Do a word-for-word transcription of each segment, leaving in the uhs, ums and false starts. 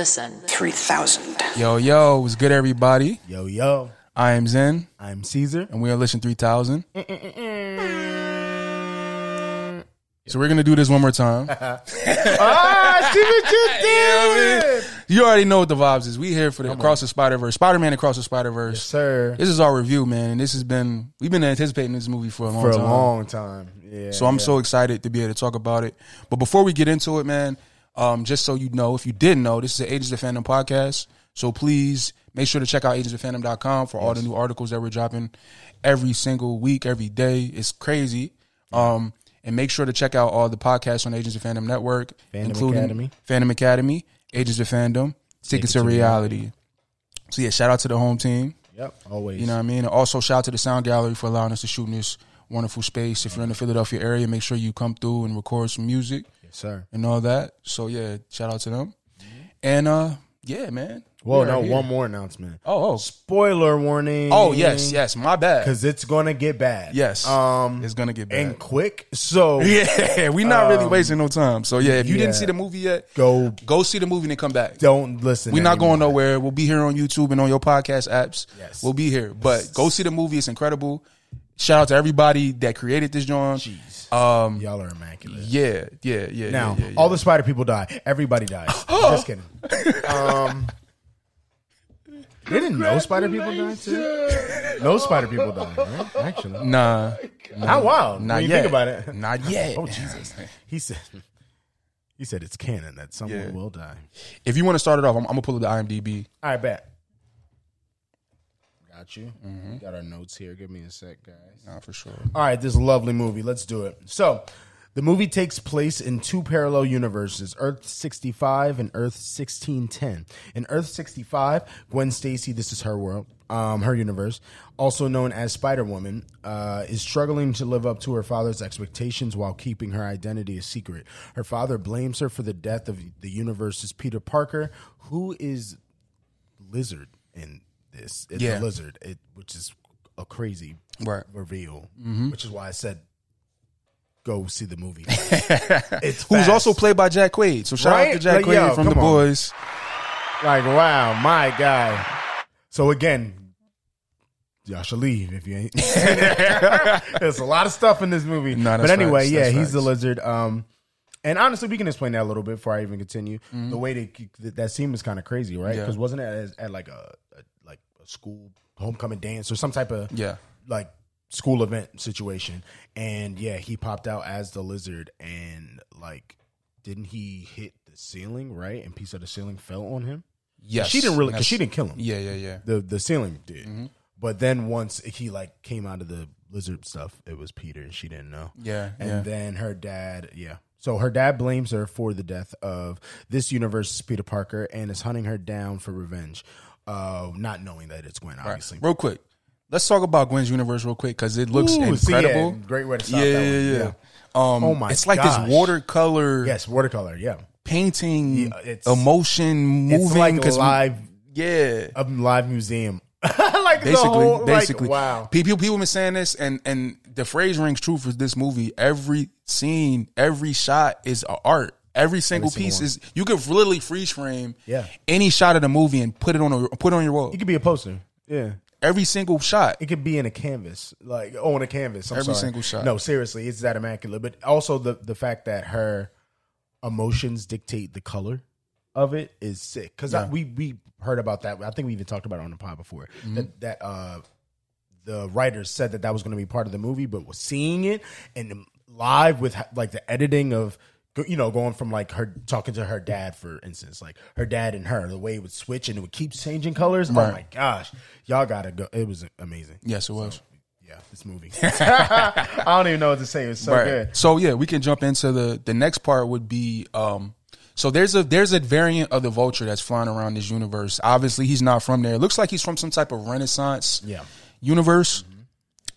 listen. three thousand. Yo, yo, what's good, everybody? Yo, yo. I am Zen. I am Caesar. And we are Listen three thousand. So we're going to do this one more time. Ah, oh, see what you did. You already know what the vibes is. We here for the Across the Spider-Verse. Spider-Man Across the Spider-Verse. Yes, sir. This is our review, man. And this has been, we've been anticipating this movie for a long time. For a time. long time. Yeah. So I'm yeah. so excited to be able to talk about it. But before we get into it, man, um, just so you know, if you didn't know, this is the Agents of Fandom podcast. So please make sure to check out agents of fandom dot com for yes. all the new articles that we're dropping every single week, every day. It's crazy. Um, and make sure to check out all the podcasts on Agents of Fandom Network, Fandom including Academy. Fandom Academy, Agents of Fandom, Ticket to Reality. Reality. So yeah, shout out to the home team. Yep, always. You know what I mean? And also shout out to the Sound Gallery for allowing us to shoot in this wonderful space. If you're in the Philadelphia area, make sure you come through and record some music. Yes, sir. And all that. So yeah, shout out to them. Mm-hmm. And uh, yeah, man. Well, no, here. one more announcement. Oh, oh. Spoiler warning. Oh, yes, yes. My bad. Because it's going to get bad. Yes. Um, it's going to get bad. And quick. So. Yeah, we're not um, really wasting no time. So, yeah, if you yeah. didn't see the movie yet, go go see the movie and then come back. Don't listen. We're not anymore. going nowhere. We'll be here on YouTube and on your podcast apps. Yes. We'll be here. But yes. go see the movie. It's incredible. Shout out to everybody that created this joint. Jeez. Um, Y'all are immaculate. Yeah, yeah, yeah. Now, yeah, yeah, yeah. all the spider people die. Everybody dies. Just kidding. Um. They didn't know spider people died too. No spider people died, right? Actually, nah, not wild. Not when you yet. Think about it. Not yet. Oh Jesus! He said, he said it's canon that someone yeah. will die. If you want to start it off, I'm, I'm gonna pull up the IMDb. All right, bet. Got you. Mm-hmm. We got our notes here. Give me a sec, guys. Nah, for sure. All right, this lovely movie. Let's do it. So, the movie takes place in two parallel universes, Earth sixty-five and Earth sixteen ten. In Earth sixty-five, Gwen Stacy, this is her world, um, her universe, also known as Spider-Woman, uh, is struggling to live up to her father's expectations while keeping her identity a secret. Her father blames her for the death of the universe's Peter Parker, who is Lizard in this. It's yeah. a lizard, it, which is a crazy right. reveal, mm-hmm. which is why I said, go see the movie. It's who's also played by Jack Quaid. So shout right? out to Jack like, Quaid yo, from The Boys. On. Like, wow, my guy. So again, y'all should leave if you ain't. There's a lot of stuff in this movie. No, but anyway, facts. yeah, that's he's facts. the lizard. Um, and honestly, we can explain that a little bit before I even continue. Mm-hmm. The way they, that scene was kind of crazy, right? Because yeah. wasn't it at, at like a, a like a school homecoming dance or some type of yeah like. school event situation, and yeah, he popped out as the lizard, and like, didn't he hit the ceiling, right? And piece of the ceiling fell on him. Yes, she didn't really, cause she didn't kill him. Yeah, yeah, yeah. The the ceiling did, mm-hmm. but then once he like came out of the lizard stuff, it was Peter, and she didn't know. Yeah, and yeah. then her dad, yeah. So her dad blames her for the death of this universe's Peter Parker, and is hunting her down for revenge, uh, not knowing that it's Gwen. Obviously, right. real quick. Let's talk about Gwen's universe real quick because it looks Ooh, incredible. Yeah, great way to stop yeah, that one. Yeah, yeah, yeah. Um, oh, my It's like gosh. this watercolor. Yes, watercolor, yeah. Painting, yeah, it's, emotion, moving. It's like a live, we, yeah. a live museum. like basically, the whole, basically. Like, wow. People, people been saying this, and, and the phrase rings true for this movie. Every scene, every shot is an art. Every single every piece single is, you could literally freeze frame yeah. any shot of the movie and put it on a, put it on your wall. It could be a poster, yeah. Every single shot. It could be in a canvas. Like, oh, on a canvas. I'm Every sorry. single shot. No, seriously, it's that immaculate. But also the, the fact that her emotions dictate the color of it is sick. Because yeah. we, we heard about that. I think we even talked about it on the pod before. Mm-hmm. That, that uh, the writers said that that was going to be part of the movie, but was seeing it and live with like the editing of, you know, going from like her talking to her dad, for instance, like her dad and her, the way it would switch and it would keep changing colors. Right. Oh my gosh, y'all gotta go! It was amazing. Yes, it was. So, yeah, this movie. I don't even know what to say. It's so right. good. So yeah, we can jump into the the next part. Would be um. So there's a there's a variant of the Vulture that's flying around this universe. Obviously, he's not from there. It looks like he's from some type of Renaissance yeah. universe. Mm-hmm.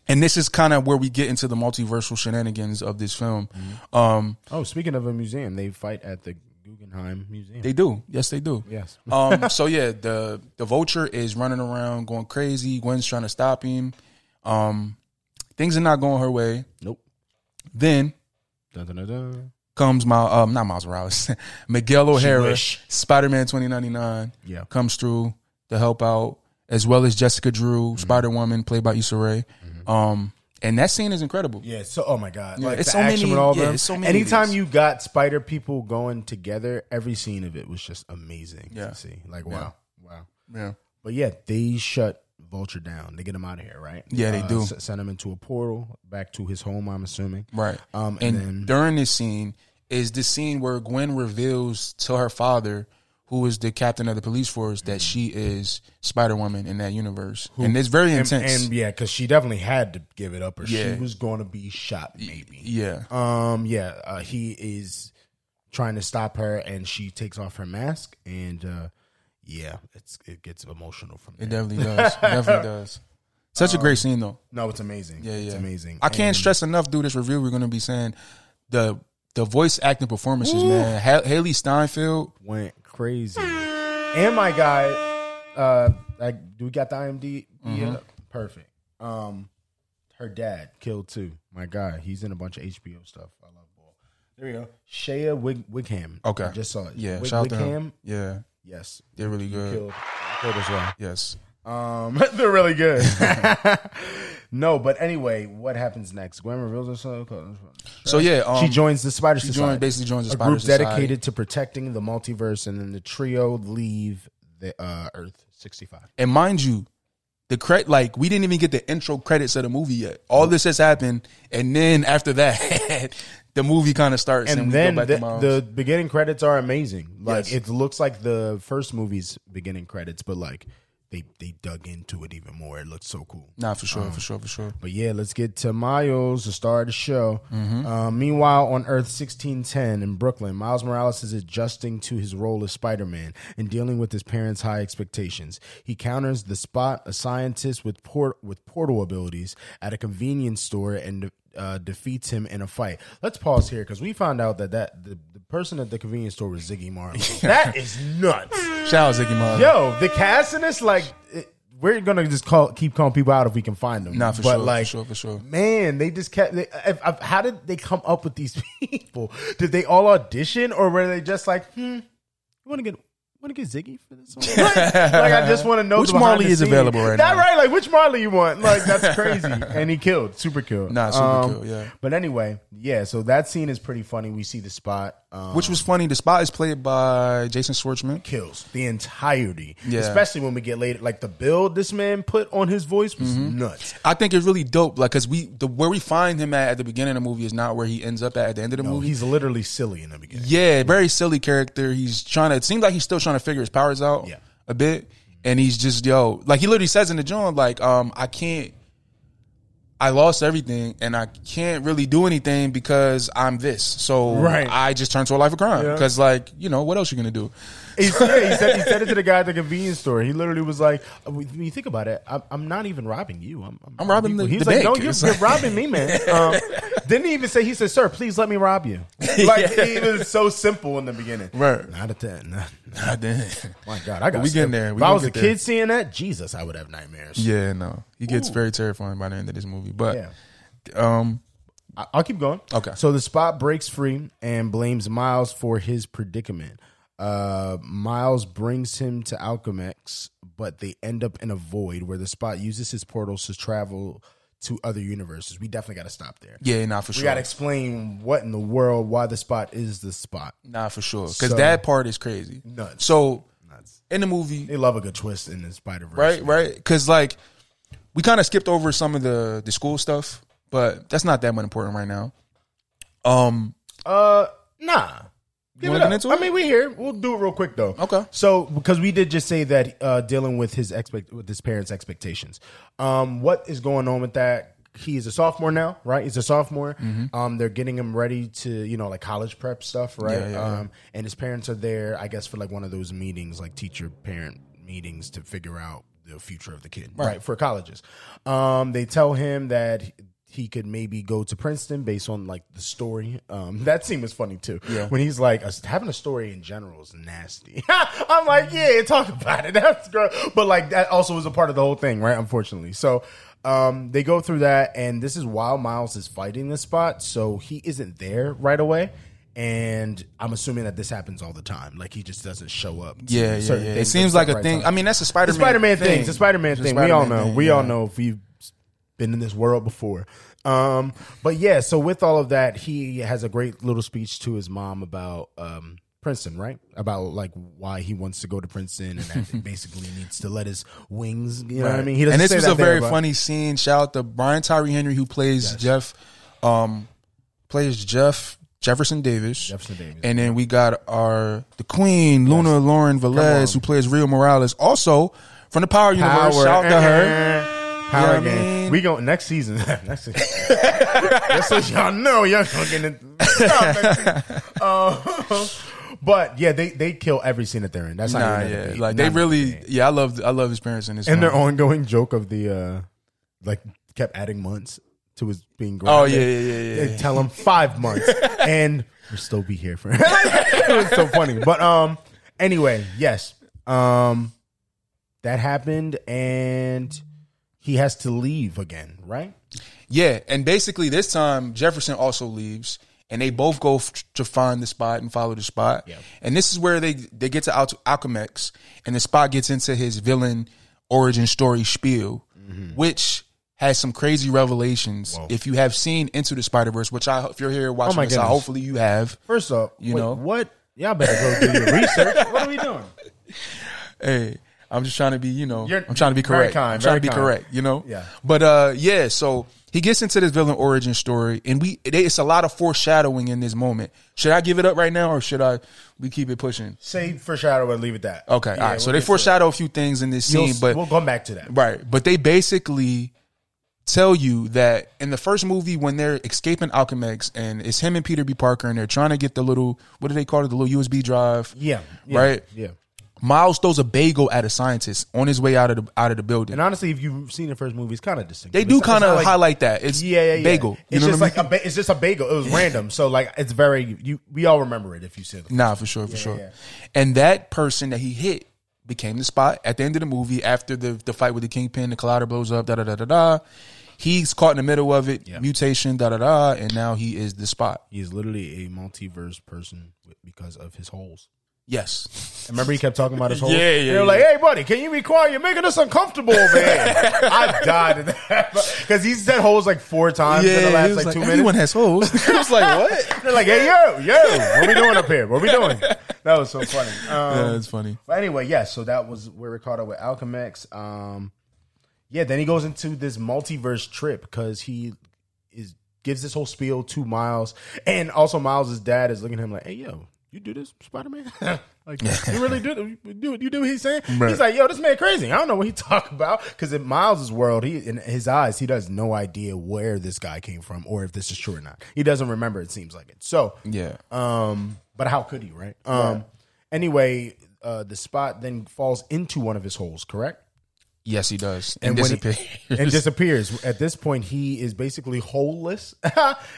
And this is kind of where we get into the multiversal shenanigans of this film. Mm-hmm. Um, oh, speaking of a museum, they fight at the Guggenheim Museum. They do. Yes, they do. Yes. um, so, yeah, the, the Vulture is running around going crazy. Gwen's trying to stop him. Um, things are not going her way. Nope. Then dun, dun, dun, dun. comes my um not Miles Morales, Miguel O'Hara, Spider-Man twenty ninety-nine, yeah, comes through to help out, as well as Jessica Drew, mm-hmm. Spider-Woman, played by Issa Rae. Mm-hmm. Um, and that scene is incredible. Yeah, so oh my god, yeah, like it's the so action many, with all yeah, them. So many Anytime movies. you got spider people going together, every scene of it was just amazing yeah. to see. Like wow, yeah. wow, yeah. But yeah, they shut Vulture down. They get him out of here, right? Yeah, uh, they do. Send him into a portal back to his home, I'm assuming. Right. Um, and, and then, during this scene is the scene where Gwen reveals to her father, who is the captain of the police force, that she is Spider-Woman in that universe. Who, and it's very intense. And, and yeah, because she definitely had to give it up or yeah. she was going to be shot, maybe. Yeah. Um. Yeah, uh, he is trying to stop her, and she takes off her mask, and... Uh, Yeah, it's it gets emotional from there. It definitely does. It definitely does. Such um, a great scene, though. No, it's amazing. Yeah, yeah. It's amazing. I can't and stress enough, dude, this review we're going to be saying, the the voice acting performances, ooh. man. Ha- Haley Steinfeld went crazy. And my guy, uh, like, do we got the I M D B? Mm-hmm. Yeah, perfect. Um, her dad killed, too. My guy, he's in a bunch of H B O stuff. I love ball. There we go. Shea Whigham. Okay. I just saw it. Yeah, Wig- shout out to him. Yeah. Yes. They're really good. Killed, killed as well. Yes. Um, they're really good. No, but anyway, what happens next? Gwen reveals herself. So, yeah. Um, she joins the Spider she Society. Joined, basically joins the Spider group Society. Dedicated to protecting the multiverse, and then the trio leave the uh, Earth sixty-five. And mind you, the cre- like we didn't even get the intro credits of the movie yet. All this has happened, and then after that... The movie kind of starts, and, and we then go back the, to Miles. The beginning credits are amazing. Like yes. it looks like the first movie's beginning credits, but like they they dug into it even more. It looks so cool. Nah, for sure, um, for sure, for sure. But yeah, let's get to Miles, the star of the show. Mm-hmm. Uh, meanwhile, on Earth sixteen ten in Brooklyn, Miles Morales is adjusting to his role as Spider-Man and dealing with his parents' high expectations. He counters the spot a scientist with port with portal abilities at a convenience store and. Uh, defeats him in a fight. Let's pause here because we found out that, that the, the person at the convenience store was Ziggy Marley. That is nuts. Shout out Ziggy Marley. Yo, the cast in this, like, it, we're gonna just call keep calling people out if we can find them. Nah, for but sure, like, for sure, for sure. Man, they just kept. They, if, if, how did they come up with these people? Did they all audition, or were they just like, hmm, you want to get? Want to get Ziggy for this one? Like, like I just want to know which Marley is available right now. That right? Like which Marley you want? Like that's crazy. And he killed, super killed. Nah, super um, killed. Yeah. But anyway, yeah. So that scene is pretty funny. We see the spot, um, which was funny. The spot is played by Jason Schwartzman. Kills the entirety. Yeah. Especially when we get later, like the build this man put on his voice was mm-hmm. nuts. I think it's really dope. Like because we the where we find him at at the beginning of the movie is not where he ends up at at the end of the no, movie. He's literally silly in the beginning. Yeah, very silly character. He's trying to. It seems like he's still trying. to figure his powers out yeah. a bit, and he's just yo like he literally says in the joint like um I can't I lost everything and I can't really do anything because I'm this so right. I just turned to a life of crime because yeah. like you know what else you gonna do. He said, he said he said it to the guy at the convenience store. He literally was like, when you think about it, I'm, I'm not even robbing you. I'm, I'm, I'm robbing the, he was the like, bank. No, you're, you're robbing me, man. Um, didn't he even say, he said, sir, please let me rob you. Like, he was so simple in the beginning. Right. Not at that. Not, not then. My God, I got we getting there. We if I was a kid there. seeing that, Jesus, I would have nightmares. Yeah, no. He gets Ooh. very terrifying by the end of this movie. But, yeah. um... I'll keep going. Okay. So the spot breaks free and blames Miles for his predicament. Uh, Miles brings him to Alchemax, but they end up in a void where the spot uses his portals to travel to other universes. We definitely got to stop there. Yeah, nah, for sure. We got to explain what in the world, why the spot is the spot. Nah, for sure. Because so, that part is crazy. Nuts. So, nuts. In the movie... They love a good twist in the Spider-Verse. Right, right. Because, like, we kind of skipped over some of the, the school stuff, but that's not that much important right now. Um, uh, Nah. I mean, we're here. We'll do it real quick, though. Okay. So, because we did just say that uh, dealing with his expect with his parents' expectations. Um, what is going on with that? He is a sophomore now, right? He's a sophomore. Mm-hmm. Um, they're getting him ready to, you know, like college prep stuff, right? Yeah, yeah, um, yeah. And his parents are there, I guess, for like one of those meetings, like teacher-parent meetings, to figure out the future of the kid, right? right for colleges, um, they tell him that. He could maybe go to Princeton based on like the story. Um, that scene was funny too. Yeah. When he's like, having a story in general is nasty. I'm like, yeah, talk about it. That's great. But like that also was a part of the whole thing, right? Unfortunately. So um, they go through that, and this is while Miles is fighting this spot. So he isn't there right away. And I'm assuming that this happens all the time. Like, he just doesn't show up. Yeah, yeah, yeah. It seems like a right thing. Time. I mean, that's a Spider-Man thing. Spider-Man thing. It's a Spider-Man thing. We all know. Thing, we yeah. all know if we've been in this world before. Um, but, yeah, so with all of that, he has a great little speech to his mom about um, Princeton, right? About, like, why he wants to go to Princeton and that it basically needs to let his wings, you know right. what I mean? He doesn't and this say was that a very there, funny but. Scene. Shout out to Brian Tyree Henry, who plays yes. Jeff, um, plays Jeff... Jefferson Davis. Jefferson Davis. And then we got our the Queen, Luna yes. Lauren Velez, who plays Rio Morales, also from the Power, Power. Universe. Shout out to her. Power you know game. I mean? We go next season. Next season. That's what y'all know. Y'all fucking uh, but yeah, they, they kill every scene that they're in. That's nah, how yeah. Be. Like Not they really game. Yeah, I love I love his parents in this. And one. Their ongoing joke of the uh, like kept adding months. To his being grounded. Oh, yeah, yeah, yeah, yeah. They tell him five months and we'll still be here for him. It was so funny. But um, anyway, yes, um, that happened and he has to leave again, right? Yeah, and basically this time Jefferson also leaves and they both go f- to find the spot and follow the spot. Yep. And this is where they, they get to Al- Alchemax and the spot gets into his villain origin story spiel, mm-hmm. which... has some crazy revelations. Whoa. If you have seen Into the Spider-Verse, which I if you're here watching oh this, I, hopefully you have. First off, you wait, know what? Y'all better go do your research. What are we doing? Hey, I'm just trying to be, you know, you're, I'm trying to be correct. Very kind, I'm trying very to be kind. correct, you know? Yeah. But uh, yeah, so he gets into this villain origin story, and we they, it's a lot of foreshadowing in this moment. Should I give it up right now, or should I we keep it pushing? Say foreshadow and leave it that. Okay, yeah, all right. We'll so they foreshadow a few things in this You'll, scene, but we'll come back to that. Right, but they basically tell you that in the first movie when they're escaping Alchemax and it's him and Peter B. Parker and they're trying to get the little, what do they call it? The little U S B drive. Yeah. yeah right? Yeah. Miles throws a bagel at a scientist on his way out of the out of the building. And honestly, if you've seen the first movie, it's kind of distinct. They do kind of like, highlight that. It's yeah, yeah, yeah. bagel. You it's know just what I mean? Like a ba- it's just a bagel. It was random, so like it's very you. We all remember it if you see it. Nah, for sure, for yeah, sure. Yeah. And that person that he hit became the spot at the end of the movie after the the fight with the Kingpin, the Collider blows up, da da da da da. He's caught in the middle of it, yeah. mutation, da da da, and now he is the spot. He is literally a multiverse person because of his holes. Yes. Remember he kept talking about his holes? Yeah, yeah. And they were yeah. like, hey, buddy, can you be quiet? You're making us uncomfortable over here. I've died in that. Because he said holes like four times yeah, in the last like, like two everyone minutes. Everyone has holes. He was like, what? They're like, hey, yo, yo, what are we doing up here? What are we doing? That was so funny. Um, yeah, that's funny. But anyway, yeah, so that was where we caught up with Alchemax. Um, yeah, then he goes into this multiverse trip because he is gives this whole spiel to Miles. And also Miles' dad is looking at him like, hey, yo, you do this, Spider-Man? Like, you really do it? You, you do what he's saying? Right. He's like, yo, this man crazy. I don't know what he talk about. Because in Miles' world, he in his eyes, he has no idea where this guy came from or if this is true or not. He doesn't remember, it seems like it. So, yeah. Um, but how could he, right? Um, yeah. Anyway, uh, the spot then falls into one of his holes, correct? Yes, he does. And, and disappears. He, and disappears. At this point, he is basically holeless,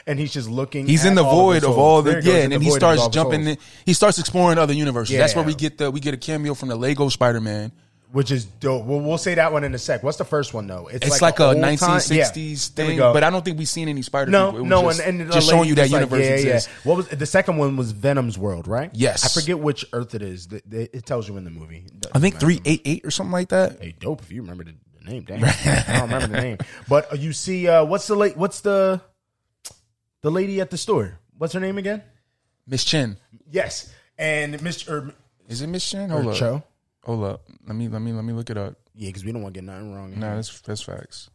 and he's just looking He's at in the all void of all the... Of all the yeah, and then the he starts jumping in. He starts exploring other universes. Yeah. That's where we get the we get a cameo from the Lego Spider-Man. Which is dope. We'll, we'll say that one in a sec. What's the first one, though? It's, it's like, like a nineteen sixties yeah. thing, but I don't think we've seen any Spider-Man. No, no. Just, and, and just showing you that like, universe yeah, exists. Yeah. What was, the second one was Venom's world, right? Yes. I forget which Earth it is. It tells you in the movie. I think three eighty-eight or something like that. Hey, dope if you remember the name. Damn. I don't remember the name. But you see, uh, what's the la- What's the the lady at the store? What's her name again? Miss Chen. Yes. And Miss... Er, is it Miss Chen? Hold up. Cho. Hold up. Let me let me let me look it up. Yeah, because we don't want to get nothing wrong. No, nah, that's that's facts.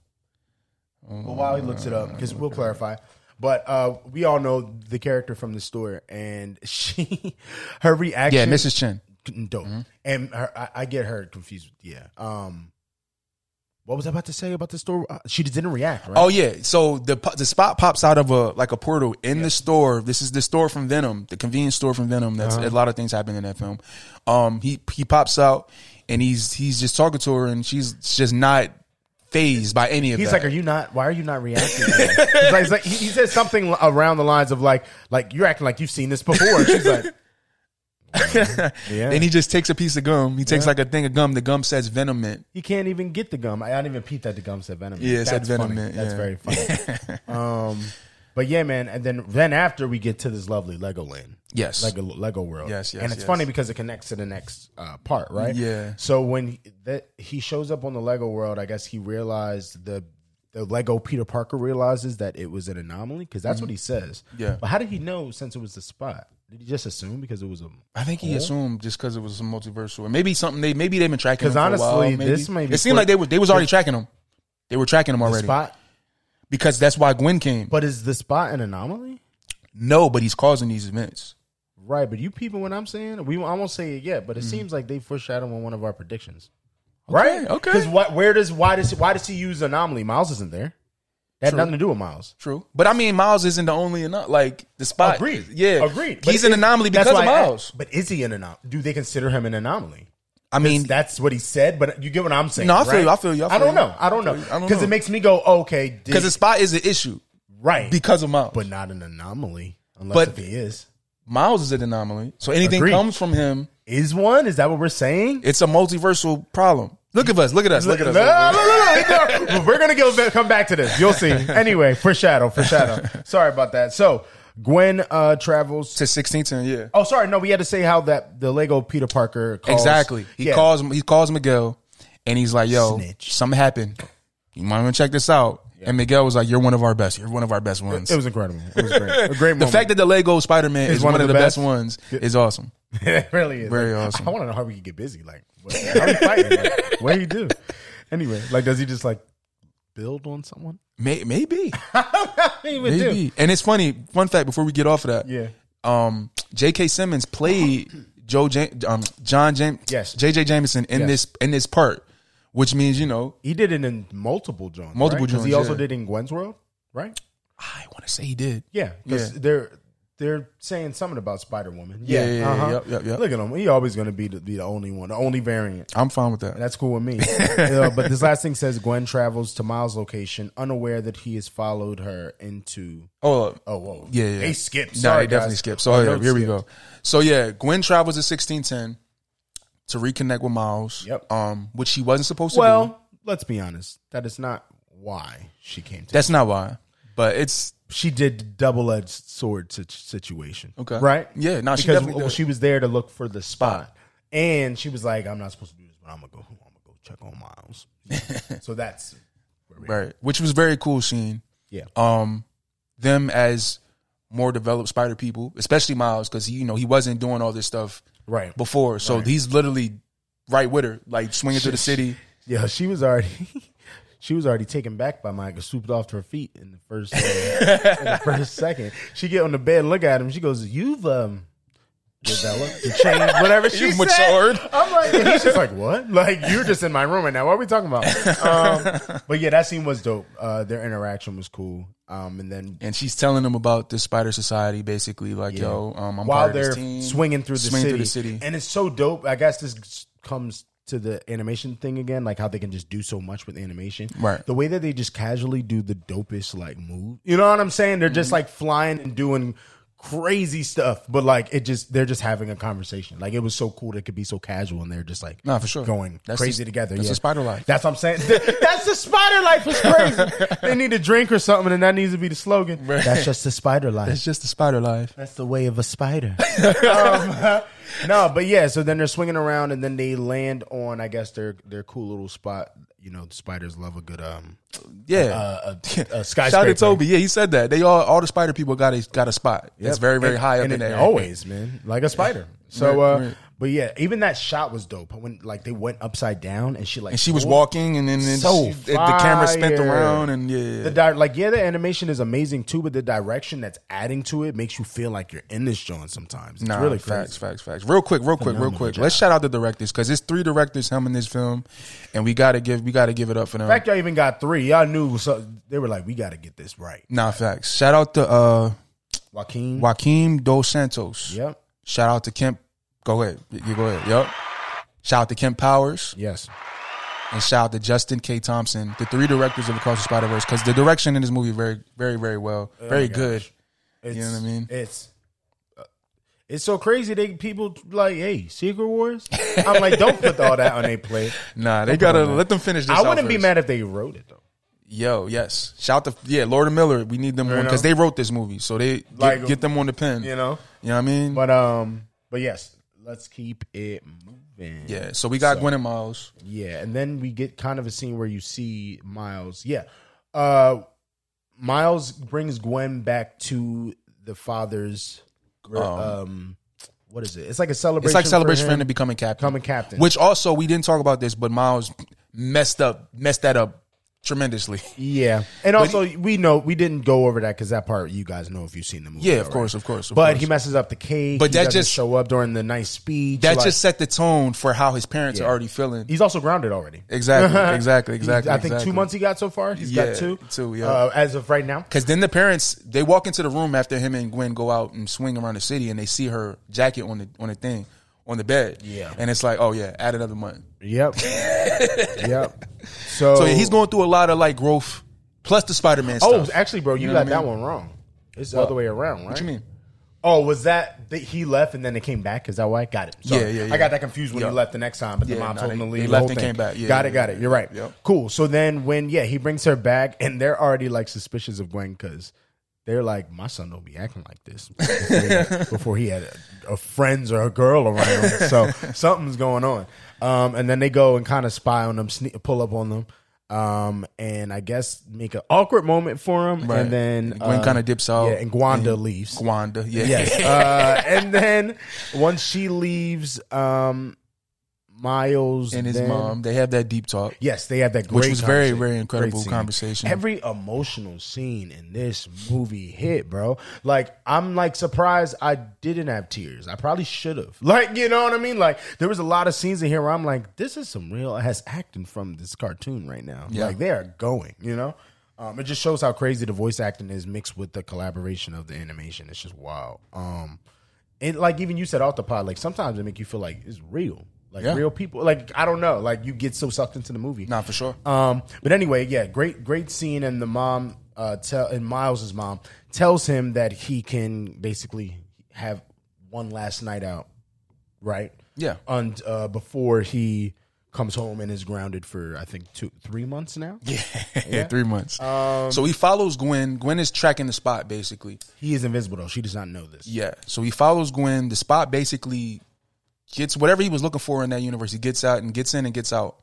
Um, well, while he looks it up, because we'll clarify. But uh, we all know the character from the store, and she, her reaction. Yeah, Missus Chen. Dope. Mm-hmm. And her, I, I get her confused. Yeah. Um, what was I about to say about the store? Uh, she didn't react, right? Oh yeah. So the the spot pops out of a like a portal in yeah. the store. This is the store from Venom, the convenience store from Venom. That's uh-huh. a lot of things happen in that film. Um, he he pops out and he's he's just talking to her and she's just not phased by any of he's that. He's like, "Are you not? Why are you not reacting?" He's like, he's like, he, he says something around the lines of like like you're acting like you've seen this before. And she's like. Yeah. And he just takes a piece of gum. He takes yeah. like a thing of gum. The gum says Venomint. He can't even get the gum. I didn't even peep that the gum said Venomint. Yeah, it That's said Venomint. Yeah. That's very funny. um, But yeah, man, and then then after we get to this lovely Legoland. Yes. Lego Lego World. Yes, yes. And it's yes. funny because it connects to the next uh, part, right? Yeah. So when he, that, he shows up on the Lego World, I guess he realized the the Lego Peter Parker realizes that it was an anomaly because that's mm-hmm. what he says. Yeah. But how did he know since it was the spot? Did he just assume because it was a? I think he yeah. assumed just because it was a multiversal, and maybe something they maybe they've been tracking. Because honestly, for a while, maybe. this may be it seemed quick. like they were they was already tracking him. They were tracking him already. The spot? Because that's why Gwen came. But is the spot an anomaly? No, but he's causing these events. Right, but you people, what I'm saying, we I won't say it yet, but it mm. seems like they foreshadowed on one of our predictions. Okay, right? Okay. Because where does why does why does he use anomaly? Miles isn't there. That had True. nothing to do with Miles. True. But I mean, Miles isn't the only anomaly. Like, the spot. Agreed. Yeah. Agreed. But he's an anomaly because of Miles. I, but is he an anomaly? Do they consider him an anomaly? I mean. That's what he said, but you get what I'm saying. No, I feel right? you. I feel you. I, feel I don't you. know. I don't know. Because it makes me go, oh, okay. Because the spot is an issue. Right. Because of Miles. But not an anomaly. Unless but if he is. Miles is an anomaly. So anything Agreed. comes from him. Is one? Is that what we're saying? It's a multiversal problem. Look at us. Look at us. Look at us. No, no, no, no. We're going to go come back to this. You'll see. Anyway, foreshadow, foreshadow. Sorry about that. So Gwen uh, travels to sixteen ten. Yeah. Oh, sorry. No, we had to say how that the Lego Peter Parker calls. Exactly. He yeah. calls He calls Miguel and he's like, yo, Snitch. something happened. You might want to check this out. Yeah. And Miguel was like, you're one of our best. You're one of our best ones. It, it was incredible. It was great. A great moment. The fact that the Lego Spider-Man is, is one, one of the, the best. best ones is awesome. It really is. Very like, awesome. I want to know how we can get busy. Like, what, how we fighting? Like, what do you do? Anyway, like, does he just like build on someone? May, maybe. I don't even maybe. Do. And it's funny. Fun fact: before we get off of that, yeah. Um, J K. Simmons played Joe Jam- um, John James. Yes. J J. Jameson in yes. this in this part, which means you know he did it in multiple Johns. Multiple right? Johns. He also yeah. did in Gwen's World, right? I want to say he did. Yeah, because yeah. they're. They're saying something about Spider-Woman. Yeah, yeah, yeah, uh-huh. yeah, yeah, yeah. Look at him. He's always going to be the, be the only one, the only variant. I'm fine with that. And that's cool with me. uh, but this last thing says Gwen travels to Miles' location, unaware that he has followed her into. Oh, oh, whoa. Yeah, yeah. They skipped. No, nah, they definitely skipped. So here skipped. we go. So yeah, Gwen travels to sixteen ten to reconnect with Miles. Yep. Um, which she wasn't supposed well, to do. Well, let's be honest. That is not why she came to. That's me. not why. But it's. She did double-edged sword situation. Okay. Right? Yeah. No, she because well, she was there to look for the spot. And she was like, I'm not supposed to do this, but I'm going to go I'm gonna go check on Miles. Yeah. So that's... Right. At. Which was very cool scene. Yeah. Um, them as more developed spider people, especially Miles, because you know, he wasn't doing all this stuff right before. So right. he's literally right with her, like swinging she, through the city. Yeah, she was already... She was already taken back by Mike, swooped off to her feet in the first uh, in the first second. She get on the bed, look at him. She goes, "You've um, developed, you changed, whatever." She You've matured. Said. I'm like, and he's just like, "What? Like you're just in my room right now? What are we talking about?" Um, but yeah, that scene was dope. Uh, their interaction was cool. Um, and then and she's telling them about the Spider Society, basically like, yeah. "Yo, um, I'm while part they're of this team, swinging through the swinging city, through the city, and it's so dope." I guess this comes. To the animation thing again, like how they can just do so much with animation. Right. The way that they just casually do the dopest like move. You know what I'm saying? They're just like flying and doing crazy stuff, but like it just they're just having a conversation. Like it was so cool that it could be so casual and they're just like nah, for sure. going that's crazy the, together. That's yeah. the spider life. That's what I'm saying. That's the spider life is crazy. They need a drink or something and that needs to be the slogan. Right. That's just the spider life. That's just the spider life. That's the way of a spider. um, no, but yeah, so then they're swinging around and then they land on, I guess, their their cool little spot. You know, the spiders love a good um yeah uh, a, a skyscraper. Shout out to Toby. Yeah, he said that. They all all the spider people got a got a spot. Yep. That's very very and, high up and in there. Always, man, like a spider. Yeah. So, uh, right, right. but yeah, even that shot was dope. When like they went upside down and she like and she was walking and then and so she, the camera spent around and yeah the di- like yeah the animation is amazing too, but the direction that's adding to it makes you feel like you're in this John sometimes. It's nah, really crazy. facts facts facts. Real quick, real quick, Phenomenal real quick. Job. Let's shout out the directors because it's three directors helming this film, and we gotta give. We got to give it up for them. In fact, y'all even got three. Y'all knew. So they were like, we got to get this right. Nah, facts. Shout out to uh, Joaquin. Joaquin Dos Santos. Yep. Shout out to Kemp. Go ahead. You go ahead. Yep. Shout out to Kemp Powers. Yes. And shout out to Justin K. Thompson, the three directors of Across the Spider-Verse, because the direction in this movie very, very, very well. Oh very good. It's, you know what I mean? It's. It's so crazy. They people like, hey, Secret Wars. I'm like, don't put all that on their plate. Nah, they don't gotta let them finish this. I wouldn't be mad if they wrote it though. Yo, yes. Shout to, yeah, Lord and Miller. We need them on, because they wrote this movie. So they get, like, get them on the pen. You know? You know what I mean? But, um, but yes, let's keep it moving. Yeah, so we got so, Gwen and Miles. Yeah, and then we get kind of a scene where you see Miles. Yeah. Uh, Miles brings Gwen back to the father's, um, um what is it? It's like a celebration. It's like a celebration for him, for him to becoming captain. Becoming captain. Which also, we didn't talk about this, but Miles messed up, messed that up. Tremendously. Yeah. And also, he, we know, we didn't go over that because that part you guys know if you've seen the movie. Yeah, of course, of course, of course. But he messes up the cake. But that just show up during the nice speech. That like, just set the tone for how his parents yeah. are already feeling. He's also grounded already. Exactly, exactly, exactly. I think exactly. two months he got so far. He's yeah, got two. Two, yeah. Uh, as of right now. Because then the parents, they walk into the room after him and Gwen go out and swing around the city and they see her jacket on the on the thing, on the bed. Yeah. And it's like, oh yeah, add another month. Yep. Yep. So, so yeah, he's going through a lot of like growth, plus the Spider-Man stuff. Oh, actually, bro, you, you know got that mean? one wrong. It's the well, other way around, right? What you mean? Oh, was that, that he left and then they came back? Is that why? Got it. Sorry. Yeah, yeah, yeah. I got that confused when yeah. he left the next time, but yeah, the mom told him to leave. He left and thing. came back. Yeah, got yeah, it, got yeah, it. You're right. Yeah. Cool. So then when, yeah, he brings her back and they're already like suspicious of Gwen because they're like, my son don't be acting like this before he had, before he had a, a friends or a girl around him. So something's going on. Um, and then they go and kind of spy on them, sneak, pull up on them, um, and I guess make an awkward moment for them. Right. And then Gwen uh, kind of dips out. Yeah, and Gwanda and leaves. Gwanda, yeah. Yes. Uh, and then once she leaves... Um, Miles and his then, mom, they have that deep talk. Yes, they have that great, which was very, very incredible conversation. Every emotional scene in this movie hit, bro. Like, I'm like surprised I didn't have tears. I probably should have. Like, you know what I mean? Like, there was a lot of scenes in here where I'm like, this is some real ass acting from this cartoon right now. Yeah. Like, they are going, you know? Um, it just shows how crazy the voice acting is mixed with the collaboration of the animation. It's just wild. Um, and like, even you said, Autopod, like, sometimes it make you feel like it's real. Like yeah. real people, like I don't know, like you get so sucked into the movie. Nah, for sure. Um, but anyway, yeah, great, great scene, and the mom, uh, tell and Miles's mom tells him that he can basically have one last night out, right? Yeah, on uh, before he comes home and is grounded for I think two, three months now. Yeah, yeah, three months. Um, so he follows Gwen. Gwen is tracking the spot basically. He is invisible though; she does not know this. Yeah, so he follows Gwen. The spot basically. Gets whatever he was looking for in that universe. He gets out and gets in and gets out.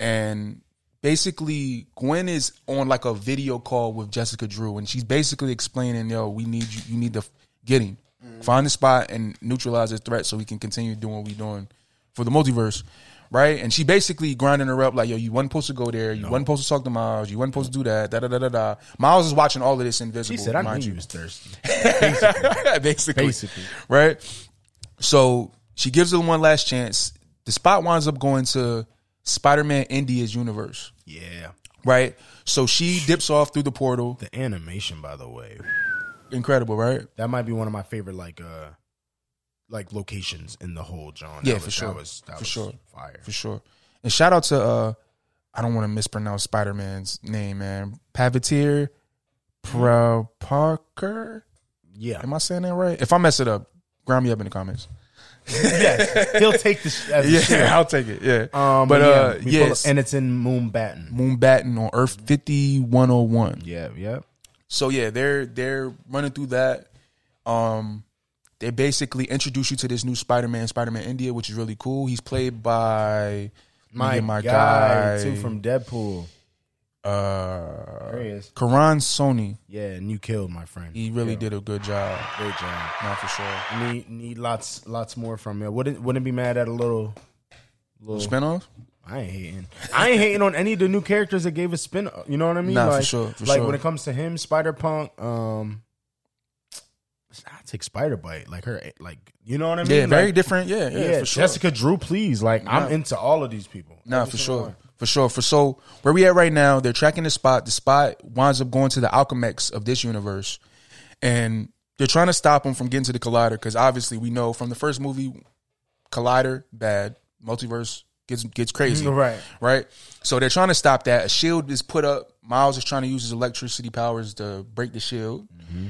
And basically, Gwen is on like a video call with Jessica Drew, and she's basically explaining, "Yo, we need you. You need to get him, find the spot, and neutralize his threat so we can continue doing what we're doing for the multiverse, right?" And she basically grinding her up like, "Yo, you wasn't supposed to go there. You no. wasn't supposed to talk to Miles. You wasn't supposed to do that." Da da da da da. Miles is watching all of this invisible. She said, "I knew you was thirsty." Basically. basically, basically, right? So. She gives them one last chance. The spot winds up going to Spider-Man India's universe. Yeah. Right? So she dips off through the portal. The animation, by the way. Incredible, right? That might be one of my favorite, like, uh, like locations in the whole genre. Yeah, was, for sure. That was, that for was sure. fire. For sure. And shout out to, uh, I don't want to mispronounce Spider-Man's name, man. Pavatir Pro Parker? Yeah. Am I saying that right? If I mess it up, ground me up in the comments. Yes, he'll take this. As yeah, show. I'll take it. Yeah, um, but yeah, uh, yes, it, and it's in Moonbatten, Moonbatten on Earth fifty-one oh one. Yeah, yeah. So yeah, they're they're running through that. Um, they basically introduce you to this new Spider-Man, Spider-Man India, which is really cool. He's played by my my guy, guy too from Deadpool. Uh, there he is. Karan Sony. Yeah, and you killed my friend. He really yeah. did a good job. Great job. Not for sure. Need need lots lots more from you. Wouldn't wouldn't be mad at a little little spinoff. I ain't hating. I ain't hating on any of the new characters that gave a spinoff. You know what I mean? Nah, like, for sure. For like sure. When it comes to him, Spider Punk. Um, I take Spider Bite like her. Like you know what I mean? Yeah, like, very different. Yeah, yeah, yeah. For sure. Jessica Drew, please. Like nah. I'm into all of these people. Nah, for sure. One. For sure. For so where we at right now, they're tracking the spot. The spot winds up going to the Alchemax of this universe, and they're trying to stop him from getting to the Collider because obviously we know from the first movie, Collider bad, multiverse gets gets crazy, right? Right. So they're trying to stop that. A shield is put up. Miles is trying to use his electricity powers to break the shield. Mm-hmm.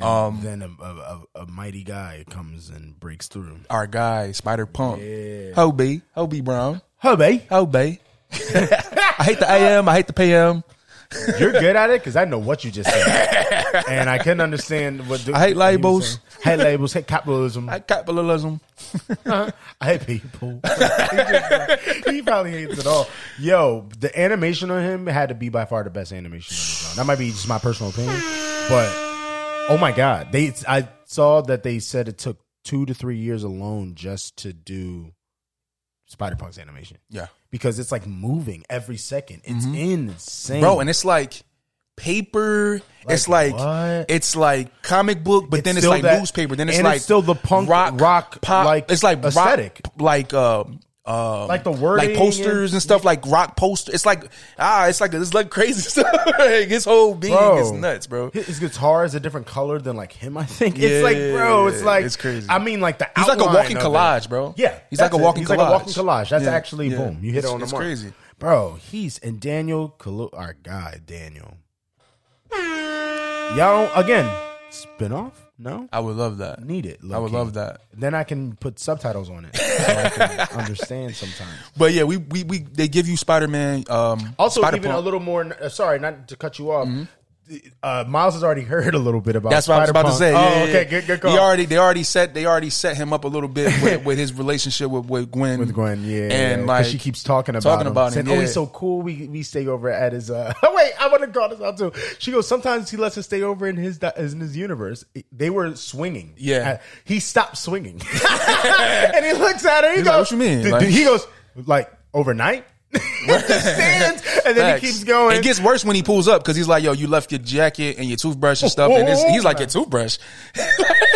And um, then a, a, a mighty guy comes and breaks through. Our guy, Spider Punk, yeah. Hobie, Hobie Brown, Hobie, Hobie. I hate the A M. I hate the P M. You're good at it because I know what you just said, and I couldn't understand what. The, I hate labels. Hate labels. Hate capitalism. I hate capitalism. uh-huh. I hate people. he, just, he probably hates it all. Yo, the animation on him had to be by far the best animation. On that might be just my personal opinion, but oh my god, they. I saw that they said it took two to three years alone just to do Spider-Punk's animation. Yeah. Because it's like moving every second. It's mm-hmm. insane. Bro, and it's like paper. Like it's like what? It's like comic book, but it's then it's like that, newspaper. Then it's and like it's still the punk rock, rock pop. Like it's like aesthetic. Rock, like uh um, like the wording, like posters and, and stuff, like rock posters. It's like ah, it's like it's like crazy stuff. Like, his whole being bro, is nuts, bro. His guitar is a different color than like him. I think yeah, it's like, bro, it's like it's crazy. I mean, like the he's like a walking collage, it. Bro. Yeah, he's like a walking, he's collage. Like a walking collage. That's yeah, actually yeah. boom. You hit it's, it on the it's mark. Crazy, bro. He's and Daniel, Kalu- our guy Daniel. Y'all again spinoff. No, I would love that. Need it. I would love that. Then I can put subtitles on it, so I can understand sometimes. But yeah, we we, we they give you Spider-Man. Um, also, Spider even Punk. A little more. Uh, sorry, not to cut you off. Mm-hmm. Uh, Miles has already heard a little bit about. That's what Spider I was about Punk. To say. Oh, yeah, okay, yeah. Good, good call. He already they already set they already set him up a little bit with, with his relationship with, with Gwen. With Gwen, yeah, and yeah, like she keeps talking about talking him, about him. Saying, yeah. Oh, he's so cool. We we stay over at his. Uh, wait, I want to call this out too. She goes. Sometimes he lets us stay over in his in his universe. They were swinging. Yeah, he stopped swinging, and he looks at her. He He's goes, like, "What you mean?" Like, he goes, "Like overnight." Just stands, and then Facts. He keeps going. It gets worse when he pulls up because he's like, "Yo, you left your jacket and your toothbrush and stuff." And it's, he's like, "Your toothbrush."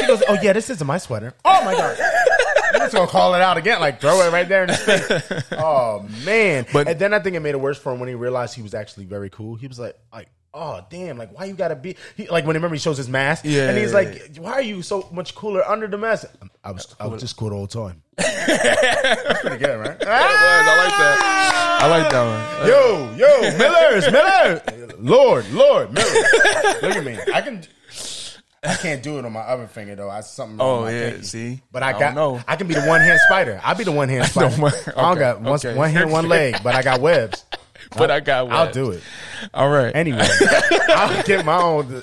He goes, "Oh yeah, this isn't my sweater." Oh my god, I'm just gonna call it out again, like throw it right there in his face. Oh man! But and then I think it made it worse for him when he realized he was actually very cool. He was like, "Like, oh damn! Like, why you gotta be?" He, like when remember he shows his mask, yeah, and he's yeah, like, yeah. "Why are you so much cooler under the mask?" I was, I was just cool the whole time. That's pretty good, right? Yeah, I like that. I like that one. Yo, yo, Millers, Miller, Lord, Lord, Miller. Look at me. I can. I can't do it on my other finger though. I something. Oh yeah, pinky. See. But I, I got. Know. I can be the one hand spider. I'll be the one hand spider. No, okay, I don't got one, okay. one hand, one leg, but I got webs. But I, I got. Webs. I'll do it. All right. Anyway, I'll get my own.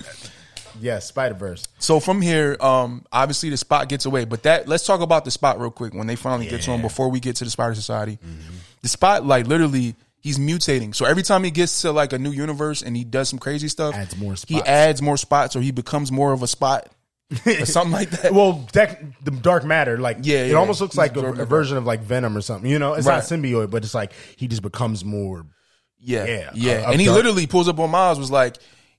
Yeah, Spider-Verse. So from here, um, obviously the spot gets away, but that let's talk about the spot real quick when they finally yeah. get to him before we get to the Spider Society. Mm-hmm. The spot, like literally, he's mutating. So every time he gets to like a new universe and he does some crazy stuff, adds more spots. He adds more spots, or he becomes more of a spot, or something like that. Well, that, the dark matter, like yeah, it yeah. almost looks like a, a version of like Venom or something. You know, it's right. not symbiote, but it's like he just becomes more. Yeah, yeah, yeah. A, a and he dark. Literally pulls up on Miles, was like,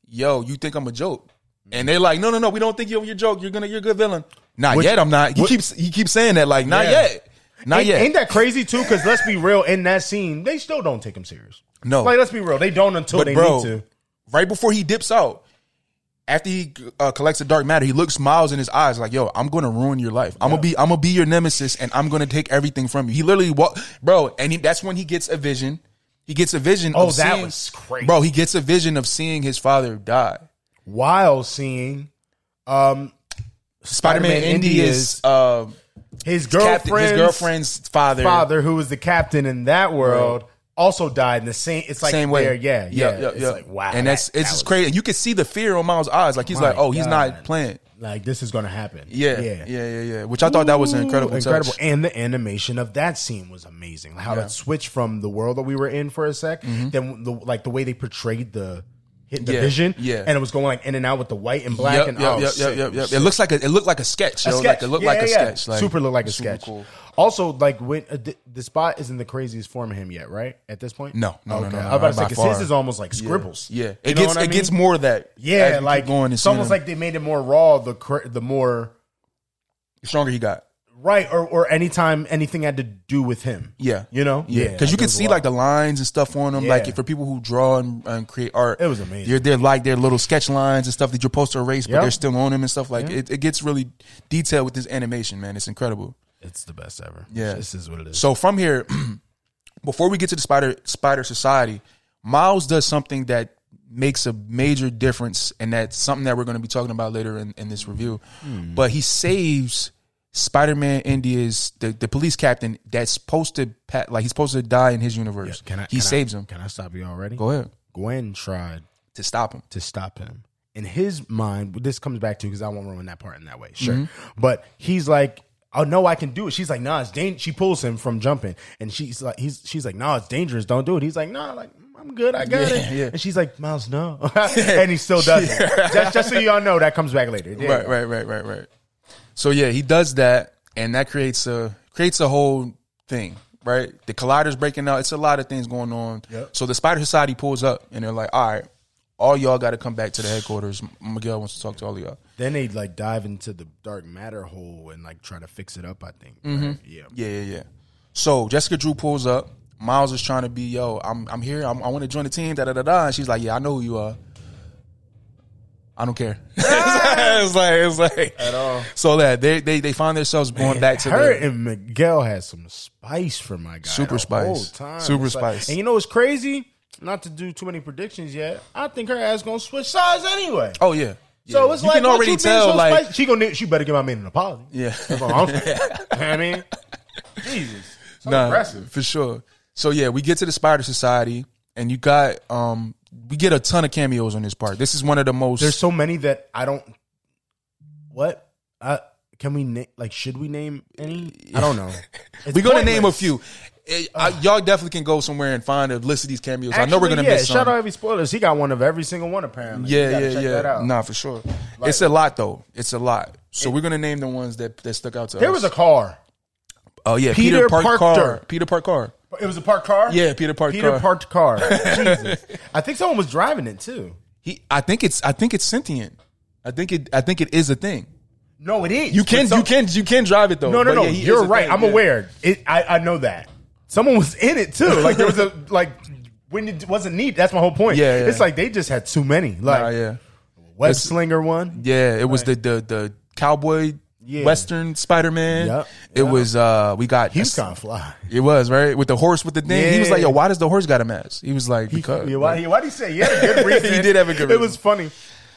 "Yo, you think I'm a joke?" And they're like, no, no, no, we don't think you're your joke. You're gonna, you're a good villain. Not Which, yet, I'm not. He what? keeps, he keeps saying that, like, not yeah. yet, not ain't, yet. Ain't that crazy too? Because let's be real, in that scene, they still don't take him serious. No, like let's be real, they don't until but they bro, need to. Right before he dips out, after he uh, collects the dark matter, he looks Miles in his eyes, like, "Yo, I'm gonna ruin your life. I'm yeah. gonna be, I'm gonna be your nemesis, and I'm gonna take everything from you." He literally walk, bro, and he, that's when he gets a vision. He gets a vision. Oh, of that seeing, was crazy, bro. He gets a vision of seeing his father die. While seeing um, Spider-Man, Spider-Man India's uh, his girlfriend's captain, his girlfriend's father, father who was the captain in that world, right. also died in the same. It's like same way, there, yeah, yeah, yeah, yeah. It's yeah. like wow, and that's that, it's that just crazy. And you can see the fear on Miles' eyes, like he's My like, oh, God. He's not playing. Like this is gonna happen. Yeah, yeah, yeah, yeah. yeah. Which I thought Ooh, that was an incredible, incredible, touch. And the animation of that scene was amazing. How yeah. that switched from the world that we were in for a sec, mm-hmm. then the, like the way they portrayed the. Hit the yeah, vision, yeah. and it was going like in and out with the white and black yep, and yep, oh, yep, yep, yep, yep. It looks like a, it looked like a sketch. A sketch. Like, it looked yeah, like yeah, a yeah. sketch. Like, super looked like a super sketch. Cool. Also, like when uh, the, the spot isn't the craziest form of him yet, right? At this point, no, no, okay. no, no, no I was about to say because his is almost like scribbles. Yeah, yeah. it gets it mean? gets more of that. Yeah, like going it's almost him. Like they made it more raw. The cr- the more the stronger he got. Right, or or anytime anything had to do with him. Yeah. You know? Yeah. Because like you can see like the lines and stuff on them. Yeah. Like for people who draw and, and create art. It was amazing. They're, they're like their little sketch lines and stuff that you're supposed to erase, yep. but they're still on them and stuff. Like yeah. it, it gets really detailed with this animation, man. It's incredible. It's the best ever. Yeah. This is what it is. So from here, before we get to the Spider Spider Society, Miles does something that makes a major difference, and that's something that we're going to be talking about later in, in this review. Hmm. But he saves Spider-Man India's the, the police captain that's supposed to like he's supposed to die in his universe. Yeah, can I, he can saves I, him. Can I stop you already? Go ahead. Gwen tried to stop him. To stop him. In his mind, this comes back to, because I won't ruin that part in that way. Sure. Mm-hmm. But he's like, oh, no, I can do it. She's like, nah, it's dangerous. She pulls him from jumping. And she's like, he's, she's like, nah, it's dangerous. Don't do it. He's like, nah, like, I'm good. I got yeah, it. Yeah. And she's like, Miles, no. And he still does it. Just, just so y'all know, that comes back later. There right, right, right, right, right. So, yeah, he does that. And that creates a creates a whole thing, right? The Collider's breaking out. It's a lot of things going on. Yep. So the Spider Society pulls up, and they're like, all right, all y'all got to come back to the headquarters. Miguel wants to talk to all y'all. Then they, like, dive into the dark matter hole and, like, try to fix it up, I think. Mm-hmm. Right? Yeah. Yeah, yeah, yeah. So Jessica Drew pulls up. Miles is trying to be, yo, I'm I'm here. I'm, I want to join the team, da-da-da-da. And she's like, yeah, I know who you are. I don't care. It's like, it's like, it's like at all. So that they they they find themselves going Man, back to her the, and Miguel has some spice for my guy. Super spice. Whole time. Super it's spice. Like, and you know what's crazy? Not to do too many predictions yet. I think her ass gonna switch sides anyway. Oh yeah. yeah. So it's you like can already you tell. So like spicy? she gonna she better give my man an apology. Yeah. That's all I'm saying. You know what I mean, Jesus, so nah, impressive for sure. So yeah, we get to the Spider Society, and you got um. We get a ton of cameos on this part. This is one of the most. There's so many that I don't. What I, can we na- like? Should we name any? I don't know. We're gonna name a few. It, uh, I, y'all definitely can go somewhere and find a list of these cameos. Actually, I know we're gonna yeah, miss some. Shout out every spoilers. He got one of every single one apparently. Yeah, yeah, check yeah. That out. Nah, for sure. Like, it's a lot though. It's a lot. So it, we're gonna name the ones that, that stuck out to there us. There was a car. Oh yeah, Peter, Peter Parker. Parker. Peter Parker. It was a parked car? Yeah, Peter parked Peter car. Peter parked car. Jesus. I think someone was driving it too. He I think it's I think it's sentient. I think it I think it is a thing. No, it is. You can some, you can you can drive it though. No, no, no. Yeah, you're right. Thing, I'm yeah. aware. It, I, I know that. Someone was in it too. Like there was a like when it wasn't neat. That's my whole point. Yeah, yeah. It's like they just had too many. Like nah, yeah. Web Slinger one. Yeah, it right. was the the the cowboy. Yeah. Western Spider-Man. Yep, yep. It was uh, we got he's gonna fly. It was right with the horse with the thing. Yeah. He was like, yo, why does the horse got a mask? He was like, because yeah, why? Like, why did he say? He had a good reason. He did have a good reason. It was funny.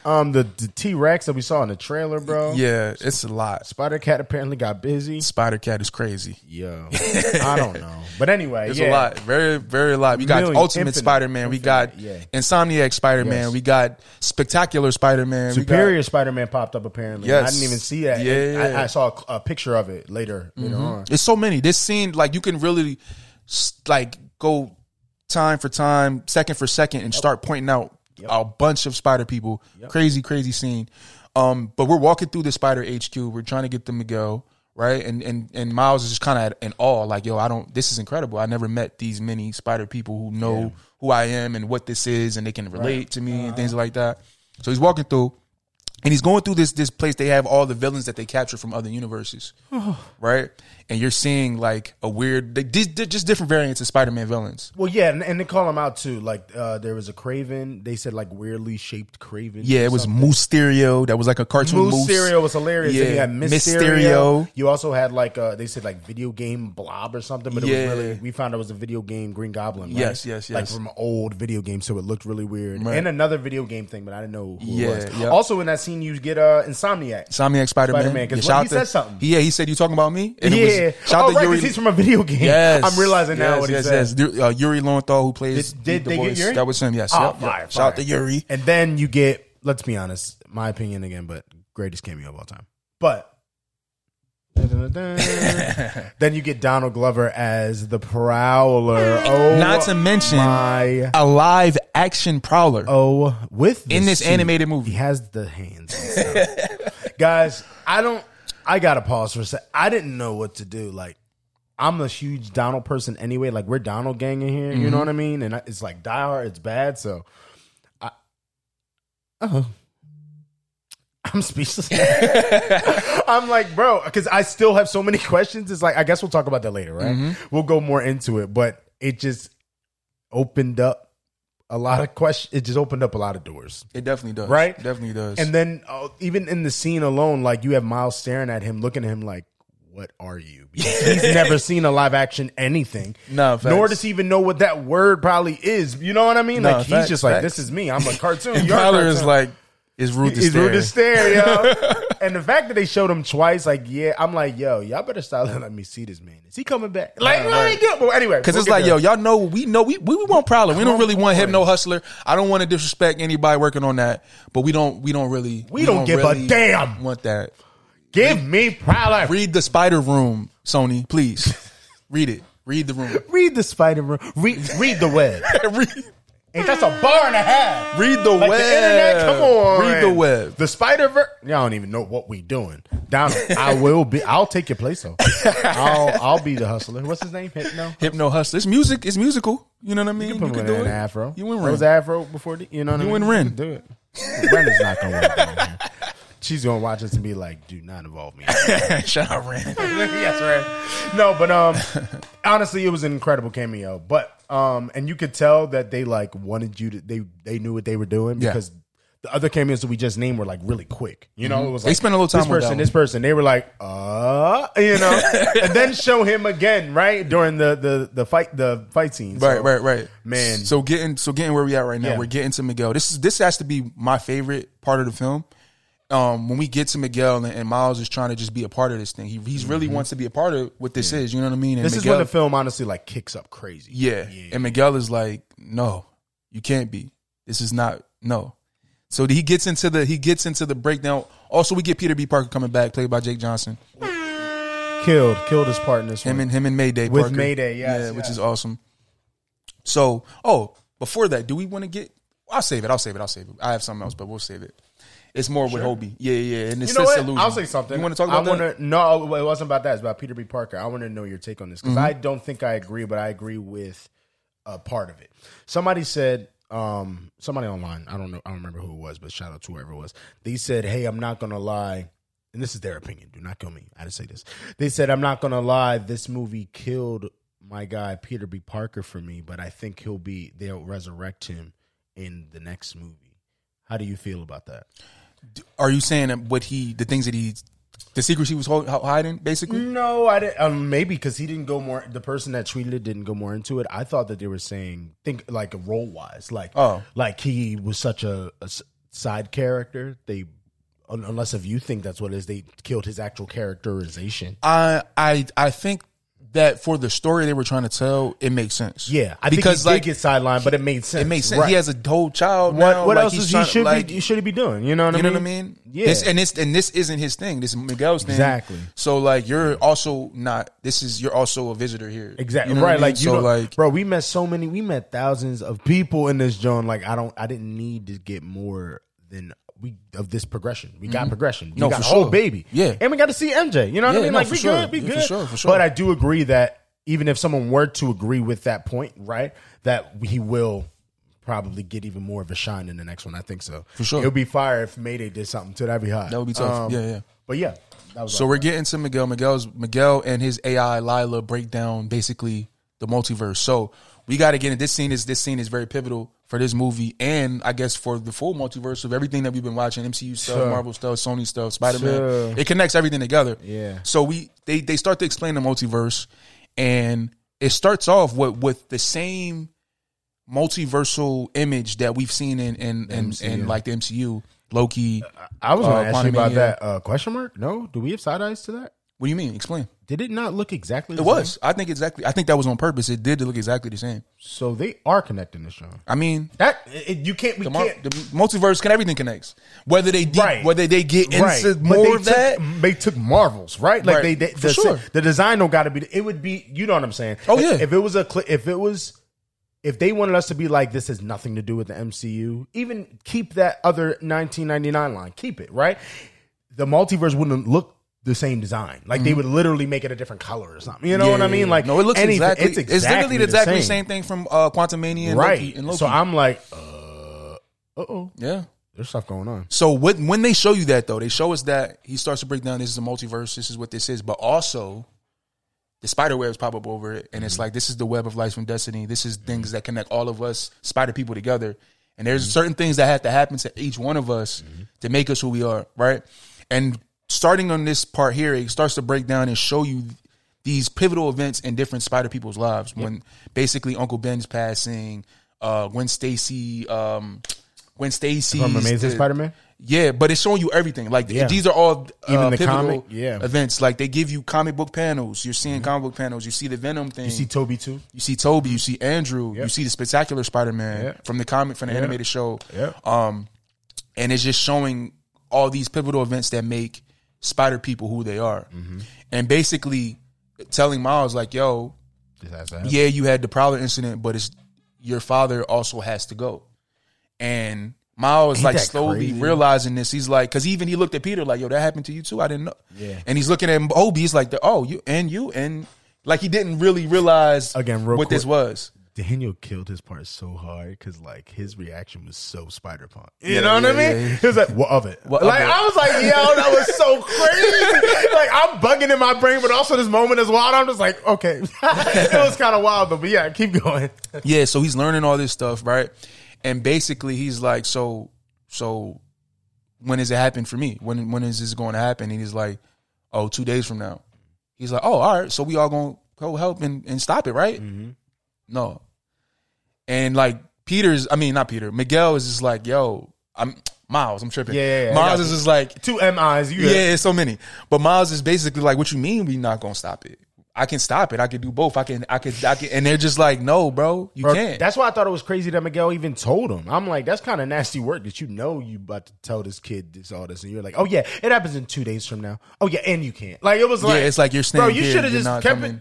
Um, the, the T-Rex that we saw in the trailer, bro. Yeah, it's a lot. Spider-Cat apparently got busy. Spider-Cat is crazy. Yo, I don't know, but anyway, it's yeah. a lot. Very, very a lot. We got Million, Ultimate Infinite, Spider-Man. Infinite, we got yeah. Insomniac Spider-Man. Yes. We got Spectacular Spider-Man. Superior got, Spider-Man popped up apparently. Yes. I didn't even see that. Yeah, it, I, I saw a, a picture of it later. Mm-hmm. Later on, it's so many. This scene, like you can really, like go time for time, second for second, and start pointing out. Yep. A bunch of spider people. Yep. Crazy, crazy scene. Um, but we're walking through the Spider H Q. We're trying to get to Miguel, right? And and and Miles is just kind of in awe, like, yo, I don't, this is incredible. I never met these many spider people who know yeah. who I am and what this is, and they can relate right. to me uh-huh. and things like that. So he's walking through, and he's going through this this place. They have all the villains that they capture from other universes, right? And you're seeing like a weird, they, they're just different variants of Spider-Man villains. Well, yeah, and, and they call them out too. Like uh, there was a Craven. They said like weirdly shaped Craven. Yeah, it was Mysterio. That was like a cartoon. Mysterio was hilarious. Yeah, and you had Mysterio. Mysterio. You also had like a, they said like video game Blob or something, but it yeah. was really we found it was a video game Green Goblin. Right? Yes, yes, yes. Like from an old video game, so it looked really weird. Right. And another video game thing, but I didn't know who yeah, it was. Yep. Also in that scene, you get uh, Insomniac. Insomniac Spider-Man. Spider-Man, because yeah, he said something. Yeah, he said, "You talking about me?" And yeah. It was Yeah. Shout oh, out to right, Yuri. He's from a video game. Yes. I'm realizing yes, now what yes, he said. Yes. Uh, Yuri Lowenthal, who plays did, did the they voice. Get Yuri? That was him, yes. Oh, yep, fire, yep. Fire. Shout out to Yuri. And then you get, let's be honest, my opinion again, but greatest cameo of all time. But then you get Donald Glover as the Prowler. Oh, not to mention my, a live action Prowler. Oh, with this in this suit, animated movie, he has the hands. Guys, I don't. I gotta pause for a sec. I didn't know what to do. Like, I'm a huge Donald person anyway. Like, we're Donald gang in here. Mm-hmm. You know what I mean? And I, it's like Die Hard. It's bad. So, I, uh-huh. I'm speechless. I'm like, bro, because I still have so many questions. It's like, I guess we'll talk about that later, right? Mm-hmm. We'll go more into it. But it just opened up a lot of questions. It just opened up a lot of doors. It definitely does. Right? It definitely does. And then uh, even in the scene alone, like you have Miles staring at him, looking at him like, what are you? Because he's never seen a live action anything. No, facts. Nor does he even know what that word probably is. You know what I mean? No, like facts, he's just like, facts. This is me. I'm a cartoon. And Prowler is like, It's rude to it's stare. It's rude to stare, yo. And the fact that they showed him twice, like, yeah, I'm like, yo, y'all better stop letting me see this man. Is he coming back? Like, right, right. Good. But anyway. Because we'll it's like, there. yo, y'all know, we know, we, we, we want Prowler. We don't really want Hypno Hustler. I don't want to disrespect anybody working on that, but we don't, we don't really. We, we don't, don't give really a damn. Want that. Give read, me Prowler. Read the Spider Room, Sony, please. Read it. Read the room. Read the Spider Room. Read, read the web. read. Ain't that's a bar and a half. Read the like web. The internet, come on. Read the web. The Spider-Verse. Y'all don't even know what we doing. Donald, I will be. I'll take your place though. I'll, I'll be the hustler. What's his name? Hypno. Hypno Hustler. It's music. It's musical. You know what I mean? You can, put you can do it. An afro. You win Ren. It was Afro before. The, you know what you I mean? You win Ren. Do it. Ren is not gonna work. Man. She's gonna watch us and be like, "Do not involve me." Shout out Ren. Yes, Ren. No, but um, honestly, it was an incredible cameo, but. Um, and you could tell that they like wanted you to, they, they knew what they were doing because yeah. the other cameos that we just named were like really quick. You know, mm-hmm. it was like, they spent a little time this person, with this person, they were like, uh, you know, and then show him again, right. During the, the, the fight, the fight scene. So, right, right, right. Man. So getting, so getting where we at right now, yeah. we're getting to Miguel. This is, this has to be my favorite part of the film. Um, when we get to Miguel and, and Miles is trying to just be a part of this thing, he he's really mm-hmm. wants to be a part of what this yeah. is. You know what I mean? And this Miguel, is when the film honestly like kicks up crazy. Yeah. yeah. And Miguel is like, no, you can't be. This is not no. So he gets into the he gets into the breakdown. Also, we get Peter B. Parker coming back, played by Jake Johnson. Killed killed his part in this him one. and him and Mayday with Parker. Mayday, yes, yeah, yes. which is awesome. So, oh, before that, do we want to get? I'll save it. I'll save it. I'll save it. I have something else, but we'll save it. It's more sure. with Hobie. Yeah, yeah. And it's you know what? Illusion. I'll say something. You want to talk about I wanna, that? No, it wasn't about that. It's about Peter B. Parker. I want to know your take on this because mm-hmm. I don't think I agree, but I agree with a part of it. Somebody said, um, somebody online, I don't know, I don't remember who it was, but shout out to whoever it was. They said, hey, I'm not going to lie. And this is their opinion. Do not kill me. I just say this. They said, I'm not going to lie. This movie killed my guy, Peter B. Parker, for me, but I think he'll be, they'll resurrect him in the next movie. How do you feel about that? Are you saying that what he, the things that he, the secrets he was hiding, basically? No, I didn't. Um, maybe because he didn't go more. The person that tweeted it didn't go more into it. I thought that they were saying, think like role wise, like oh. like he was such a, a side character. They, unless if you think that's what it is, they killed his actual characterization. I I I think. That for the story they were trying to tell, it makes sense. Yeah, I because think he like, did get sidelined, but it made sense. It made sense. Right. He has a whole child. What, now. what like else is he should to, like, be? Should he be doing? You know what I mean? You know what I mean? Yeah. This, and this and this isn't his thing. This is Miguel's thing. Exactly. So like you're also not. This is you're also a visitor here. Exactly. You know right. I mean? Like you. So like, bro, we met so many. We met thousands of people in this zone. Like I don't. I didn't need to get more than. We of this progression, we mm-hmm. got progression. We no, got for sure. Oh baby, yeah, and we got to see M J. You know what yeah, I mean? No, like we sure. good, we yeah, good. For sure, for sure. But I do agree that even if someone were to agree with that point, right, that he will probably get even more of a shine in the next one. I think so. For sure, it would be fire if Mayday did something to that. Be hot. That would be tough. Um, yeah, yeah. But yeah, that was so we're right. getting to Miguel. Miguel's Miguel and his A I Lila break down basically the multiverse. So we got to get in. This scene is this scene is very pivotal. For this movie, and I guess for the full multiverse of everything that we've been watching, M C U stuff, sure. Marvel stuff, Sony stuff, Spider-Man, sure. it connects everything together. Yeah. So we they they start to explain the multiverse, and it starts off with, with the same multiversal image that we've seen in in in, in like the M C U, Loki. I was going to uh, ask Quantumania. You about that uh, question mark. No, do we have side eyes to that? What do you mean? Explain. Did it not look exactly the same? It was. I think exactly. I think that was on purpose. It did look exactly the same. So they are connecting this show. I mean, that it, you can't. We the, can't. The multiverse can everything connects. Whether they de- right. whether they get into right. more of took, that, they took Marvels right. Like right. they, they the, sure. the design don't got to be. It would be. You know what I'm saying? Oh yeah. If it was a if it was. If they wanted us to be like, this has nothing to do with the M C U, even keep that other nineteen ninety-nine line. Keep it right. The multiverse wouldn't look. The same design, like mm-hmm. they would literally make it a different color or something. You know yeah, what I mean? Like no, it looks anything, exactly. It's, exactly it's literally the exactly the same. same thing from uh, Quantumania and right. Loki and Loki. So I'm like, uh oh, yeah, there's stuff going on. So what, when they show you that though, they show us that he starts to break down. This is a multiverse. This is what this is, but also the spider webs pop up over it, and mm-hmm. it's like this is the web of life from destiny. This is things that connect all of us spider people together, and there's mm-hmm. certain things that have to happen to each one of us mm-hmm. to make us who we are, right? And starting on this part here, it starts to break down and show you these pivotal events in different Spider people's lives. Yep. When basically Uncle Ben's passing, uh, Gwen Stacy, um, Gwen Stacy from Amazing Spider-Man. Yeah, but it's showing you everything. Like yeah. these are all uh, even the comic yeah. events. Like they give you comic book panels. You're seeing mm-hmm. comic book panels. You see the Venom thing. You see Toby too. You see Toby. You see Andrew. Yep. You see the Spectacular Spider-Man yep. from the comic from the yep. animated show. Yep. Um, and it's just showing all these pivotal events that make Spider people who they are, mm-hmm. and basically telling Miles like, "Yo, yeah, you had the Prowler incident, but it's your father also has to go." And Miles, ain't like slowly crazy? Realizing this, he's like, because even he looked at Peter like, "Yo, that happened to you too. I didn't know." Yeah, and he's looking at Hobie. He's like, "Oh, you and you and like he didn't really realize again real what quick, this was." Daniel killed his part so hard because like his reaction was so Spider Punk. You yeah, know what yeah, I mean? Yeah, yeah. He was like, "What of it?" What like of it? I was like, "Yo, that was so crazy." Like I'm bugging in my brain, but also this moment is wild. I'm just like, okay, it was kind of wild though. But yeah, keep going. Yeah, so he's learning all this stuff, right? And basically, he's like, so, so, when is it happening for me? When, when is this going to happen? And he's like, oh, two days from now. He's like, oh, all right, so we all gonna go help and, and stop it, right? Mm-hmm. No. And like Peter's, I mean, not Peter. Miguel is just like, yo, I'm Miles. I'm tripping. Yeah, yeah, yeah Miles is just like two M I's. You yeah, it's so many. But Miles is basically like, what you mean we not gonna stop it? I can stop it. I can do both. I can, I could, I can, and they're just like, no, bro, you bro, can't. That's why I thought it was crazy that Miguel even told him. I'm like, that's kind of nasty work that you know you about to tell this kid this all this, and you're like, oh yeah, it happens in two days from now. Oh yeah, and you can't. Like it was like, yeah, it's like you're bro, you should have just kept it,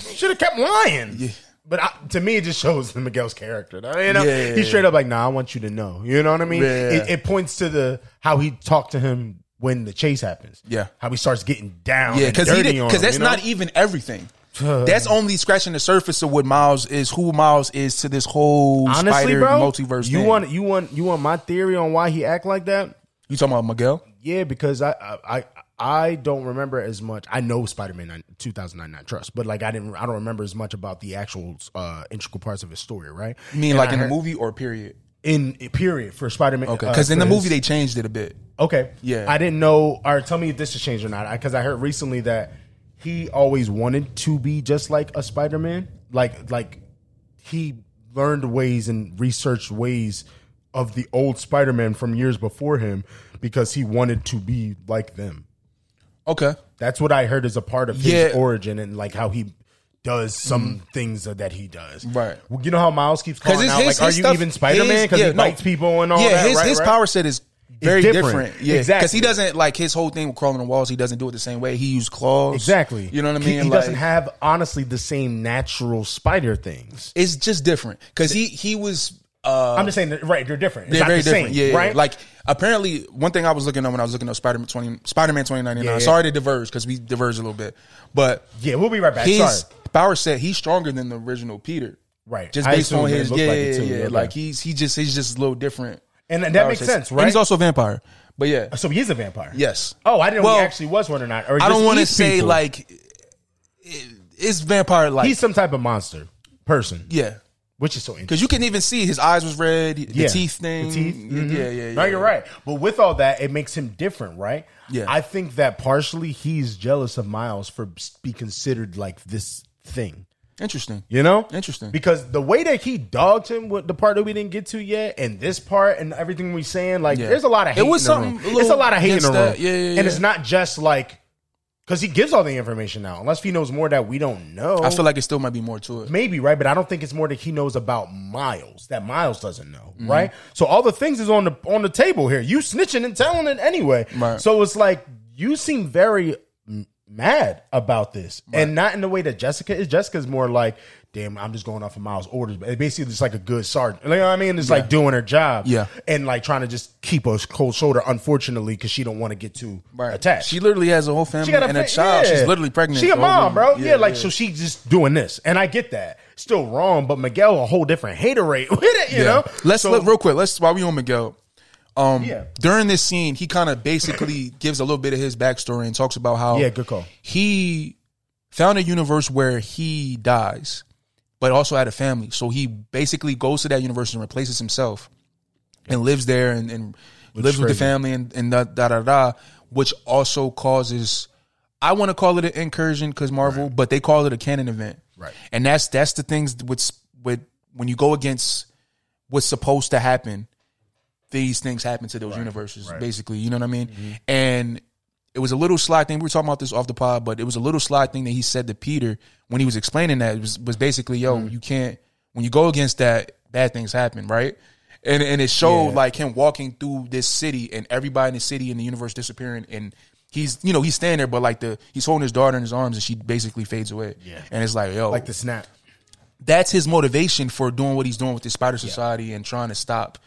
you should have kept lying. Yeah. But I, to me, it just shows the Miguel's character. You know, yeah. he's straight up like, nah, I want you to know. You know what I mean? Yeah. It, it points to the how he talked to him. When the chase happens, yeah, how he starts getting down, yeah, because that's you know? Not even everything. That's only scratching the surface of what Miles is, who Miles is to this whole honestly, spider bro, multiverse. You thing. want, you want, you want my theory on why he act like that? You talking about Miguel? Yeah, because I, I, I, I don't remember as much. I know Spider-Man two thousand ninety-nine, trust, but like I didn't, I don't remember as much about the actual uh, integral parts of his story. Right? You mean and like I in heard, the movie or period? In period for Spider-Man. Okay, because uh, in the movie they changed it a bit. Okay. Yeah. I didn't know, or tell me if this has changed or not, because I, I heard recently that he always wanted to be just like a Spider-Man. Like, like he learned ways and researched ways of the old Spider-Man from years before him because he wanted to be like them. Okay. That's what I heard as a part of his yeah. origin and like how he... does some mm. things that he does. Right. Well, you know how Miles keeps calling his, out, his, like, are you stuff, even Spider-Man? Because yeah, he bites no. people and all yeah, that, his, right? His right? power set is very it's different. different. Yeah, exactly. Because he doesn't, like, his whole thing with crawling on walls, he doesn't do it the same way. He used claws. Exactly. You know what I mean? He, he like, doesn't have, honestly, the same natural spider things. It's just different. Because he, he was... Uh, I'm just saying, that, right, they're different. It's they're not very the different. Same, yeah, right? Yeah. Like, apparently, one thing I was looking at when I was looking up Spider-Man twenty, Spider-Man twenty ninety-nine, yeah, yeah. sorry to diverge, because we diverge a little bit, but... Yeah, we'll be right back. Sorry. Power said he's stronger than the original Peter, right? Just based on his, yeah, like yeah, yeah. Okay. Like he's he just he's just a little different, and that Power makes says. sense, right? And he's also a vampire, but yeah, so he is a vampire. Yes. Oh, I didn't well, know he actually was one or not. Or I don't want to say people. Like it's vampire like he's some type of monster person. Yeah, which is so interesting because you can even see his eyes was red, the yeah. teeth thing, the teeth. Mm-hmm. Yeah, yeah, yeah. No, you're right. But with all that, it makes him different, right? Yeah, I think that partially he's jealous of Miles for be considered like this. Thing interesting, you know, interesting because the way that he dogged him with the part that we didn't get to yet, and this part and everything we saying, like, yeah. there's a lot of hate. It was something. A it's a lot of hate in the room, yeah, yeah, and yeah. it's not just like because he gives all the information now, unless he knows more that we don't know. I feel like it still might be more to it, maybe right, but I don't think it's more that he knows about Miles that Miles doesn't know, mm-hmm. right? So all the things is on the on the table here. You snitching and telling it anyway, right. So it's like you seem very. Mad about this, right. And not in the way that Jessica is. Jessica's more like, "Damn, I'm just going off of Miles' orders." But basically, it's like a good sergeant. You know what I mean? It's yeah. like doing her job, yeah, and like trying to just keep a cold shoulder. Unfortunately, because she don't want to get too right. attached. She literally has a whole family and fa- a child. Yeah. She's literally pregnant. She a mom, bro. Yeah, yeah like yeah. so she's just doing this, and I get that. Still wrong, but Miguel a whole different haterade with it. You yeah. know, let's so, let, real quick. Let's while we on Miguel. Um, yeah. During this scene, he kind of basically gives a little bit of his backstory and talks about how yeah, good call. He found a universe where he dies, but also had a family. So he basically goes to that universe and replaces himself and lives there and, and lives with the family and, and da, da, da, da, which also causes, I want to call it an incursion because Marvel, right. but they call it a canon event. Right. And that's, that's the things with, with, when you go against what's supposed to happen. these things happen to those right. universes, right. basically. You know what I mean? Mm-hmm. And it was a little sly thing. We were talking about this off the pod, but it was a little sly thing that he said to Peter when he was explaining that. It was, was basically, yo, mm-hmm. you can't, when you go against that, bad things happen, right? And and it showed yeah. like him walking through this city and everybody in the city and the universe disappearing, and he's, you know, he's standing there, but like the he's holding his daughter in his arms and she basically fades away. Yeah. And it's like, yo, like the snap. That's his motivation for doing what he's doing with the Spider Society yeah. and trying to stop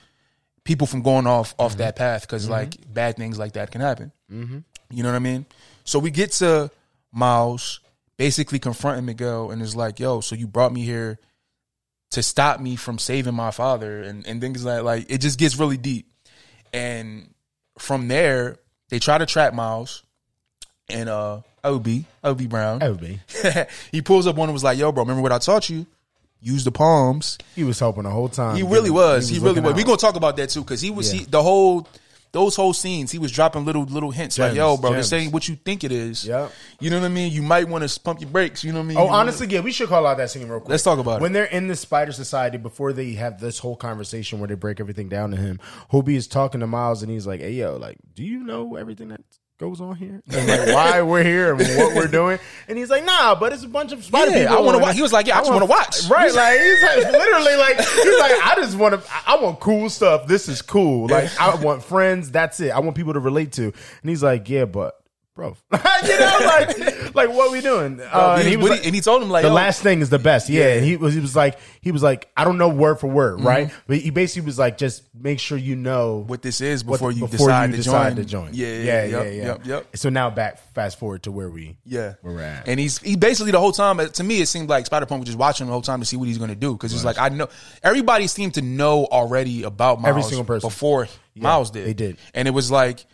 people from going off off mm-hmm. that path, because mm-hmm. like bad things like that can happen. Mm-hmm. You know what I mean? So we get to Miles basically confronting Miguel and is like, yo, so you brought me here to stop me from saving my father, and, and things like like it just gets really deep. And from there, they try to trap Miles, and uh, Hobie, Hobie Brown, Hobie, he pulls up one and was like, "Yo, bro, remember what I taught you? Use the palms." He was helping the whole time. He really was. He, was he really was. Out. We gonna talk about that too, because he was yeah. he, the whole those whole scenes. He was dropping little little hints gems, like, "Yo, bro, gems. This ain't what you think it is." Yep. You know what I mean? You might want to pump your brakes. You know what I mean? Oh, you honestly, yeah, we should call out that scene real quick. Let's talk about when it. When they're in the Spider Society, before they have this whole conversation where they break everything down to him, Hobie is talking to Miles and he's like, "Hey, yo, like, do you know everything that goes on here? And like why we're here and what we're doing?" And he's like, "Nah, but it's a bunch of spider yeah, people." I want to watch. He was like, "Yeah, I, I just want to watch." Right? Like he's like, literally like he's like, "I just want to. I want cool stuff. This is cool. Like I want friends. That's it. I want people to relate to." And he's like, "Yeah, but bro, you know, like like what we doing?" Uh, and, he was like, and he told him like the last thing is the best. Yeah, yeah. And he was he was like he was like I don't know word for word, mm-hmm. right? But he basically was like, "Just make sure you know what this is before what, you before decide, you to, decide join. to join." Yeah, yeah, yeah, yep, yeah. yeah. Yep, yep. So now back, fast forward to where we yeah where we're at, and he's he basically the whole time. To me, it seemed like Spider Punk was just watching the whole time to see what he's going to do, because he's right. like, I know everybody seemed to know already about Miles every single person before yeah, Miles did. They did, and it was like,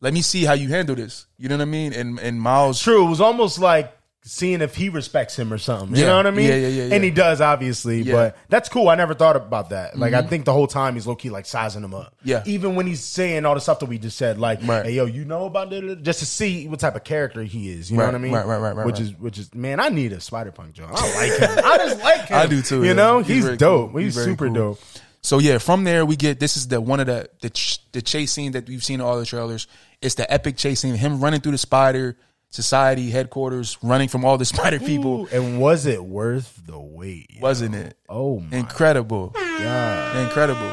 let me see how you handle this. You know what I mean? And and Miles, true. It was almost like seeing if he respects him or something. You yeah. know what I mean? Yeah, yeah, yeah, yeah. And he does, obviously. Yeah. But that's cool. I never thought about that. Like, mm-hmm. I think the whole time he's low key like sizing him up. Yeah. Even when he's saying all the stuff that we just said, like, right. "Hey, yo, you know about it?" Just to see what type of character he is. You right. know what I mean? Right, right, right, right. Which right. is which is man, I need a Spider Punk John. I like him. I just like him. I do too. You yeah. know, he's, he's dope. Cool. He's, he's super cool. dope. So yeah, from there we get this is the one of the the, ch- the chase scene that we've seen in all the trailers. It's the epic chase scene, him running through the Spider Society headquarters, running from all the spider people. Ooh, and was it worth the wait? Wasn't know? It? Oh my incredible. God. Incredible.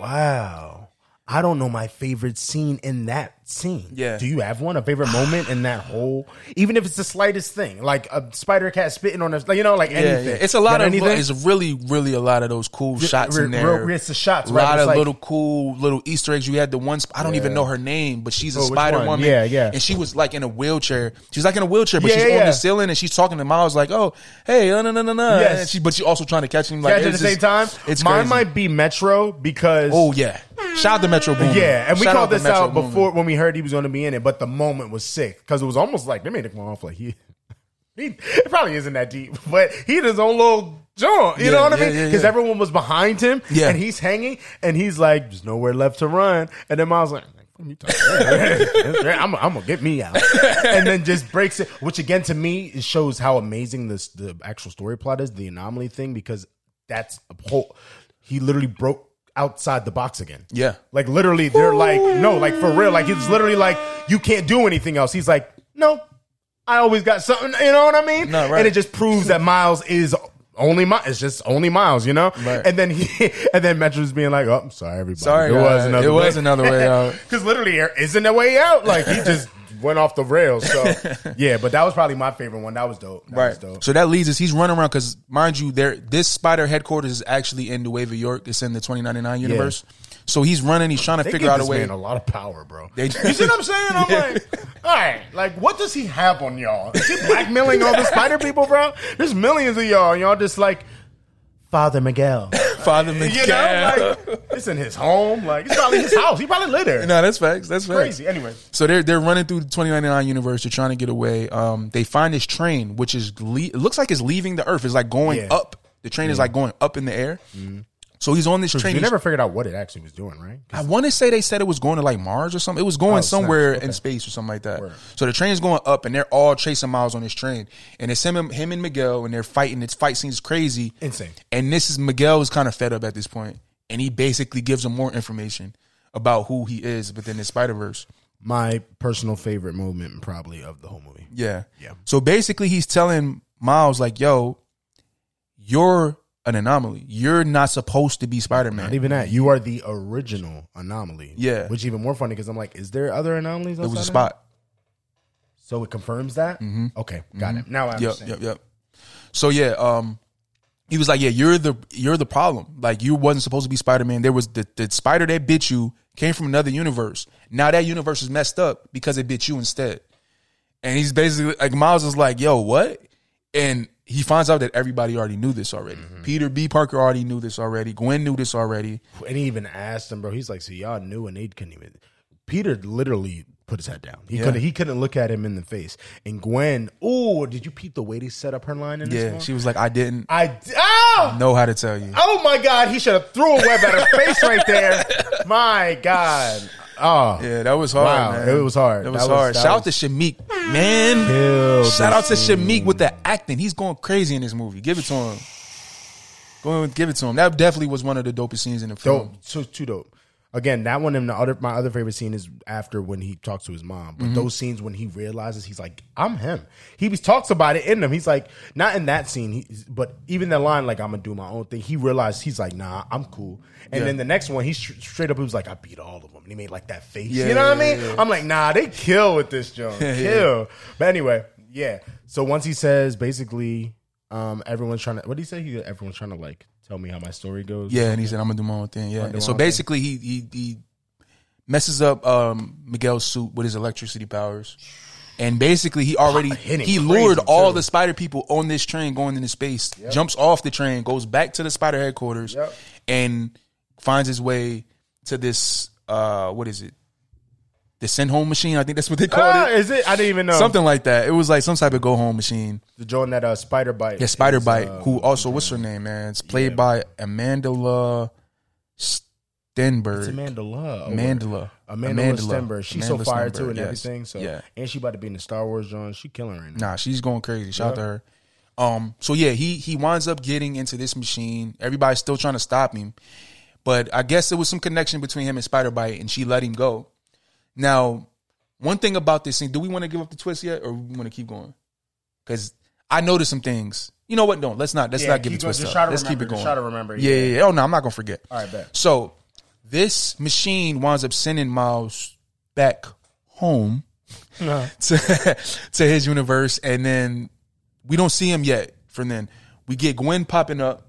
Wow. I don't know my favorite scene in that scene. Yeah. Do you have one? A favorite moment in that whole, even if it's the slightest thing, like a spider cat spitting on us, like, you know, like yeah, anything. Yeah. It's a lot Got of, anything? It's really, really a lot of those cool Just, shots re, in there. Re, it's the shots, right? A lot it's of like, little cool little Easter eggs. You had the one, I don't yeah. even know her name, but she's a oh, Spider Woman. Yeah, yeah. And she was like in a wheelchair. She was like in a wheelchair, but yeah, she's yeah. on the ceiling and she's talking to Miles like, "Oh, hey, no, no, no, no, no." But she's also trying to catch him. Like, catch at the same just, time. It's Mine crazy. might be Metro because. Oh, yeah. Shout out to Metro Boomin. Yeah, and we Shout called this Metro out before Boomin. When we heard he was going to be in it, but the moment was sick because it was almost like they made it come off like he, he it probably isn't that deep, but he had his own little joint, you yeah, know what yeah, I mean? Because yeah, yeah. everyone was behind him, yeah. and he's hanging, and he's like, "There's nowhere left to run," and then Miles like, "What are you talking about? I'm, I'm gonna get me out," and then just breaks it. Which again, to me, it shows how amazing this the actual story plot is, the anomaly thing, because that's a whole. He literally broke. Outside the box again. Yeah. Like literally they're like, no, like for real. Like it's literally like you can't do anything else. He's like, "No, I always got something." You know what I mean? No, right. And it just proves that Miles is only Miles. It's just only Miles, you know? Right. And then he and then Metro's being like, "Oh, I'm sorry, everybody. Sorry, it guys. was another it way. was another way out." Because literally there isn't a way out. Like he just went off the rails. So yeah, but that was probably my favorite one. That was dope. That right. was dope. So that leads us. He's running around because, mind you, there this Spider headquarters is actually in New Wave, York. It's in the twenty ninety-nine universe. Yeah. So he's running. He's trying to they figure out a way. Man, a lot of power, bro. They, you see what I'm saying? I'm yeah. like, all right. Like, what does he have on y'all? Is he blackmailing all the spider people, bro? There's millions of y'all. And y'all just like. Father Miguel. Father Miguel. You know, like, it's in his home. Like, it's probably his house. He probably lived there. No, that's facts. That's facts. Crazy. Anyway. So they're they're running through the twenty ninety-nine universe. They're trying to get away. Um, they find this train, which is, le- it looks like it's leaving the earth. It's like going yeah. up. The train yeah. is like going up in the air. Mm-hmm. So he's on this train. You never figured out what it actually was doing, right? I want to say they said it was going to like Mars or something. It was going oh, somewhere okay. in space or something like that. Word. So the train's going up, and they're all chasing Miles on this train. And it's him, him and Miguel, and they're fighting. This fight scene's crazy, insane. And this is Miguel is kind of fed up at this point. and he basically gives him more information about who he is within the Spider-Verse. My personal favorite moment probably of the whole movie. Yeah. Yeah. So basically he's telling Miles like, yo, you're an anomaly. You're not supposed to be Spider-Man. Not even that. You are the original anomaly. Yeah. Which is even more funny because I'm like, is there other anomalies outside? It was a spot. So it confirms that? Mm-hmm. Okay. Got mm-hmm. it. Now I understand. Yep, yep, yep. So yeah, um, he was like, yeah, you're the you're the problem. Like, you wasn't supposed to be Spider-Man. There was the, the spider that bit you came from another universe. Now that universe is messed up because it bit you instead. And he's basically like, Miles is like, yo, what? And he finds out that everybody already knew this already. Mm-hmm. Peter B. Parker already knew this already. Gwen knew this already. And he even asked him, bro. He's like, so y'all knew and they couldn't even. Peter literally put his head down. He yeah. couldn't. He couldn't look at him in the face. And Gwen, oh, did you peep the way they set up her line in this Yeah, one? She was like, I didn't. I, ah! I know how to tell you. Oh my God, he should have threw a web at her face right there. My God. Oh yeah, that was hard. Wow, man. It was hard. That was, that was hard. That Shout was... out to Shameik, man. Kill Shout out to Shameik with the acting. He's going crazy in this movie. Give it to him. Go and give it to him. That definitely was one of the dopest scenes in the film. Dope. Too, too dope. Again, that one and the other. My other favorite scene is after when he talks to his mom. But mm-hmm. those scenes when he realizes he's like, I'm him. He talks about it in them. He's like, not in that scene, he, but even that line, like, I'm gonna do my own thing. He realized he's like, nah, I'm cool. And yeah. then the next one, he sh- straight up, he was like, I beat all of them. And he made like that face. Yeah, you know what yeah, I mean? Yeah, yeah. I'm like, nah, they kill with this joke. Kill. yeah. But anyway, yeah. So once he says, basically, um, everyone's trying to. What did he say? He everyone's trying to like. Tell me how my story goes. Yeah, and he said, I'm going to do my own thing. Yeah. And so basically, he, he he messes up um, Miguel's suit with his electricity powers. And basically, he already, he lured all the spider people on this train going into space, yep. jumps off the train, goes back to the spider headquarters, yep. and finds his way to this, uh, what is it? The send home machine, I think that's what they called ah, it. Is it? I didn't even know. Something like that. It was like some type of go home machine. The join that uh, Spider-Bite. Yeah, Spider-Bite. Uh, who also, what's her name, man? It's played yeah. by Amandla Stenberg. It's Amandla. Amandla. Amandla Stenberg. She's Amandla so fired Stenberg, too and yes. everything. So yeah. and she about to be in the Star Wars joint. She killing right now. Nah, she's going crazy. Shout yeah. out to her. Um. So yeah, he he winds up getting into this machine. Everybody's still trying to stop him, but I guess there was some connection between him and Spider-Bite, and she let him go. Now, one thing about this scene, do we want to give up the twist yet, or we want to keep going? Because I noticed some things. You know what? Don't. Let's not. Let's yeah, not give it twist up. Try to let's remember, keep it going. Try to remember. Yeah, yeah, yeah. Oh, no, I'm not going to forget. All right, bet. So this machine winds up sending Miles back home no. to, to his universe, and then we don't see him yet from then. We get Gwen popping up,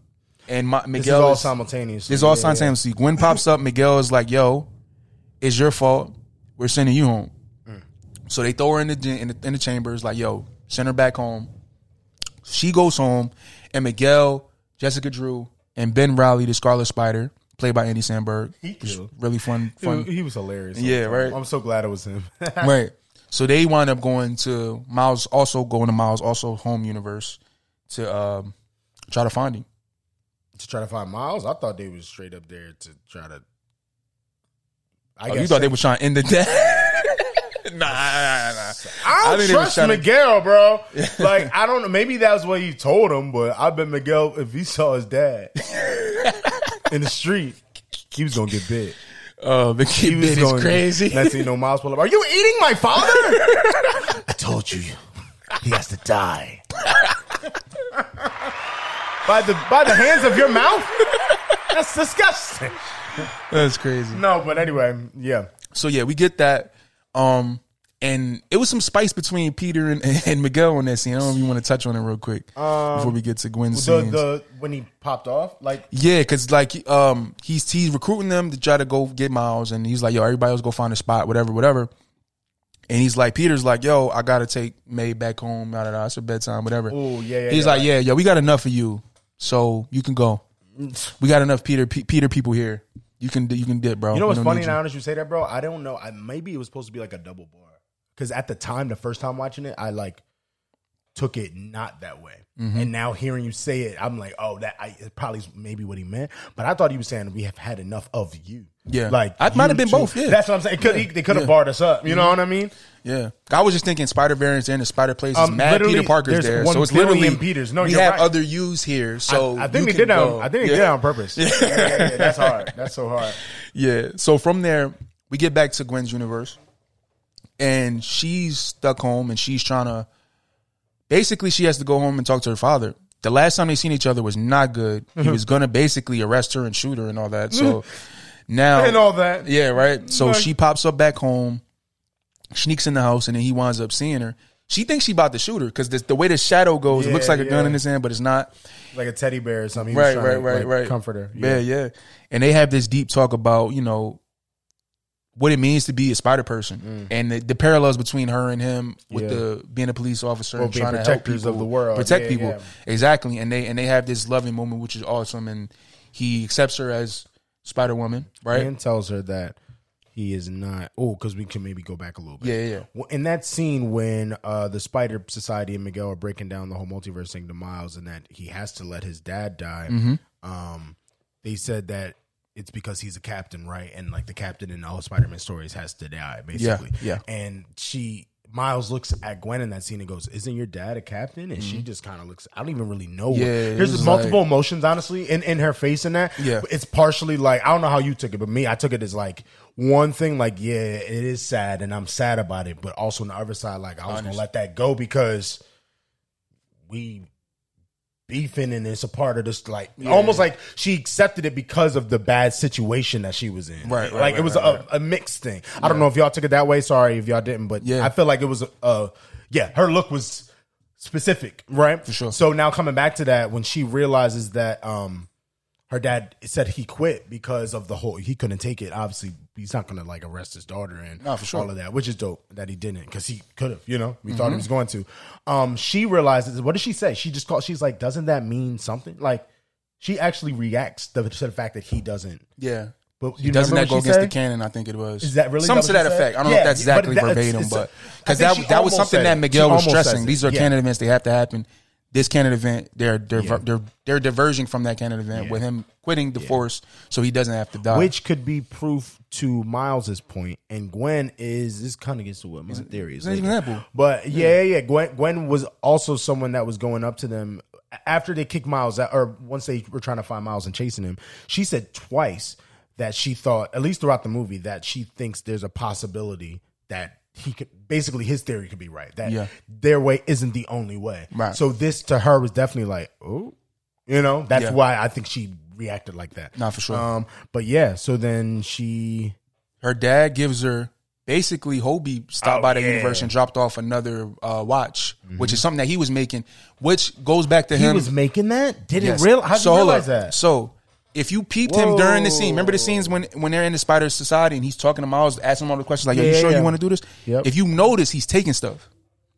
and my, Miguel this is all is, simultaneous. This is all yeah, simultaneous. Yeah. Gwen pops up. Miguel is like, yo, it's your fault. We're sending you home. Mm. So they throw her in the, in the in the chambers, like, yo, send her back home. She goes home, and Miguel, Jessica Drew, and Ben Reilly, the Scarlet Spider, played by Andy Samberg. He was really fun. fun. He, he was hilarious. Yeah, right. I'm so glad it was him. Right. So they wind up going to Miles, also going to Miles, also home universe, to um, try to find him. To try to find Miles? I thought they was straight up there to try to... I oh, you thought so. They were trying to end the day? nah, nah, nah. I don't I mean, trust Miguel, to... bro. Like, I don't know. Maybe that's what he told him, but I bet Miguel, if he saw his dad in the street, he was going to get bit. Oh, the kid bit is crazy. That's you know, Miles pull up. Are you eating my father? I told you. He has to die. by the By the hands of your mouth? That's disgusting. That's crazy. No, but anyway, yeah. So yeah, we get that. Um, and it was some spice between Peter and, and Miguel on that scene. I don't know if you want to touch on it real quick um, before we get to Gwen's the, scenes. The, when he popped off, like yeah, because like um, he's he's recruiting them to try to go get Miles, and he's like, yo, everybody else go find a spot, whatever, whatever. And he's like, Peter's like, yo, I gotta take May back home. Nah, nah, nah, it's her bedtime, whatever. Oh yeah, yeah. He's yeah, like, right. yeah, yo, we got enough of you, so you can go. We got enough Peter P- Peter people here. You can you can dip, bro. You know what's funny now that you say that, bro? I don't know. I, maybe it was supposed to be like a double bar. Because at the time, the first time watching it, I like took it not that way. Mm-hmm. And now hearing you say it, I'm like, oh, that I, it probably is maybe what he meant. But I thought he was saying we have had enough of you. Yeah. Like, I might have been too. both. Yeah. That's what I'm saying. It could, yeah. he, they could have yeah. barred us up. You mm-hmm. know what I mean? Yeah. I was just thinking spider variants and the spider places. Um, Mad Peter Parker's there. So it's literally Peters. No, we have right. other yous here. So I, I think they did that on, I think they yeah. did that on purpose. Yeah. Yeah, yeah, yeah, that's hard. That's so hard. Yeah. So from there, we get back to Gwen's universe. And she's stuck home and she's trying to basically, she has to go home and talk to her father. The last time they seen each other was not good. He was going to basically arrest her and shoot her and all that. So now... And all that. Yeah, right? So like, she pops up back home, sneaks in the house, and then he winds up seeing her. She thinks she about to shoot her because the way the shadow goes, yeah, it looks like a yeah. gun in his hand, but it's not. Like a teddy bear or something. He right, was right, right, to, like, right. comfort her. Yeah. yeah, yeah. And they have this deep talk about, you know, what it means to be a spider person mm. and the, the parallels between her and him with yeah. the being a police officer well, and trying to help people of the world. Protect yeah, people. Yeah. Exactly. And they and they have this loving moment, which is awesome. And he accepts her as Spider-Woman, right? And tells her that he is not. Oh, because we can maybe go back a little bit. Yeah, yeah. Well, in that scene when uh, the Spider Society and Miguel are breaking down the whole multiverse thing to Miles and that he has to let his dad die, mm-hmm. um, they said that it's because he's a captain, right? And like the captain in all Spider-Man stories has to die, basically. Yeah, yeah. And she, Miles looks at Gwen in that scene and goes, "Isn't your dad a captain?" And mm-hmm. she just kind of looks. I don't even really know. Yeah, there's multiple like, emotions, honestly, in, in her face in that. Yeah, it's partially like I don't know how you took it, but me, I took it as like one thing, like yeah, it is sad, and I'm sad about it. But also on the other side, like I was gonna let that go because we. Beefing and it's a part of this, like yeah. almost like she accepted it because of the bad situation that she was in. Right, right like right, it was right, a, right. a mixed thing. Yeah. I don't know if y'all took it that way. Sorry if y'all didn't, but yeah. I feel like it was a, a yeah. Her look was specific, right? For sure. So now coming back to that, when she realizes that um her dad said he quit because of the whole he couldn't take it. Obviously, he's not gonna like arrest his daughter and no, for sure. all of that, which is dope that he didn't because he could have. You know, we mm-hmm. thought he was going to. Um, she realizes. What did she say? She just called. She's like, doesn't that mean something? Like, she actually reacts to the fact that he doesn't. Yeah, but you doesn't that go against said? the canon? I think it was. Is that really something to that said? effect? I don't yeah, know if that's exactly that, verbatim, it's, it's, but because that that was something that Miguel was stressing. These are yeah. canon events; they have to happen. This canon event, they're they're, yeah. they're they're diverging from that canon event yeah. with him quitting the yeah. force, so he doesn't have to die. Which could be proof to Miles's point, and Gwen is this kind of gets to what my theory is. It's even that, but yeah, yeah, yeah. Gwen Gwen was also someone that was going up to them after they kicked Miles out, or once they were trying to find Miles and chasing him. She said twice that she thought, at least throughout the movie, that she thinks there's a possibility that. He could basically his theory could be right that yeah. their way isn't the only way. Right. So this to her was definitely like, oh, you know, that's yeah. why I think she reacted like that. Not for sure. Um, but yeah, so then she, her dad gives her basically Hobie stopped oh, by the yeah. universe and dropped off another uh, watch, mm-hmm. which is something that he was making, which goes back to him. He was making that. Didn't yes. real. How did so, you realize that? So. If you peeped Whoa. him during the scene, remember the scenes when, when they're in the Spider Society and he's talking to Miles, asking him all the questions like, "Are yeah, you sure yeah. you want to do this?" Yep. If you notice, he's taking stuff,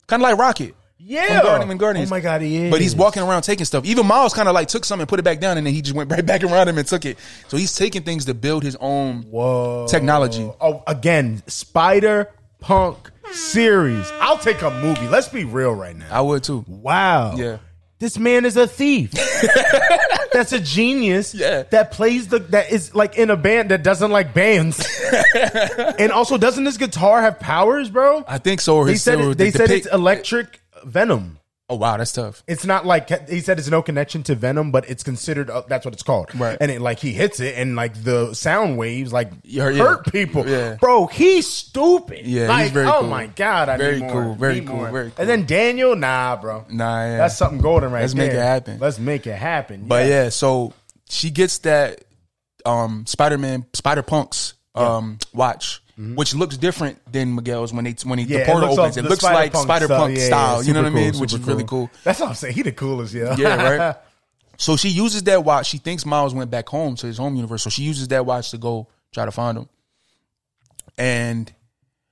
kind of like Rocket, yeah, from Guardian and Guardians. Oh my God, he is! But he's walking around taking stuff. Even Miles kind of like took some and put it back down, and then he just went right back around him and took it. So he's taking things to build his own Whoa. technology. Oh, again, Spider Punk series. I'll take a movie. Let's be real right now. I would too. Wow. Yeah. This man is a thief. That's a genius yeah. that plays the that is like in a band that doesn't like bands. And also, doesn't this guitar have powers, bro? I think so. Or they said, it, they the said it's electric Venom. Oh, wow. That's tough. It's not like he said it's no connection to Venom, but it's considered. Uh, that's what it's called. Right. And it like he hits it and like the sound waves like yeah, hurt yeah. people. Yeah. Bro, he's stupid. Yeah. Like, he's very oh cool. my God. I very need cool. More. Very need cool. More. Very cool. And then Daniel. Nah, bro. Nah. Yeah. That's something golden right Let's there. Let's make it happen. Let's make it happen. But yeah. yeah so she gets that um, Spider-Man, Spider-Punk's um, yeah. watch. Mm-hmm. Which looks different than Miguel's when they when he, yeah, the portal opens. Up, it looks Spider like Spider Punk yeah, style. Yeah, you know what cool, I mean? Which is cool. really cool. That's what I'm saying. He the coolest, yeah. Yeah, right. So she uses that watch. She thinks Miles went back home to his home universe. So she uses that watch to go try to find him. And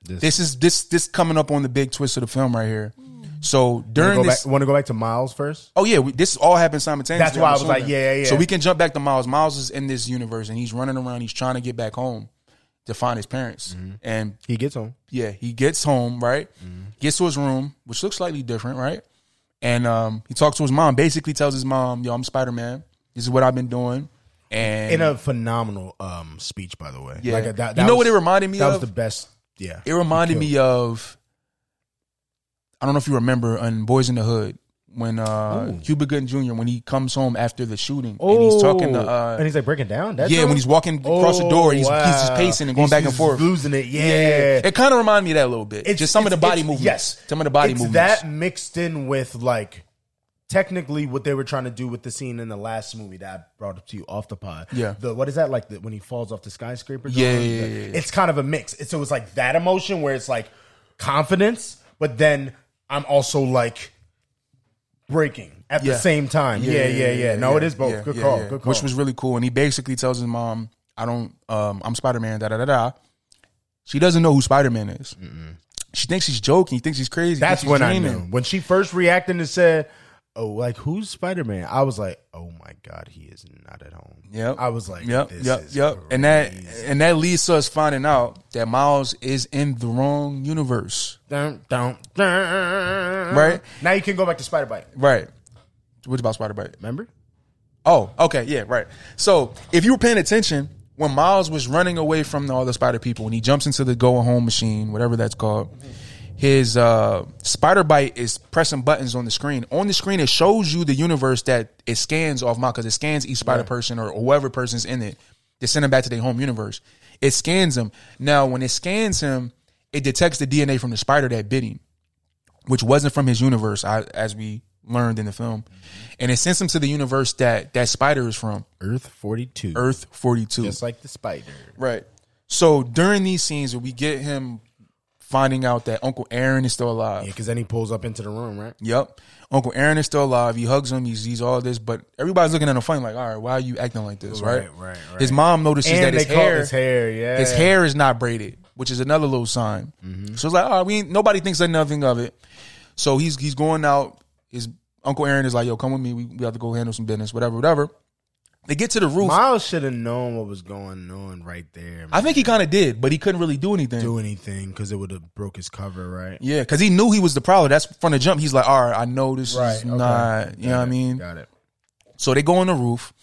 this, this is this this coming up on the big twist of the film right here. So during wanna this, want to go back to Miles first? Oh yeah, we, this all happened simultaneously. That's why I was like, yeah, yeah. So we can jump back to Miles. Miles is in this universe and he's running around. He's trying to get back home. To find his parents. Mm-hmm. And he gets home. Yeah, he gets home, right? Mm-hmm. Gets to his room, which looks slightly different, right? And um, he talks to his mom, basically tells his mom, yo, I'm Spider-Man. This is what I've been doing. And in a phenomenal um, speech, by the way. Yeah. Like a, that, that you know was, what it reminded me that of? That was the best. Yeah. It reminded me of, I don't know if you remember, on Boys in the Hood. When uh, Cuba Gooding Junior, when he comes home after the shooting, oh, and he's talking to, uh, and he's like breaking down. That's yeah, when he's walking across oh, the door, and he's, wow. he's just pacing and going he's, back and forth, losing it. Yeah, yeah. It kind of reminded me of that a little bit. It's, just some of the body movements. Yes, some of the body it's movements. That mixed in with like technically what they were trying to do with the scene in the last movie that I brought up to you off the pod. Yeah, the, what is that like the, when he falls off the skyscraper? Yeah, yeah, yeah, yeah, it's kind of a mix. It's, so it's like that emotion where it's like confidence, but then I'm also like. Breaking at yeah. the same time. Yeah, yeah, yeah. yeah, yeah. No, yeah, it is both. Yeah, good yeah, call. Yeah. Good call. Which was really cool. And he basically tells his mom, I don't, um, I'm Spider-Man, da da da da. She doesn't know who Spider-Man is. Mm-mm. She thinks he's joking. He thinks he's crazy. That's when I knew. When she first reacted and said, oh, like, who's Spider-Man? I was like, oh my God, he is not at home. Yep. I was like, yep, this yep, is yep. Crazy. And that and that leads to us finding out that Miles is in the wrong universe. Dun, dun, dun. Right? Now you can go back to Spider-Bite. Right. What's about Spider-Bite? Remember? Oh, okay, yeah, right. So if you were paying attention, when Miles was running away from all the spider people, when he jumps into the go-home machine, whatever that's called, his uh, Spider-Bite is pressing buttons on the screen. On the screen, it shows you the universe that it scans off Miles, because it scans each spider right. person or whoever person's in it. They send them back to their home universe. It scans them. Now, when it scans him, it detects the D N A from the spider that bit him, which wasn't from his universe, I, as we learned in the film. Mm-hmm. And it sends him to the universe that that spider is from. Earth forty-two. Earth forty-two. Just like the spider. Right. So during these scenes, we get him finding out that Uncle Aaron is still alive. Yeah, because then he pulls up into the room, right? Yep. Uncle Aaron is still alive. He hugs him. He sees all this, but everybody's looking at him funny, like, all right, why are you acting like this, right? Right, right, right. His mom notices and that his hair, his hair, yeah. his hair is not braided, which is another little sign. Mm-hmm. So it's like, all right, we ain't, nobody thinks nothing of it. So he's he's going out. His Uncle Aaron is like, yo, come with me. We, we have to go handle some business, whatever, whatever. They get to the roof. Miles should have known what was going on right there. Man. I think he kind of did, but he couldn't really do anything. Do anything because it would have broke his cover, right? Yeah, because he knew he was the Prowler. That's from the jump. He's like, all right, I know this right, is okay. not, Got you know it. What I mean? Got it. So they go on the roof,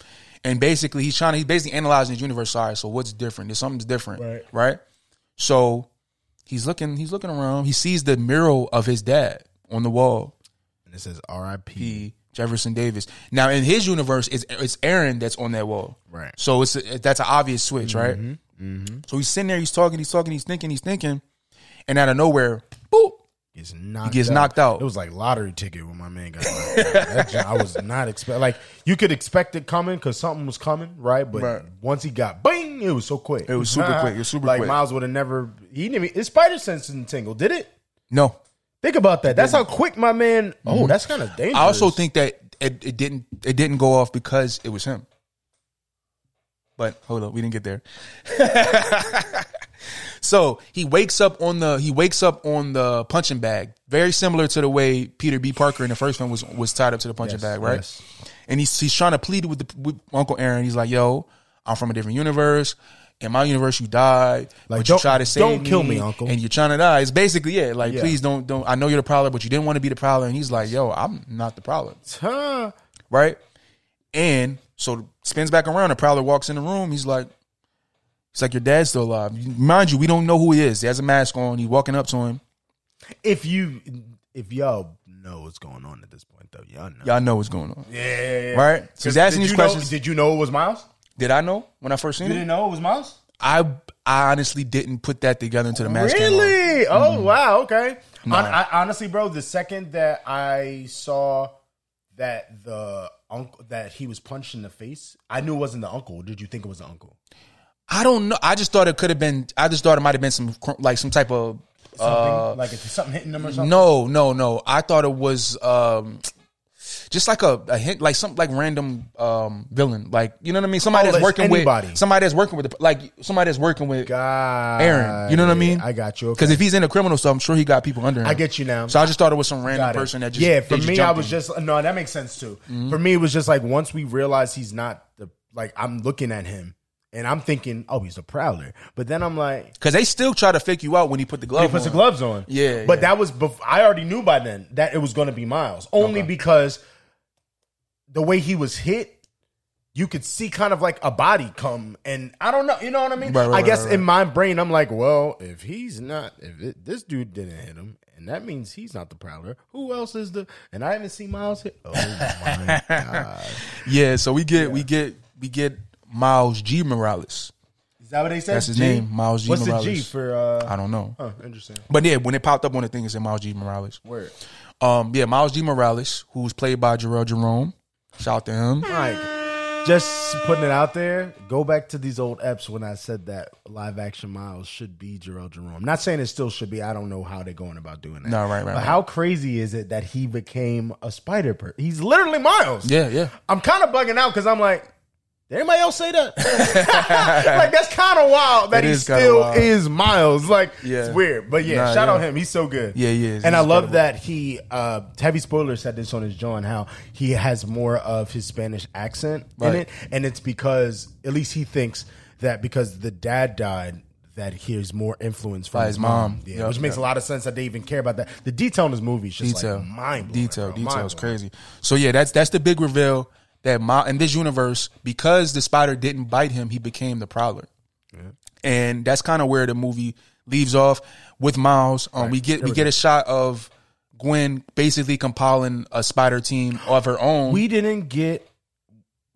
and basically he's trying to, he's basically analyzing his universe. All right, so what's different? There's something's different, right. right? So he's looking, he's looking around. He sees the mural of his dad on the wall. And it says R I P Jefferson Davis. Now in his universe, it's it's Aaron that's on that wall, right? So it's a, that's an obvious switch, right? Mm-hmm, mm-hmm. So he's sitting there, he's talking, he's talking, he's thinking, he's thinking, and out of nowhere, boop, gets knocked he gets out. knocked out. It was like lottery ticket when my man got knocked out. That, I was not expecting. Like you could expect it coming because something was coming, right? But right. once he got bang, it was so quick. It was super quick. It was super like, quick. Like Miles would have never. He didn't. Even, his spider sense didn't tingle, did it? No. Think about that. That's how quick my man. Oh, that's kind of dangerous. I also think that it, it didn't it didn't go off because it was him. But hold up, we didn't get there. So he wakes up on the he wakes up on the punching bag, very similar to the way Peter B. Parker in the first one was was tied up to the punching yes, bag, right? Yes. And he's he's trying to plead with, the, with Uncle Aaron. He's like, "Yo, I'm from a different universe. In my universe, you died, like, but you try to save me. Don't kill me, Uncle. And you're trying to die." It's basically, yeah, like, yeah. please don't, don't. I know you're the Prowler, but you didn't want to be the Prowler. And he's like, yo, I'm not the Prowler. Huh. Right? And so spins back around. The Prowler walks in the room. He's like, it's like your dad's still alive. Mind you, we don't know who he is. He has a mask on. He's walking up to him. If you, if y'all know what's going on at this point, though, y'all know. Y'all know what's going on. Yeah, yeah, yeah. Right? So he's asking these questions. Know, did you know it was Miles? Did I know when I first seen you it? You didn't know it was Miles? I I honestly didn't put that together until the match came on. Really? Oh, mm-hmm. wow. Okay. Nah. I, I, honestly, bro, the second that I saw that the uncle that he was punched in the face, I knew it wasn't the uncle. Did you think it was the uncle? I don't know. I just thought it could have been. I just thought it might have been some like some type of something, uh, like something hitting them or something. No, no, no. I thought it was. Um, Just like a, a hint, like some like random um, villain, like you know what I mean. Somebody oh, that's working anybody. with somebody that's working with the, like somebody that's working with God, Aaron. You know what I mean? I got you. Because okay. if he's in the criminal stuff, I'm sure he got people under him. I get you now. So I just thought it was some random person that just yeah. For me, I was in. just no. That makes sense too. Mm-hmm. For me, it was just like once we realized he's not the like I'm looking at him And I'm thinking, oh, he's a Prowler. But then I'm like... Because they still try to fake you out when he put the gloves on. He puts on. the gloves on. Yeah. But yeah. that was... Bef- I already knew by then that it was going to be Miles. Only okay. because the way he was hit, you could see kind of like a body come. And I don't know. You know what I mean? Right, right, I guess right, right. in my brain, I'm like, well, if he's not... If it, this dude didn't hit him, and that means he's not the Prowler, who else is the... And I haven't seen Miles hit... Oh, my God. Yeah, so we get... Yeah. We get... We get... Miles G. Morales. Is that what they said? That's his G? name, Miles G. What's Morales. What's the G for? Uh, I don't know. Oh, interesting. But yeah, when it popped up on the thing, it said Miles G. Morales. Where? Um, yeah, Miles G. Morales, who's played by Jarrell Jerome. Shout out to him. All right. Just putting it out there, go back to these old eps when I said that live action Miles should be Jarrell Jerome. I'm not saying it still should be. I don't know how they're going about doing that. No, right, right. But right. how crazy is it that he became a spider person? He's literally Miles. Yeah, yeah. I'm kind of bugging out because I'm like, did anybody else say that? Like, that's kind of wild that it he is still is Miles. Like, yeah. it's weird. But, yeah, nah, shout yeah. out him. He's so good. Yeah, yeah. And I incredible. love that he, uh, Heavy Spoiler said this on his John, how he has more of his Spanish accent right. in it. And it's because, at least he thinks that because the dad died, that hears more influence from By his mom. mom. Yeah, yep, which yep. makes a lot of sense that they even care about that. The detail in this movie is just, detail. like, mind-blowing. Detail, bro. detail is crazy. So, yeah, that's that's the big reveal. That Miles, in this universe, because the spider didn't bite him, he became the Prowler. Yeah. And that's kind of where the movie leaves off with Miles. Um, right. We get we, we get a shot of Gwen basically compiling a spider team of her own. We didn't get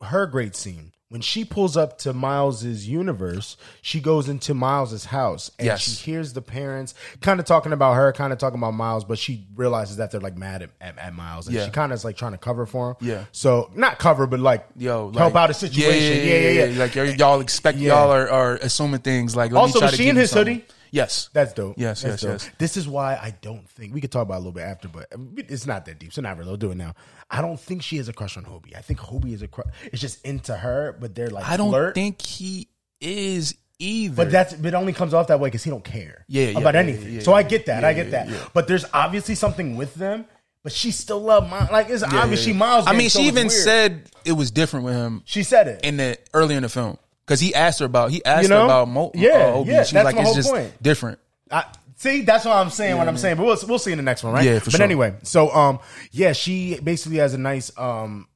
her great scene. When she pulls up to Miles's universe, she goes into Miles's house and yes. she hears the parents kind of talking about her, kind of talking about Miles, but she realizes that they're like mad at, at, at Miles and yeah. she kind of is like trying to cover for him. Yeah. So not cover, but like, Yo, like help out a situation. Yeah, yeah, yeah. yeah, yeah, yeah. Like y- y'all expect yeah. y'all are, are assuming things like. Let also, me try was to she in his something. hoodie? Yes. That's dope. Yes, That's yes, dope. yes. This is why I don't think, we could talk about it a little bit after, but it's not that deep, so not really. I'll do it now. I don't think she has a crush on Hobie. I think Hobie is a crush. It's just into her, but they're like I don't flirt. think he is either. But that's it only comes off that way because he don't care yeah, yeah, about yeah, anything. Yeah, yeah, so yeah, I get that. Yeah, I get that. Yeah, yeah. But there's obviously something with them, but she still loved Miles. Like, it's yeah, obvious yeah, yeah. she Miles. I mean, she so even weird. said it was different with him. She said it. in the Earlier in the film. Because he asked her about, he asked you know? her about Mo, yeah, uh, Hobie. Yeah, She's that's like, my it's whole just point. different. I, see, that's what I'm saying, yeah, what I'm man. saying. But we'll we'll see in the next one, right? Yeah, for but sure. But anyway, so, um, yeah, she basically has a nice um,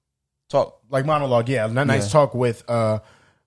talk, like monologue, yeah, a nice yeah. talk with uh,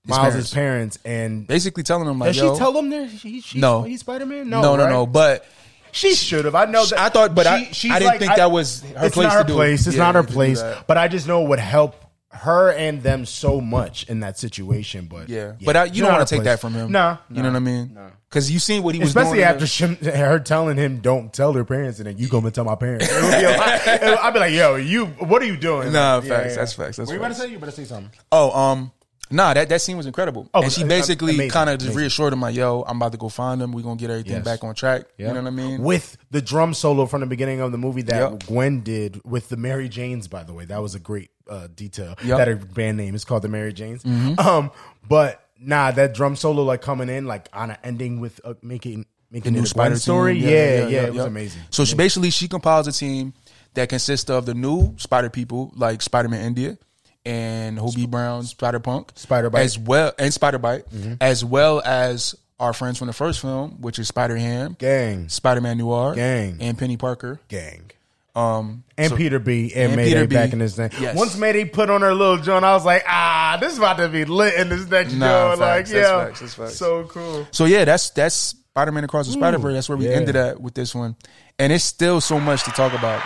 Miles' parents. parents. and basically telling him, like, does Yo, she tell him that he, she, no. he's Spider-Man? No, no, no, right? no, but... She should have. I know that. I thought, but she, I, I didn't like, think I, that was her place her to place. do it. It's yeah, not her place. It's not her place, but I just know it would help her and them so much in that situation, but yeah, yeah. but I, you She's don't want to take place. that from him. Nah, nah, you know what I mean? Nah. Cause you seen what he was doing. Especially after him. her telling him, "Don't tell their parents," and then you go and tell my parents. It would be a lot. I'd be like, "Yo, you, what are you doing?" Nah, like, facts. Yeah, yeah. That's facts. That's what facts. you about to say? You better say something. Oh, um, nah, that, that scene was incredible. Oh, and she basically kind of just reassured him, like, "Yo, I'm about to go find him. We are gonna get everything yes. back on track." Yep. You know what I mean? With the drum solo from the beginning of the movie that yep. Gwen did with the Mary Janes, by the way, that was a great. Uh, detail yep. that her band name is called the Mary Janes, mm-hmm. um, but nah, that drum solo like coming in like on an ending with uh, making making the new Spider story, yeah, yeah, yeah, yeah, yeah it was yep. amazing. So she yeah. basically she compiles a team that consists of the new Spider people like Spider-Man India and Hobie Sp- Brown, Spider Punk, Spider-Bite as well, and Spider-Bite mm-hmm. as well as our friends from the first film, which is Spider-Ham, gang, Spider-Man Noir, gang, and Penny Parker, gang. Um, and so, Peter B and, and Mayday Peter B. back in this thing. Yes. Once Mayday put on her little joint, I was like, ah, this is about to be lit in this next nah, joint. Like, yeah, facts, that's facts. So cool. So yeah, that's that's Spider-Man Across the Spider-Verse. That's where we yeah. ended at with this one, and it's still so much to talk about.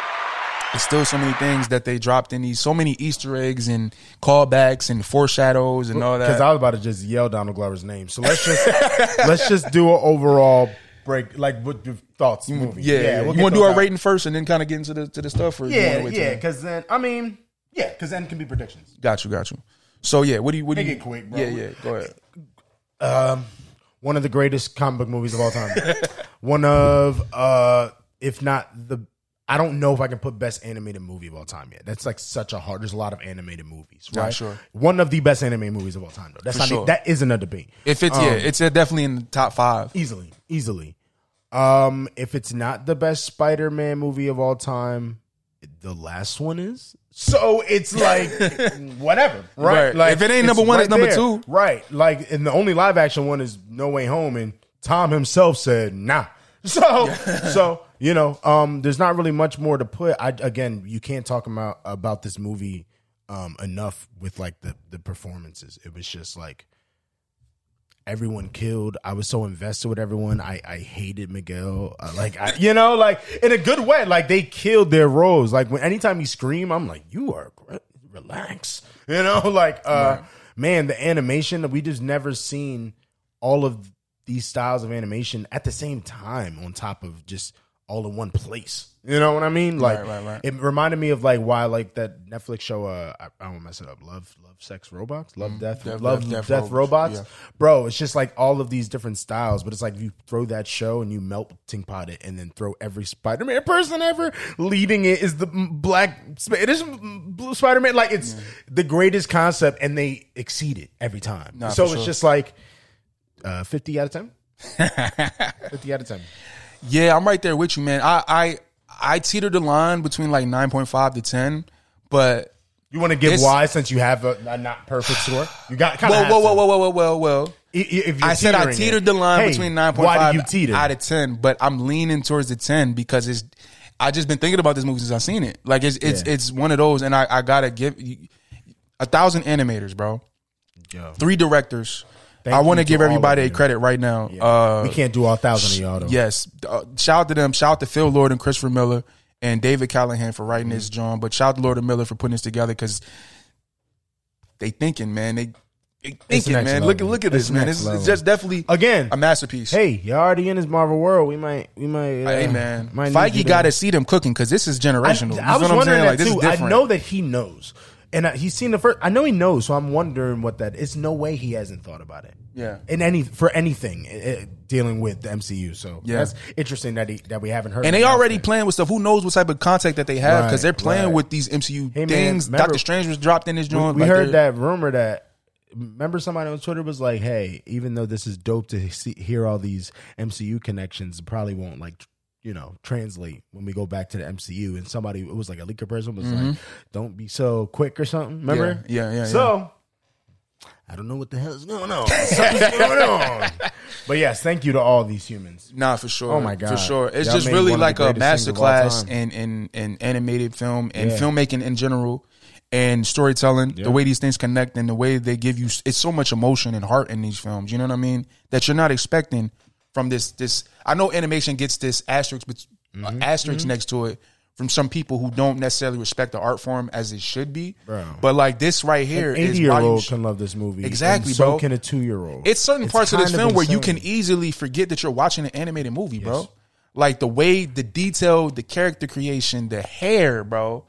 There's still so many things that they dropped in these, so many Easter eggs and callbacks and foreshadows and all that. Because I was about to just yell Donald Glover's name. So let's just let's just do an overall. Break like what your thoughts movie. Yeah, yeah, yeah. We'll you want to do our out. rating first and then kind of get into the to the stuff. Or yeah, yeah, because then I mean, yeah, because then it can be predictions. Got you, got you. So yeah, what do you? What Make do you? Make it quick, bro. Yeah, yeah. Go ahead. Um, one of the greatest comic book movies of all time. One of, uh, if not the, I don't know if I can put best animated movie of all time yet. That's like such a hard. There's a lot of animated movies, right? Not sure. One of the best animated movies of all time, though. That's For not sure. that isn't a debate. If it's um, yeah, it's definitely in the top five easily. Easily. Um, if it's not the best Spider-Man movie of all time, the last one is. So it's like, whatever, right? right? Like if it ain't number one, right it's number there. two. Right. Like, and the only live action one is No Way Home, and Tom himself said, nah. So, so you know, um, there's not really much more to put. I, again, you can't talk about, about this movie um, enough with like the, the performances. It was just like, everyone killed. I was so invested with everyone. I, I hated Miguel. Uh, like, I, you know, like in a good way, like they killed their roles. Like when anytime he screamed, I'm like, you are re- relax. You know, like, uh, right. man, the animation, we just never seen all of these styles of animation at the same time on top of just all in one place. You know what I mean? Like right, right, right. It reminded me of like why like that Netflix show. Uh, I, I don't mess it up. Love, love, sex, robots. Love, mm, death, death, love, death, death robots. Yeah. Bro, it's just like all of these different styles. But it's like you throw that show and you melting pot it, and then throw every Spider-Man person ever leading it is the black. It is blue Spider-Man. Like it's yeah. the greatest concept, and they exceed it every time. Nah, so it's sure. just like uh, fifty out of ten. fifty out of ten. Yeah, I'm right there with you, man. I. I I teetered the line between like nine point five to ten, but you want to give why since you have a, a not perfect score? You got kind of whoa, whoa, whoa, whoa, whoa, whoa, whoa, whoa. If I said I teetered it, the line hey, between nine point five out of ten, but I'm leaning towards the ten because it's. I just been thinking about this movie since I've seen it. Like it's it's yeah. it's one of those, and I, I gotta give a thousand animators, bro. Yo. Three directors. Thank I want to give everybody a credit right now. Yeah. Uh, we can't do all thousand of y'all, though. Yes. Uh, shout out to them. Shout out to Phil Lord and Christopher Miller and David Callahan for writing mm-hmm. this, John. But shout out to Lord and Miller for putting this together because they thinking, man. They, they thinking, man. Level. Look look at this, it's man. It's, it's just definitely again a masterpiece. Hey, you're already in this Marvel world. We might, we might. Uh, hey, man. Might Feige got to see them cooking because this is generational. I, I was wondering that, like, too. This is I know that he knows. And he's seen the first. I know he knows, so I'm wondering what that. It's no way he hasn't thought about it. Yeah. In any for anything it, dealing with the M C U, so yeah. that's interesting that he, that we haven't heard. And they already thing. playing with stuff. Who knows what type of contact that they have because right, they're playing right. with these M C U hey, things. Man, remember, Doctor Strange was dropped in his joint. We, we like heard that rumor that. Remember, somebody on Twitter was like, "Hey, even though this is dope to see, hear all these M C U connections, it probably won't like." You know, translate when we go back to the M C U." And somebody, it was like a leaker person was mm-hmm. like, "Don't be so quick" or something. Remember? Yeah, yeah. yeah so yeah. I don't know what the hell is going on. Something's going on. But yes, thank you to all these humans. Nah, for sure. Oh my god, for sure. It's Y'all just really like a masterclass in, in in animated film and yeah. filmmaking in general and storytelling. Yeah. The way these things connect and the way they give you, it's so much emotion and heart in these films. You know what I mean? That you're not expecting. From this, this I know animation gets this asterisk, but mm-hmm. uh, asterisk mm-hmm. next to it from some people who don't necessarily respect the art form as it should be. Bro. But like this right here, an eighty-year-old sh- can love this movie. Exactly, and so bro. Can a two-year-old. It's certain it's parts of this of film insane. Where you can easily forget that you're watching an animated movie, yes. bro. Like the way, the detail, the character creation, the hair, bro.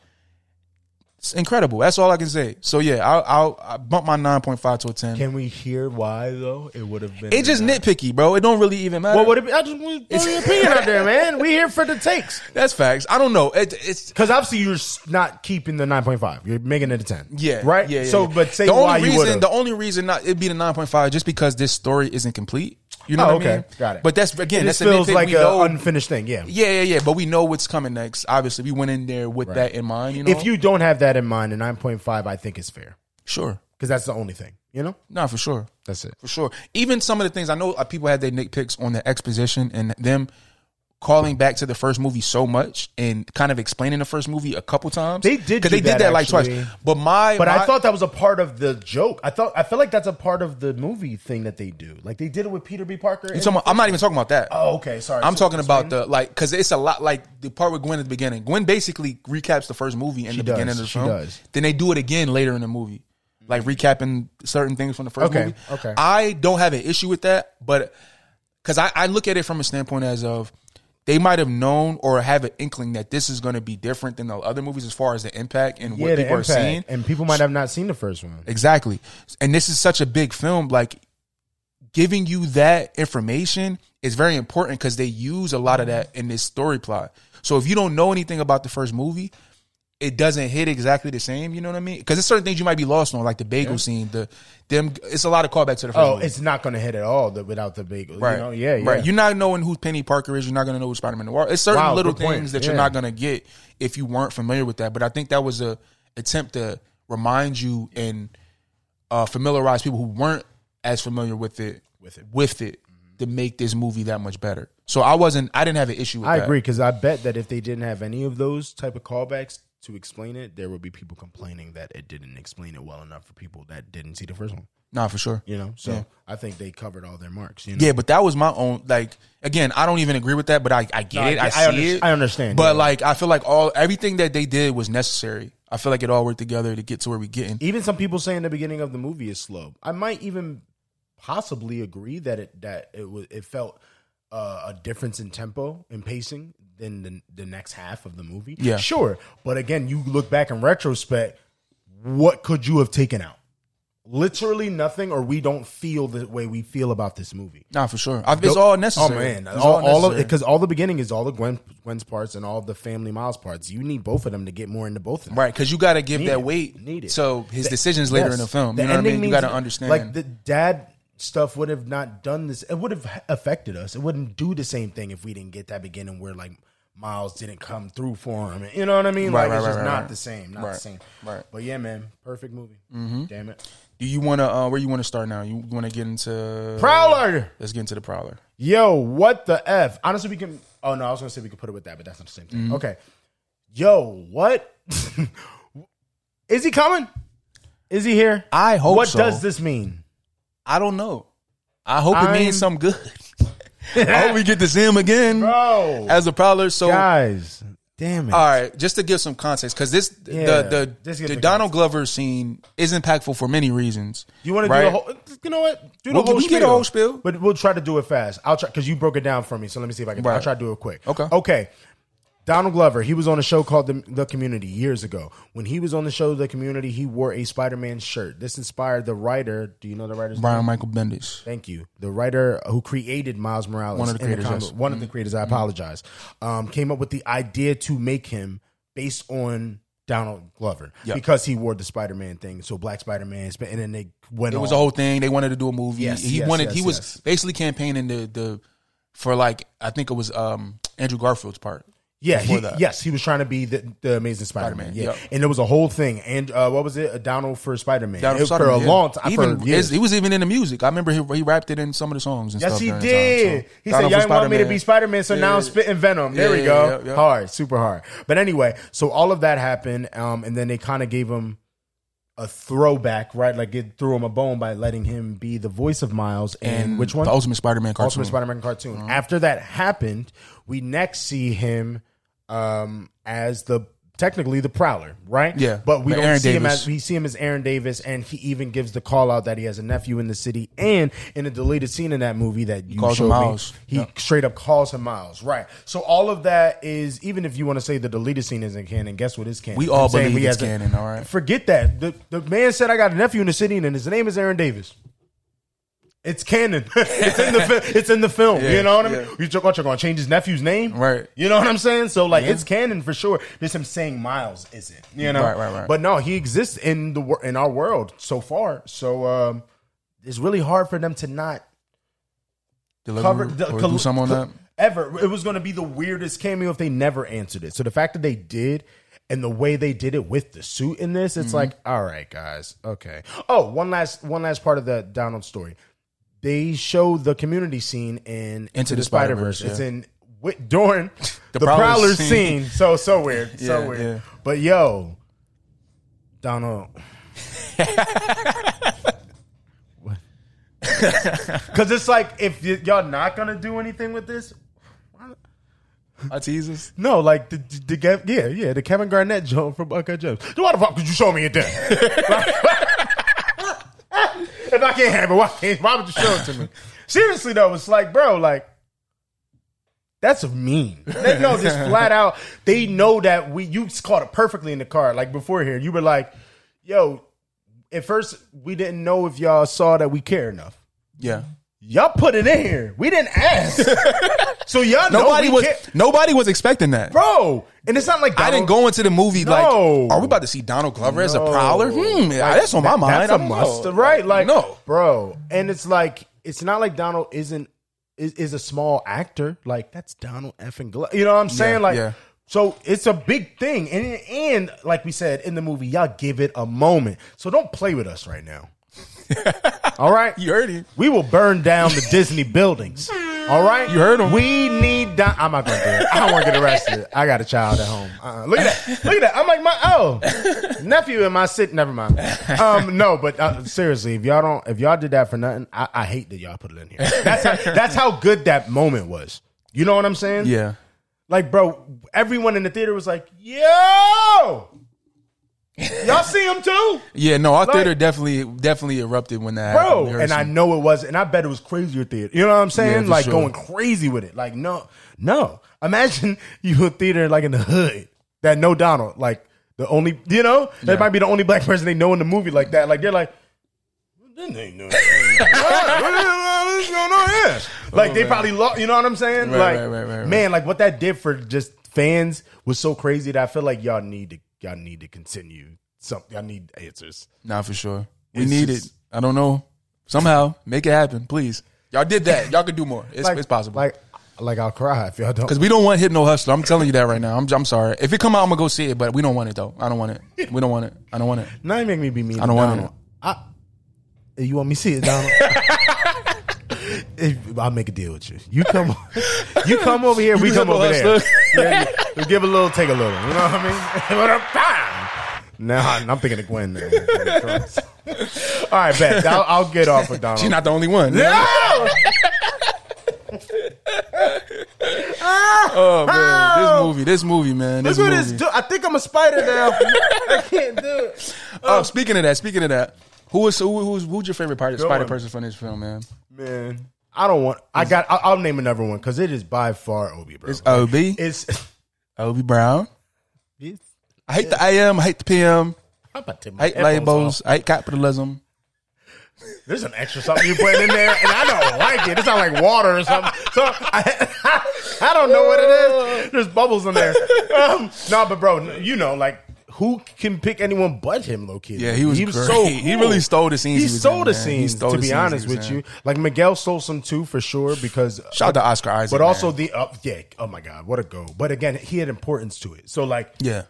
It's incredible. That's all I can say. So yeah, I'll, I'll, I'll bump my nine point five to a ten. Can we hear why though? It would have been. It's just nine. Nitpicky, bro. It don't really even matter. What would it be? I just want to throw your opinion out there, man. We here for the takes. That's facts. I don't know. It, it's because obviously you're not keeping the nine point five. You're making it a ten. Yeah. Right. Yeah. yeah so, yeah. but say the only why reason, you would. The only reason not it'd be the nine point five just because this story isn't complete. You know oh, what okay. I mean? Got it. But that's again, it that's feels like an unfinished thing. Yeah. Yeah, yeah, yeah. But we know what's coming next. Obviously, we went in there with right. that in mind. You know, if you don't have that in mind, a nine point five, I think is fair. Sure, because that's the only thing. You know? No, for sure. That's it. For sure. Even some of the things I know, people had their nitpicks on the exposition and them calling back to the first movie so much and kind of explaining the first movie a couple times. They did because they did that, that like twice. But my but my, I thought that was a part of the joke. I thought I feel like that's a part of the movie thing that they do. Like they did it with Peter B. Parker. And about, I'm not even talking about that. Oh, okay, sorry. I'm so talking about the like because it's a lot like the part with Gwen at the beginning. Gwen basically recaps the first movie in she the does, beginning of the she film. Does. Then they do it again later in the movie, like recapping certain things from the first okay, movie. Okay, I don't have an issue with that, but because I, I look at it from a standpoint as of. They might have known or have an inkling that this is going to be different than the other movies as far as the impact and what yeah, people are seeing. And people might have not seen the first one. Exactly. And this is such a big film. Like, giving you that information is very important because they use a lot of that in this story plot. So if you don't know anything about the first movie, it doesn't hit exactly the same, you know what I mean? Because there's certain things you might be lost on, like the bagel yeah. scene. The them, it's a lot of callbacks to the first Oh, movie. It's not going to hit at all the, without the bagel. Right. You know? Yeah, yeah. Right. You're not knowing who Penny Parker is. You're not going to know who Spider-Man Noir is. It's certain wow, little things that yeah. you're not going to get if you weren't familiar with that. But I think that was a attempt to remind you and uh, familiarize people who weren't as familiar with it with it, with it mm-hmm. to make this movie that much better. So I wasn't, I didn't have an issue with I that. I agree, because I bet that if they didn't have any of those type of callbacks to explain it, there would be people complaining that it didn't explain it well enough for people that didn't see the first one. Nah, for sure. You know, so yeah. I think they covered all their marks. You know? Yeah, but that was my own, like, again, I don't even agree with that, but I, I get no, it. I, I see I under, it. I understand. But, yeah. like, I feel like all everything that they did was necessary. I feel like it all worked together to get to where we're getting. Even some people saying the beginning of the movie is slow. I might even possibly agree that it, that it, was, it felt... Uh, a difference in tempo and pacing than the, the next half of the movie. Yeah, sure. But again, you look back in retrospect, what could you have taken out? Literally nothing, or we don't feel the way we feel about this movie. Nah, for sure. It's Go, all necessary. Oh man, it's all, all, all of because all the beginning is all the Gwen Gwen's parts and all the family Miles parts. You need both of them to get more into both of them, right? Because you got to give need that it. weight. Need it. So his the, decisions later yes, in the film. You the know what I mean? You got to understand. Like the dad. Stuff would have not done this. It would have affected us. It wouldn't do the same thing if we didn't get that beginning where like Miles didn't come through for him. You know what I mean? Right, like right, it's just right, not right. the same. Not right, the same. Right. But yeah, man, perfect movie. Mm-hmm. Damn it. Do you want to? Uh, where you want to start now? You want to get into Prowler? Let's get into the Prowler. Yo, what the f? Honestly, we can. Oh no, I was gonna say we could put it with that, but that's not the same thing. Mm-hmm. Okay. Yo, what? Is he coming? Is he here? I hope. What so. What does this mean? I don't know. I hope I'm, it means something good. I hope we get to see him again, bro, as a Prowler. So, guys, damn it! All right, just to give some context, because this yeah, the the, the, the Donald Glover scene is impactful for many reasons. You want right? to do a whole? You know what? Do the we'll, whole. We get a whole spiel, but we'll try to do it fast. I'll try because you broke it down for me. So let me see if I can. Right. I'll try to do it quick. Okay. Okay. Donald Glover, he was on a show called the, the Community years ago. When he was on the show The Community, he wore a Spider-Man shirt. This inspired the writer. Do you know the writer's Brian name? Brian Michael Bendis. Thank you. The writer who created Miles Morales. One of the creators. The comic, yes. One mm-hmm. of the creators, I apologize. Mm-hmm. Um, came up with the idea to make him based on Donald Glover. Yep. Because he wore the Spider-Man thing. So Black Spider-Man. And then they went It was on. a whole thing. They wanted to do a movie. Yes, he yes, wanted. Yes, he yes. was basically campaigning the, the for like, I think it was um, Andrew Garfield's part. Yeah, he, yes, he was trying to be the, the Amazing Spider-Man. Spider-Man yeah, yep. And there was a whole thing. And uh, what was it? A Donald for Spider-Man. Donald it, Spider-Man, for a yeah. long time. Even, for he was even in the music. I remember he, he rapped it in some of the songs. And yes, stuff he did. Time, so. He Donald said, "Y'all want me to be Spider-Man, so yeah, now I'm spitting Venom." There yeah, we go. Yeah, yeah, yeah. Hard, super hard. But anyway, so all of that happened, um, and then they kind of gave him a throwback, right? Like it threw him a bone by letting him be the voice of Miles and, and which one? The Ultimate Spider-Man cartoon. Ultimate Spider-Man cartoon. Uh-huh. After that happened, we next see him um, as the technically the Prowler, right? Yeah. But we don't see him as we see him as Aaron Davis, and he even gives the call out that he has a nephew in the city, and in a deleted scene in that movie that you showed me, he yeah. straight up calls him Miles, right? So all of that is, even if you want to say the deleted scene isn't canon, guess what is canon? We all believe it's canon, all right? Forget that. The the man said, "I got a nephew in the city, and his name is Aaron Davis." It's canon. It's in the fi- it's in the film. Yeah, you know what I mean? Yeah. You what, you're going to change his nephew's name? Right. You know what I'm saying? So, like, yeah. it's canon for sure. Just him saying Miles isn't, you know? Right, right, right. But no, he exists in the in our world so far. So, um, it's really hard for them to not Deliver cover... The, or co- do something on co- that? Ever. It was going to be the weirdest cameo if they never answered it. So, the fact that they did... And the way they did it with the suit in this, it's mm-hmm. like, all right, guys, okay. Oh, one last one last part of the Donald story. They show the community scene in Into, Into the Spider-Verse. Yeah. It's in during the, the Prowler scene. scene. So so weird, yeah, so weird. Yeah. But yo, Donald, what? Because it's like if y- y'all not gonna do anything with this. I tease us? No, like the, the, the yeah, yeah, the Kevin Garnett joke from Buckeye Jones. Why the fuck could you show me it then? If I can't have it, why, can't, why would you show it to me? Seriously though, it's like, bro, like that's mean. They know this flat out. They know that we. You caught it perfectly in the car. Like before here, you were like, "Yo," at first we didn't know if y'all saw that we care enough. Yeah. Y'all put it in here. We didn't ask. So y'all nobody know we was can't. Nobody was expecting that, bro. And it's not like Donald, I didn't go into the movie no. like, are we about to see Donald Glover no. as a Prowler? Hmm, yeah, like, that's on that, my mind. That's a must, right? Like, no, bro. And it's like it's not like Donald isn't is, is a small actor. Like that's Donald effing Glover. You know what I'm saying? Yeah, like, yeah. So it's a big thing. And and like we said in the movie, y'all give it a moment. So don't play with us right now. All right, you heard it. We will burn down the Disney buildings. All right, you heard him. We need. Don- I'm not gonna do it. I don't want to get arrested. I got a child at home. Uh-uh. Look at that. Look at that. I'm like my oh nephew and my sit. Never mind. Um, no, but uh, seriously, if y'all don't, if y'all did that for nothing, I, I hate that y'all put it in here. That's how, that's how good that moment was. You know what I'm saying? Yeah. Like, bro, everyone in the theater was like, "Yo." Y'all see him too? Yeah, no, our like, theater definitely definitely erupted when that happened. Bro, and I know it was, and I bet it was crazier theater. You know what I'm saying? Yeah, like sure. Going crazy with it. Like, no, no. Imagine you a theater like in the hood that know Donald. Like the only, you know, that yeah. might be the only black person they know in the movie like that. Like they're like, then they know. What's going on here? Like oh, they man. probably lost, you know what I'm saying? Right, like right, right, right, right. Man, like what that did for just fans was so crazy that I feel like y'all need to Y'all need to continue something. Y'all need answers. Nah, for sure. We it's need just, it. I don't know. Somehow, make it happen, please. Y'all did that. Y'all could do more. It's, like, it's possible. Like, like I'll cry if y'all don't. Because we don't want Hit No Hustler. I'm telling you that right now. I'm, I'm sorry. If it come out, I'm going to go see it, but we don't want it, though. I don't want it. We don't want it. I don't want it. Now you make me be mean. I don't want Donald. it. I, you want me to see it, Donald? I'll make a deal with you. You come, you come over here. You we come over there. Yeah, we give a little, take a little. You know what I mean? Now I'm, I'm thinking of Gwen. Now. All right, bet. I'll, I'll get off with Donald. She's not the only one. No. Oh man, this movie, this movie, man. This Look movie. This do- I think I'm a spider now. I can't do it. Oh, oh, speaking of that, speaking of that, who was who, who's who's your favorite part, spider person from this film, man? Man, I don't want. I got. I'll, I'll name another one because it is by far Hobie Brown. It's Hobie. It's Hobie Brown. It's, I hate the I M. I hate the P M. How about them? I hate labels. I hate capitalism. There's an extra something you put in there, and I don't like it. It's not like water or something. So I, I, I don't know what it is. There's bubbles in there. Um, no, but bro, you know, like. Who can pick anyone but him, low kid? Yeah, he was, he was so cool. He really stole the scenes. He, he was stole in, the scenes, stole to the be scenes honest with in. you. Like, Miguel stole some, too, for sure, because... Shout out to Oscar Isaac, But man. also the... Uh, yeah, oh, my God, what a go. But, again, he had importance to it. So, like... Yeah.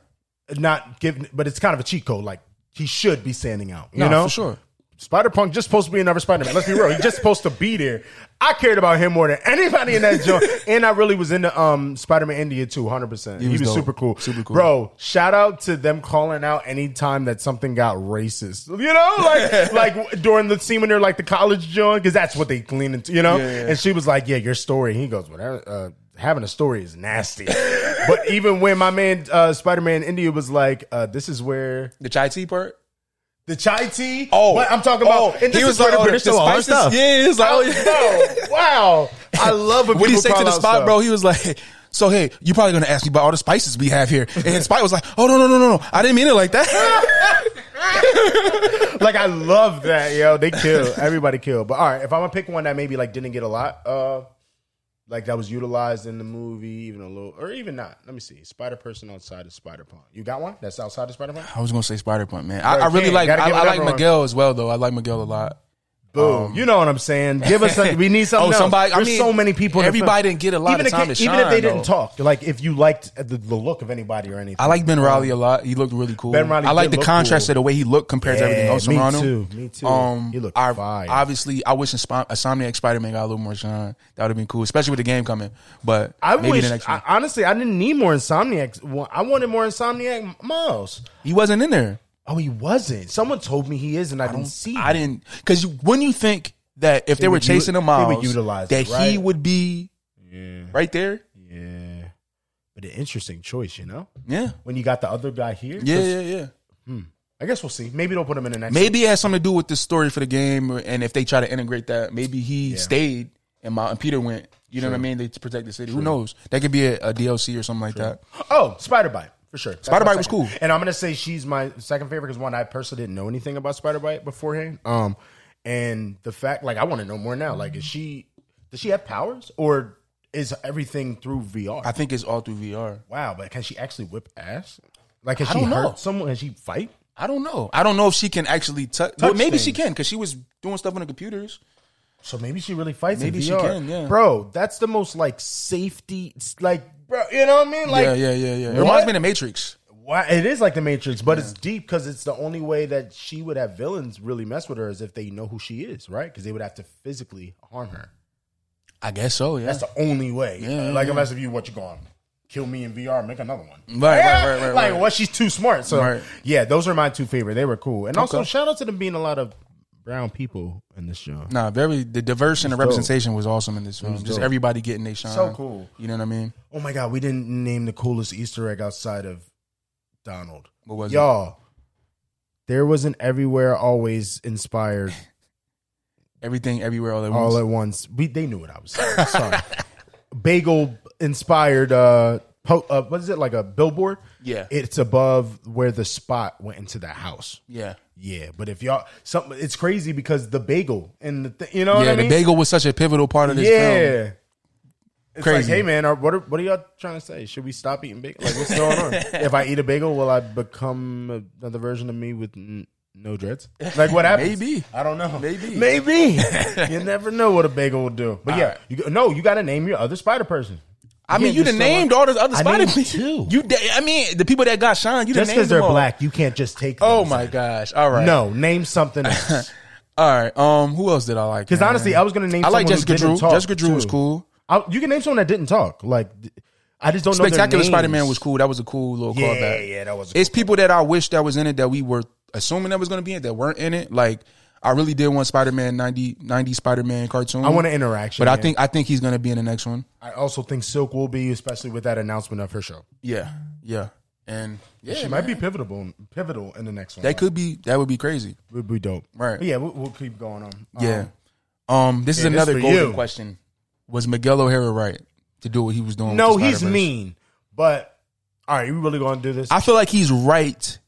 Not giving... But it's kind of a cheat code. Like, he should be standing out, you no, know? for sure. Spider Punk just supposed to be another Spider-Man. Let's be real. He's just supposed to be there. I cared about him more than anybody in that joint. And I really was into um, Spider-Man India too, one hundred percent. He was, he was super cool. Super cool. Bro, shout out to them calling out anytime that something got racist. You know, like like during the scene when they're like the college joint, because that's what they lean into, you know? Yeah, yeah. And she was like, yeah, your story. He goes, whatever. Uh, having a story is nasty. But even when my man uh, Spider-Man India was like, uh, this is where... The chai tea part? The chai tea? Oh. What I'm talking about. Oh, and this he was like, oh, British the spices? Stuff. Yeah, he was like, oh, yeah. Wow. I love when people What did he say to the spot, stuff. bro? He was like, so, hey, you're probably going to ask me about all the spices we have here. And Spike was like, oh, no, no, no, no, no. I didn't mean it like that. Like, I love that, yo. They kill. Everybody kill. But, all right, if I'm going to pick one that maybe, like, didn't get a lot, uh, like, that was utilized in the movie, even a little, or even not. Let me see. Spider person outside of Spider Punk. You got one that's outside of Spider Punk? I was gonna say Spider Punk, man. I, I really like. I, I like Miguel as well, though. I like Miguel a lot. Boom. Um, you know what I'm saying? Give us something. We need something. Oh, else. somebody. There's I mean, so many people. Everybody didn't get a lot even of time. If, to shine, even if they didn't though. talk, like if you liked the, the look of anybody or anything. I like Ben Reilly a lot. He looked really cool. Ben Reilly. I like the contrast cool. of the way he looked compared yeah, to everything else around him. Me too. Me too. Um, he looked I, fine. Obviously, I wish Insomniac Spider-Man got a little more shine. That would have been cool, especially with the game coming. But I maybe wish, the next one. I, honestly, I didn't need more Insomniac. I wanted more Insomniac Miles. He wasn't in there. Oh, he wasn't. Someone told me he is, and I, I didn't see. I didn't because when you think that if they, they were chasing u- him out, that it, right? he would be yeah. right there. Yeah, but an interesting choice, you know. Yeah, when you got the other guy here. Yeah, yeah, yeah. Hmm. I guess we'll see. Maybe they'll put him in the next. Maybe season. It has something to do with the story for the game, and if they try to integrate that, maybe he yeah. stayed and my and Peter went. You True. know what I mean? They to protect the city. True. Who knows? That could be a, a D L C or something like True. that. Oh, Spider-Bite. For sure. Spider-Bite was cool. And I'm going to say she's my second favorite because, one, I personally didn't know anything about Spider-Bite beforehand. Um, And the fact, like, I want to know more now. Like, is she, does she have powers, or is everything through V R? I think it's all through V R. Wow, but can she actually whip ass? Like, can I she hurt know. someone? Can she fight? I don't know. I don't know if she can actually touch. Well, maybe things. she can, because she was doing stuff on the computers. So maybe she really fights. Maybe in V R. She can, yeah. Bro, that's the most like safety, like, bro, you know what I mean? Like, yeah, yeah, yeah, yeah. It reminds me of the Matrix. Why? It is like the Matrix, but yeah. it's deep, because it's the only way that she would have villains really mess with her is if they know who she is, right? Because they would have to physically harm her. I guess so, yeah. That's the only way. Yeah, like, yeah. unless if you what you going, kill me in V R, make another one. Right, yeah. right, right, right. Like, right. well, she's too smart. So, right. yeah, those are my two favorite. They were cool. And also, okay. shout out to them being a lot of brown people in this show. Nah, very the diverse and the representation dope. was awesome in this film. Just dope. everybody getting their shine. So cool. You know what I mean? Oh, my God. We didn't name the coolest Easter egg outside of Donald. What was Y'all, it? Y'all, there was an Everywhere Always inspired. Everything, Everywhere, All at Once. All at Once. We, they knew what I was saying. Sorry. Bagel inspired, uh, po- uh, what is it? Like a billboard? Yeah. It's above where the spot went into the house. Yeah. Yeah. But if y'all, some, it's crazy because the bagel and the th- you know yeah, what I mean? Yeah, the bagel was such a pivotal part of this yeah. film. Yeah. It's crazy. Like, hey, man, are, what, are, what are y'all trying to say? Should we stop eating bagel? Like, what's going on? If I eat a bagel, will I become another version of me with n- no dreads? Like, what happens? Maybe. I don't know. Maybe. Maybe. You never know what a bagel will do. But, all yeah. right. You, no, you got to name your other spider person. I you mean, you done named all those other spider people. Too. You, de- I mean, the people that got shined, you done named them all. Just because they're black, you can't just take them. Oh, my gosh. All right. No, name something else. All right. Um, who else did I like? Because, honestly, I was going to name I like Jessica Drew. Jessica Drew too. was cool. I, you can name someone that didn't talk. Like, I just don't know. Spectacular Spider-Man was cool. That was a cool little yeah, callback. Yeah, yeah, that was. A it's cool people that I wish that was in it that we were assuming that was going to be in it that weren't in it. Like, I really did want Spider-Man ninety, ninety Spider-Man cartoon. I want an interaction, but yeah. I think I think he's going to be in the next one. I also think Silk will be, especially with that announcement of her show. Yeah, yeah, and yeah, she man. might be pivotal, pivotal in the next one. That right? could be. That would be crazy. It would be dope, right? But yeah, we'll, we'll keep going on. Yeah. Um, um this is another this golden you. question. Was Miguel O'Hara right to do what he was doing? No, with he's mean. But, all right, we really going to do this? I feel like he's right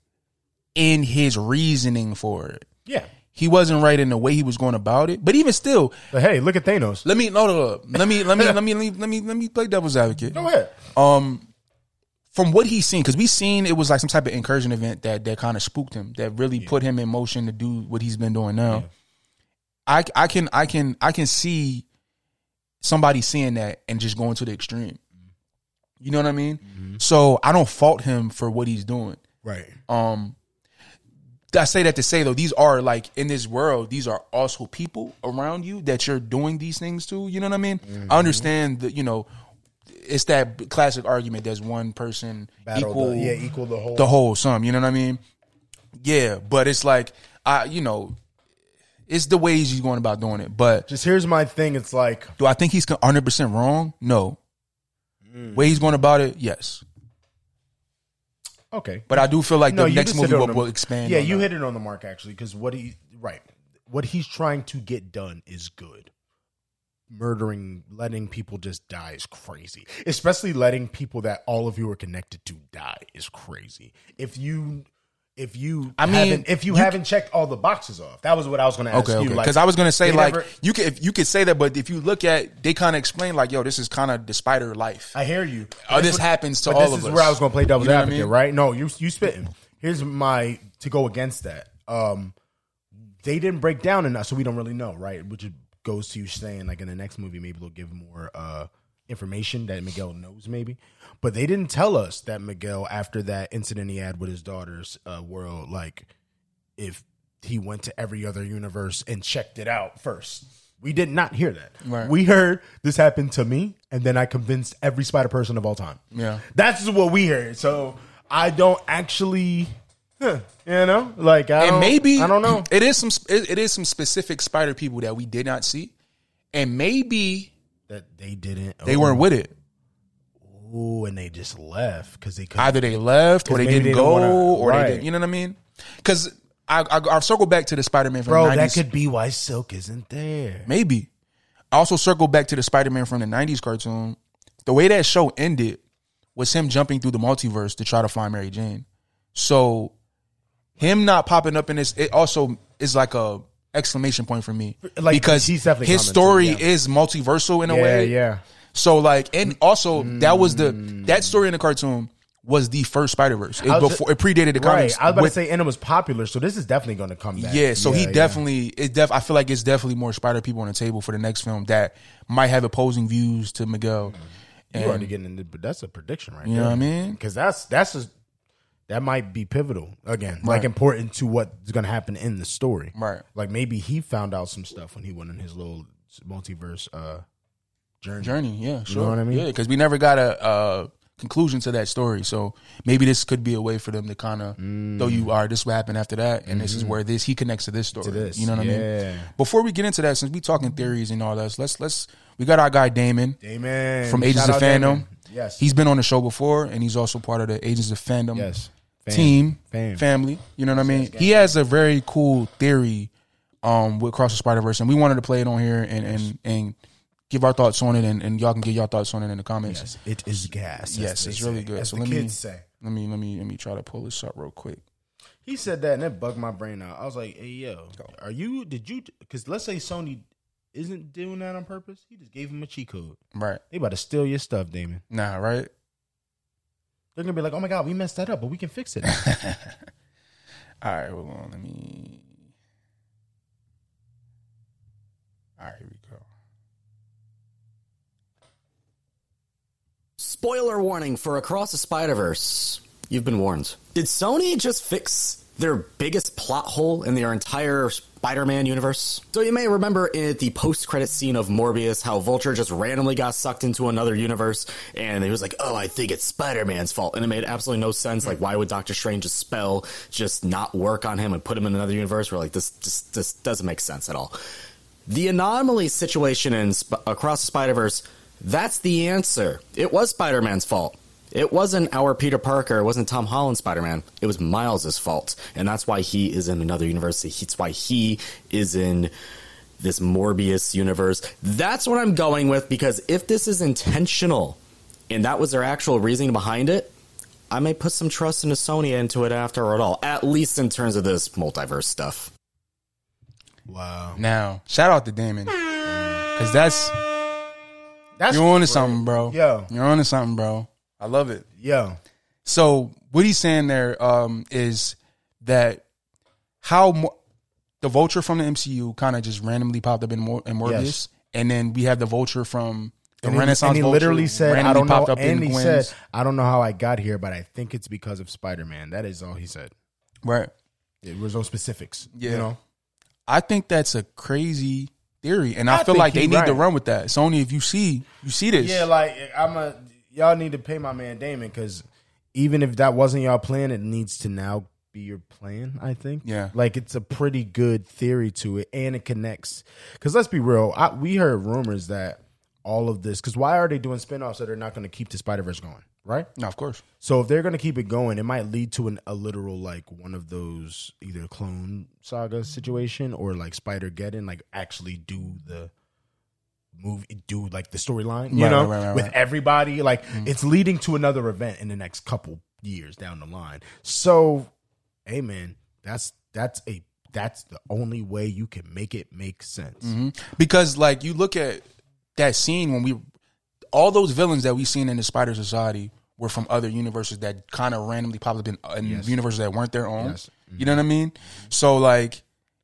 in his reasoning for it. Yeah. He wasn't right in the way he was going about it. But even still. But hey, look at Thanos. Let me, no, no, no. Let me, let me, let me, let me, let me, let me play devil's advocate. Go ahead. Um, from what he's seen, because we seen it was like some type of incursion event that, that kind of spooked him, that really yeah. put him in motion to do what he's been doing now. Yeah. I, I can, I can, I can see somebody seeing that and just going to the extreme. You know what I mean? Mm-hmm. So I don't fault him for what he's doing. Right. Um, I say that to say, though, these are like in this world, these are also people around you that you're doing these things to. You know what I mean? Mm-hmm. I understand that, you know, it's that classic argument. There's one person Battle equal, the, yeah, equal the whole, the whole sum. You know what I mean? Yeah. But it's like, I, you know, it's the ways he's going about doing it, but just here's my thing. It's like, do I think he's one hundred percent wrong? No. Mm. Way he's going about it, yes. Okay, but I do feel like no, the next movie will, the, will expand. Yeah, you that. hit it on the mark actually, because what he right, what he's trying to get done is good. Murdering, letting people just die is crazy. Especially letting people that all of you are connected to die is crazy. If you. If you, I mean, haven't, if you, you haven't checked all the boxes off, that was what I was going to ask okay, you. Okay, because like, I was going to say like never, you could, if you could say that, but if you look at, they kind of explain like, yo, this is kind of the spider life. I hear you. Oh, this what, happens to all of us. This is where I was going to play devil's you know advocate, I mean? Right? No, you you spitting. Here's my to go against that. Um, they didn't break down enough, so we don't really know, right? Which goes to you saying like in the next movie, maybe they'll give more uh, information that Miguel knows, maybe. But they didn't tell us that Miguel, after that incident he had with his daughter's uh, world, like if he went to every other universe and checked it out first. We did not hear that. Right. We heard this happened to me, and then I convinced every spider person of all time. Yeah, that's what we heard. So I don't actually, huh, you know, like I and don't, maybe I don't know. It is some it is some specific spider people that we did not see, and maybe that they didn't. They oh. weren't with it. Ooh, and they just left because they couldn't. Either they left or they didn't they go wanna, or right. they didn't. You know what I mean? Because I, I, I'll circle back to the Spider-Man from Bro, the nineties. Bro, that could be why Silk isn't there. Maybe. I also circle back to the Spider-Man from the nineties cartoon. The way that show ended was him jumping through the multiverse to try to find Mary Jane. So him not popping up in this, it also is like a exclamation point for me, like, because he's definitely his story yeah. is multiversal in a yeah, way. Yeah. So like, and also mm. that was the that story in the cartoon was the first Spider-Verse. It, before, just, it predated the comics. Right. I was about with, to say, and it was popular, so this is definitely going to come back. Yeah, so yeah, he yeah. definitely, it def, I feel like it's definitely more Spider people on the table for the next film that might have opposing views to Miguel. And, You're already getting into, but that's a prediction right now. You there. know what I mean? Because that's, that's just, that might be pivotal, again, right. like important to what's going to happen in the story. Right. Like maybe he found out some stuff when he went on his little multiverse uh, journey. Journey, yeah, sure. You know what I mean? Yeah, because we never got a... Uh, conclusion to that story, so maybe this could be a way for them to kind of mm. though you are this will happen after that, and mm-hmm. this is where this he connects to this story. To this. You know what yeah. I mean? Before we get into that, since we talking theories and all that, let's let's we got our guy Damon, Damon from Agents Shout of Fandom. Damon. Yes, he's been on the show before, and he's also part of the Agents of Fandom yes. Fam. team Fam. family. You know what I mean? He has a very cool theory um, with Across the Spider-Verse, and we wanted to play it on here and and and. give our thoughts on it, and, and y'all can get y'all thoughts on it in the comments. Yes, it is gas. Yes, it's really say. good. As so the let kids me say. let me let me let me try to pull this up real quick. He said that, and it bugged my brain out. I was like, "Hey, yo, are you? Did you? Because let's say Sony isn't doing that on purpose. He just gave him a cheat code. Right? They about to steal your stuff, Damon. Nah, right? They're gonna be like, "Oh my god, we messed that up, but we can fix it." All right, hold on. Let me. All right, here we go. Spoiler warning for Across the Spider-Verse. You've been warned. Did Sony just fix their biggest plot hole in their entire Spider-Man universe? So you may remember in the post-credit scene of Morbius how Vulture just randomly got sucked into another universe, and he was like, oh, I think it's Spider-Man's fault. And it made absolutely no sense. Like, why would Doctor Strange's spell just not work on him and put him in another universe? We're like, this, this, this doesn't make sense at all. The anomaly situation in Sp- Across the Spider-Verse... That's the answer. It was Spider-Man's fault. It wasn't our Peter Parker. It wasn't Tom Holland's Spider-Man. It was Miles' fault. And that's why he is in another universe. It's why he is in this Morbius universe. That's what I'm going with, because if this is intentional and that was their actual reasoning behind it, I may put some trust into Sony into it after it all, at least in terms of this multiverse stuff. Wow. Now, shout out to Damon. Because that's... That's You're on to something, bro. Yo. You're on to something, bro. I love it. Yo. So what he's saying there um, is that how mo- the Vulture from the M C U kind of just randomly popped up in, Mor- in Morbius. Yes. And then we have the Vulture from the and Renaissance he, and he Vulture. Literally said, I don't know, up and he Gwen's. said, I don't know how I got here, but I think it's because of Spider-Man. That is all he said. Right. There was no specifics. Yeah. You know? I think that's a crazy... theory, and I, I feel like they need right. to run with that. Sony, if you see, you see this. Yeah, like I'm a y'all need to pay my man Damon, because even if that wasn't y'all plan, it needs to now be your plan. I think. Yeah, like it's a pretty good theory to it, and it connects. Because let's be real, I, we heard rumors that all of this. Because why are they doing spinoffs that they're not going to keep the Spider-Verse going? Right? No, of course. So if they're going to keep it going, it might lead to an, a literal like one of those either clone saga situation or like Spider-Geddon, like actually do the movie, do like the storyline, you right, know, right, right, with right. everybody. Like mm-hmm. it's leading to another event in the next couple years down the line. So, hey man, that's that's a that's the only way you can make it make sense. Mm-hmm. Because like you look at that scene when we. All those villains that we've seen in the Spider Society were from other universes that kind of randomly popped up in, in yes. universes that weren't their own. Yes. Mm-hmm. You know what I mean? So, like,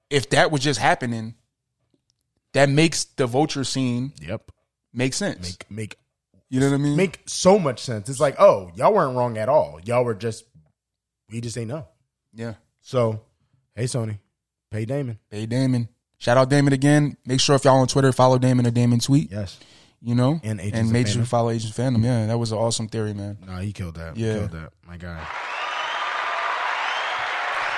if that was just happening, that makes the Vulture scene yep. make sense. Make, make, you know what I mean? Make so much sense. It's like, oh, y'all weren't wrong at all. Y'all were just, we just ain't know. Yeah. So, hey, Sony, pay Damon. Pay Damon. Shout out Damon again. Make sure if y'all on Twitter, follow Damon or Damon Tweet. Yes. You know, and, and made you follow Agents of Fandom. Yeah, that was an awesome theory, man. Nah, he killed that. Yeah, killed that. My guy.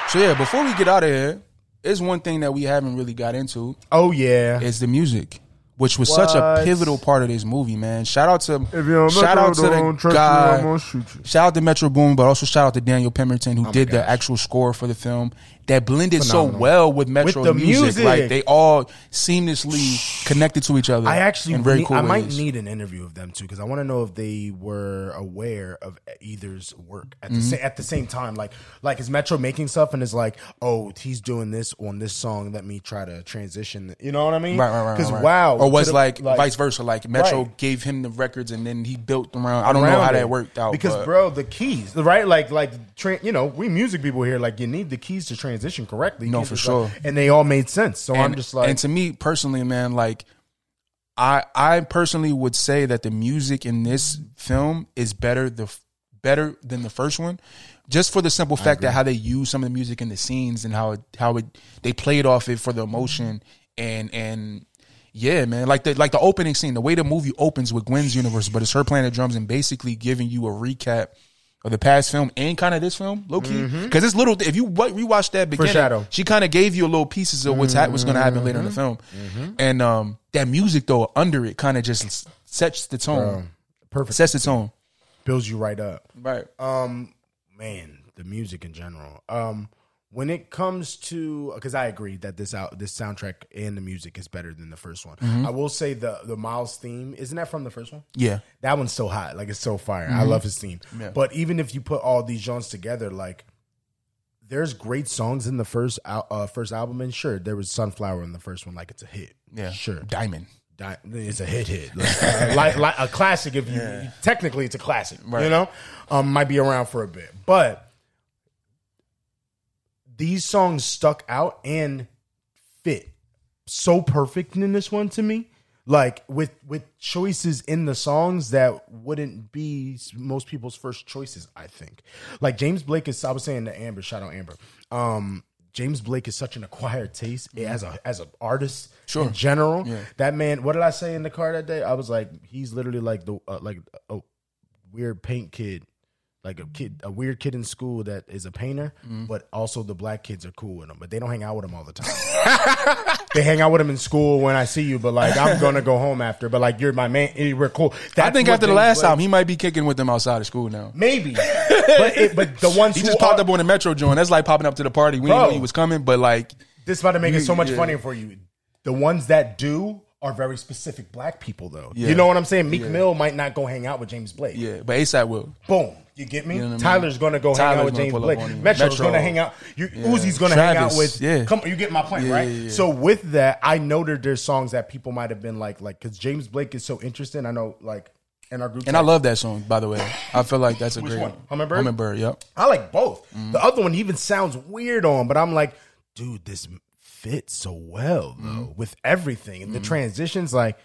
So yeah, before we get out of here, there's one thing that we haven't really got into. Oh yeah, it's the music, which was what? such a pivotal part of this movie, man. Shout out to shout out to the guy. Shout out to Metro Boomin, but also shout out to Daniel Pemberton, who oh did the actual score for the film that blended Phenomenal. so well with Metro with the music. music. Like they all seamlessly connected to each other. I actually, in very need, cool I ways. might need an interview of them too, because I want to know if they were aware of either's work at the, mm-hmm. sa- at the same time. Like, like is Metro making stuff and is like, oh, he's doing this on this song. Let me try to transition. You know what I mean? Right, right, right. Because right. wow, or was like, like vice versa. Like Metro right. gave him the records and then he built around. I don't around know how it. that worked out because but. bro, the keys, right? Like, like tra- you know, we music people here. Like, you need the keys to transition. Transition correctly, no, for sure, like, and they all made sense. So and, I'm just like, and to me personally, man, like I, I personally would say that the music in this film is better, the better than the first one, just for the simple fact that how they use some of the music in the scenes and how it, how it they played off it for the emotion and and yeah, man, like the like the opening scene, the way the movie opens with Gwen's universe, but it's her playing the drums and basically giving you a recap of the past film and kind of this film, low key, because mm-hmm. it's little. If you rewatch that beginning, she kind of gave you a little pieces of what's mm-hmm. ha- what's going to happen later in the film, mm-hmm. and um, that music though under it kind of just sets the tone, um, perfect, sets the tone, builds you right up, right. Um, man, the music in general. Um, when it comes to, because I agree that this out this soundtrack and the music is better than the first one. Mm-hmm. I will say the the Miles theme, isn't that from the first one? Yeah, that one's so hot, like it's so fire. Mm-hmm. I love his theme. Yeah. But even if you put all these genres together, like there's great songs in the first uh, first album, and sure, there was Sunflower in the first one, like it's a hit. Yeah, sure, Diamond. Di- it's a hit hit, like, like, like a classic. If you yeah. technically, it's a classic. Right. You know, um, might be around for a bit, but. These songs stuck out and fit so perfect in this one to me. Like with with choices in the songs that wouldn't be most people's first choices, I think. Like James Blake is, I was saying to Amber, shout out Amber. Um, James Blake is such an acquired taste mm-hmm. as a as an artist sure. in general. Yeah. That man, what did I say in the car that day? I was like, he's literally like the uh, like a weird paint kid. Like a kid, a weird kid in school that is a painter, mm. but also the black kids are cool with him, but they don't hang out with him all the time. They hang out with him in school when I see you, but like I'm gonna go home after. But like you're my man, we're cool. That's I think after the last like, time, he might be kicking with them outside of school now. Maybe, but it, but the ones he who just popped are, up on the Metro joint. That's like popping up to the party. We bro, didn't know he was coming, but like this is about to make you, it so much yeah. funnier for you. The ones that do. Are very specific black people though. Yeah. You know what I'm saying? Meek yeah. Mill might not go hang out with James Blake. Yeah, but ASAP will. Boom. You get me? You know I mean? Tyler's gonna go Tyler's hang out with James Blake. Metro's Metro. gonna hang out. You, yeah. Uzi's gonna Travis. hang out with. Yeah. Come, you get my point, yeah, right? Yeah, yeah. So with that, I noted there's songs that people might have been like, like because James Blake is so interesting. I know, like in our group, and text. I love that song. By the way, I feel like that's a Which great one. Hummingbird. Hummingbird. Yep. I like both. Mm. The other one even sounds weird on, but I'm like, dude, this. Fit so well though mm. with everything and mm. the transitions. Like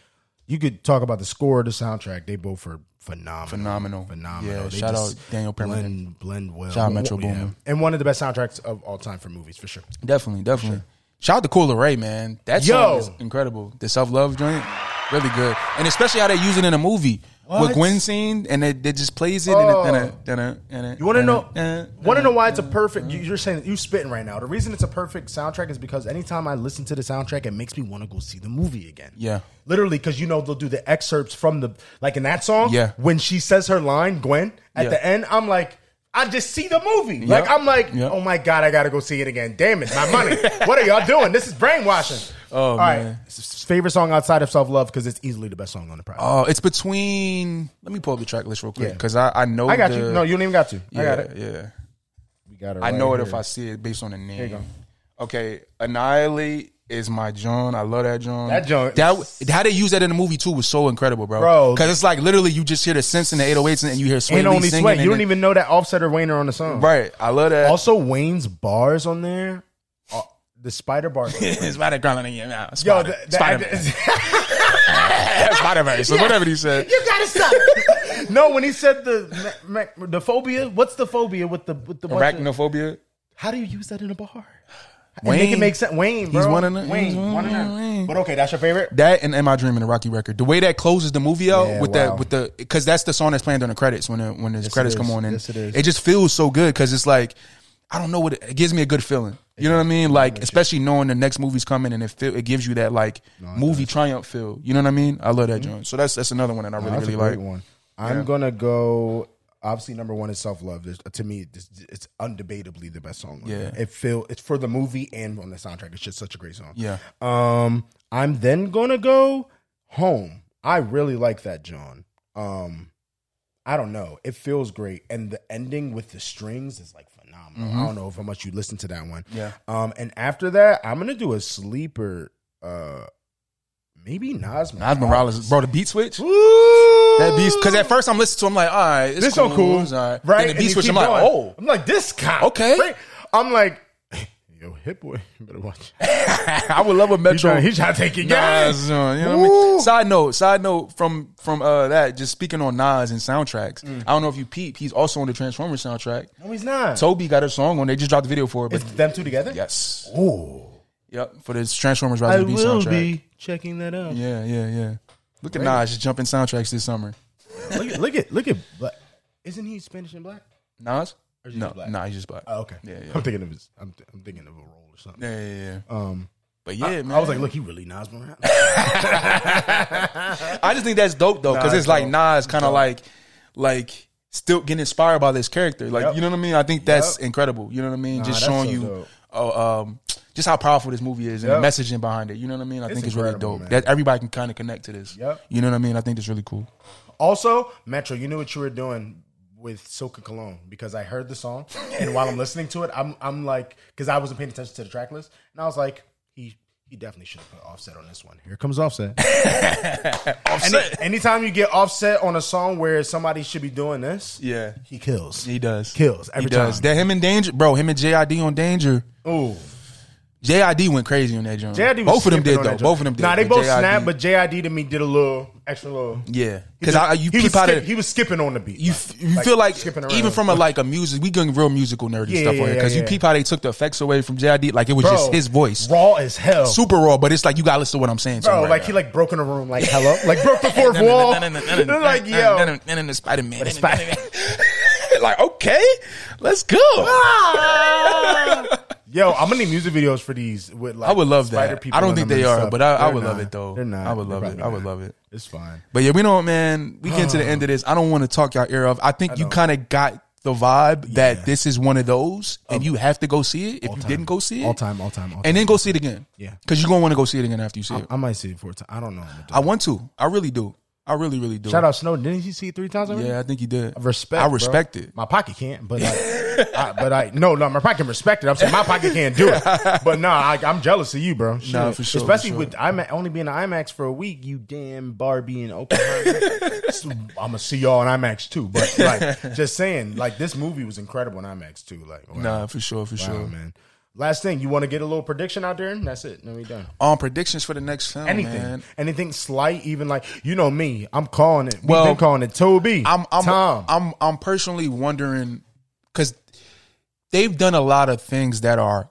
you could talk about the score, the soundtrack. They both are phenomenal, phenomenal, phenomenal. Yeah, they shout out Daniel Perman. Blend, blend well. Shout out Metro yeah. Boomin, and one of the best soundtracks of all time for movies for sure. Definitely, definitely. Sure. Shout out to Cool Ray, man. That song Yo. is incredible. The self love joint, really good, and especially how they use it in a movie. What? With Gwen scene and it, it just plays it oh. and it, and it, and it, you want to know it, want to know why it's a perfect you're saying you're spitting right now. The reason it's a perfect soundtrack is because anytime I listen to the soundtrack, it makes me want to go see the movie again. Yeah, literally, because you know they'll do the excerpts from the like in that song. Yeah, when she says her line, Gwen at yeah. the end, I'm like. I just see the movie. Like, yep. I'm like, yep. oh, my God, I got to go see it again. Damn it, my money. What are y'all doing? This is brainwashing. Oh, All man. Right. Favorite song outside of Self-Love because it's easily the best song on the project. Oh, it's between... Let me pull up the track list real quick because yeah. I, I know I got the, you. No, you don't even got to. Yeah, I got it. Yeah. We got it right I know here. It if I see it based on the name. There you go. Okay, Annihilate... is my John. I love that John. That John. That, how they use that in the movie too was so incredible, bro. Bro. Because it's like literally you just hear the synths in the eight oh eights and you hear Sway Lee singing. Sway. You don't it. even know that Offset or Wayne are on the song. Right. I love that. Also, Wayne's bars on there. Uh, the spider bar. Spider growling in your mouth. Spider. Spider-Verse. So yeah. Whatever he said. You gotta stop. No, when he said the ma- ma- the phobia. What's the phobia with the with the arachnophobia? Of, how do you use that in a bar? Wayne, and it makes sense. Wayne, bro. He's one of them. Wayne, one, one of them. But okay, that's your favorite. That and "Am I Dreaming" the Rocky record. The way that closes the movie out yeah, with wow. that, with the because that's the song that's playing during the credits when the, when the yes, credits come on, and yes, it, is. it just feels so good because it's like I don't know what it, it gives me a good feeling. You know what I mean? Like especially knowing the next movie's coming and it feel, it gives you that like no, movie does. triumph feel. You know what I mean? I love that mm-hmm. joint. So that's that's another one that I no, really really like. One. I'm yeah. gonna go. obviously number one is Self Love. There's, to me, it's, it's undebatably the best song. Yeah, it feel it's for the movie and on the soundtrack. It's just such a great song. Yeah. Um, I'm then gonna go Home. I really like that, John. Um, I don't know. It feels great, and the ending with the strings is like phenomenal. Mm-hmm. I don't know how much you listen to that one. Yeah. Um, and after that, I'm gonna do a sleeper. Uh, maybe Nas Morales. Nas Morales, bro. The beat switch. Woo! That beat, because at first I'm listening to, I'm like, all right, it's this cool, so cool, it's all right. Right? Then the beat switch, I'm like, going. oh, I'm like this guy, okay. Right? I'm like, yo, Hit Boy, you better watch. I would love a Metro. He's trying to take it, guys. You know what I mean? Side note, side note from from uh, that. Just speaking on Nas and soundtracks, mm. I don't know if you peep, he's also on the Transformers soundtrack. No, he's not. Toby got a song on. They just dropped the video for it. But it's them two together. Yes. Oh. Yep. For the Transformers Rise of the Beast soundtrack. I will be checking that out. Yeah, yeah, yeah. Look at Nas just jumping soundtracks this summer. look, at, look at look at Black. Isn't he Spanish and Black? Nas? Or is he no, just black? Nah, he's just Black. Oh, okay. Yeah, yeah. I'm thinking of his. I'm, th- I'm thinking of a role or something. Yeah, yeah, yeah. Um, but yeah, I, man. I was like, look, he really Nas Morales. I just think that's dope though, because nah, it's like Nas kind of like, like still getting inspired by this character. Like, yep. you know what I mean? I think that's yep. incredible. You know what I mean? Nah, just showing so you. Uh, um, Just how powerful this movie is and yep. the messaging behind it. You know what I mean? I it's think it's really dope. Man. That everybody can kind of connect to this. Yep. You know what I mean? I think it's really cool. Also, Metro, you knew what you were doing with Soca Cologne, because I heard the song and while I'm listening to it, I'm I'm like, because I wasn't paying attention to the track list, and I was like, he he definitely should have put Offset on this one. Here comes Offset. Offset. Any, anytime you get Offset on a song where somebody should be doing this, yeah, he kills. He does. Kills every he does. time. That him and Danger, bro. Him and J I D on Danger. Ooh. J I D went crazy on that joint. Both of them did though. Both of them did. Nah, they both snapped, but J I D to me did a little extra little. Yeah, because I you peep out of he was skipping on the beat. You like, you like, feel like even from a like a music, we getting real musical nerdy yeah, stuff yeah, on here because yeah, yeah. you peep how they took the effects away from J I D. Like it was bro, just his voice, raw as hell, super raw. But it's like you gotta listen to what I'm saying, bro. Right like now. He like broke in a room, like hello, like broke the fourth wall. Like yo, and the Spider-Man, like okay, let's go. Yo, I'm gonna need music videos for these. With like I would love that. I don't think they are, stuff. but I, I would not. love it though. They're not. I would love it. Not. I would love it. It's fine. But yeah, we know, man. We get to the end of this. I don't want to talk y'all ear off. I think I you kind of got the vibe yeah. that this is one of those, and um, you have to go see it if you time. didn't go see it. All time, all time, all time. And then go see it again. Yeah, because you're gonna want to go see it again after you see I, it. I might see it for a time. I don't know. I want to. I really do. I really, really do. Shout out Snowden. Didn't you see it three times already? Yeah, I think he did. I respect. I respect bro. it. My pocket can't, but I, I, but I no, no, my pocket can respect it. I'm saying my pocket can't do it. But no, nah, I'm jealous of you, bro. Shit. No, for sure. Especially for sure. with I'm only being in IMAX for a week. You damn Barbie and Oklahoma. I'm gonna see y'all in IMAX too. But like, just saying, like this movie was incredible in IMAX too. Like, wow. Nah, for sure, for wow, sure, man. Last thing, you want to get a little prediction out there? That's it. Then we done. On um, predictions for the next film, anything, man. anything slight, even like you know me, I'm calling it. Well, We've been calling it. Toby, I'm, I'm, Tom. I'm, I'm personally wondering because they've done a lot of things that are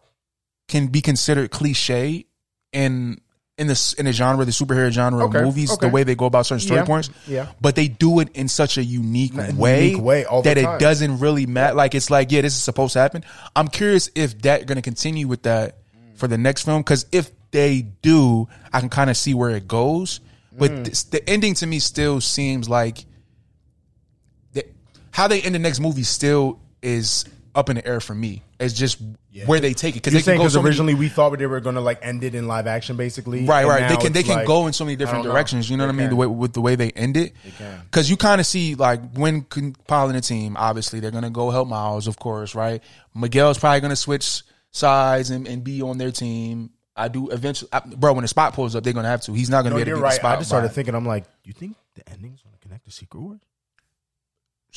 can be considered cliche in in the in the genre, the superhero genre okay. of movies, okay. the way they go about certain story yeah. points. Yeah, but they do it in such a unique a way, unique way all that the time. It doesn't really matter. Like it's like, yeah, this is supposed to happen. I'm curious if that going to continue with that for the next film, because if they do, I can kind of see where it goes. But mm. this, the ending to me still seems like the, how they end the next movie still is up in the air for me. It's just yeah. where they take it. You're they saying because so originally many, we thought they were going to like end it in live action, basically. Right, right. They can they can like, go in so many different directions. Know. You know they what can. I mean? The way with the way they end it, because you kind of see like when compiling the team. Obviously, they're going to go help Miles, of course, right? Miguel's probably going to switch sides and, and be on their team. I do eventually, I, bro. When the spot pulls up, they're going to have to. He's not going no, to be able to get right. the spot. I just started by. thinking. I'm like, you think the ending's going to connect to Secret Wars?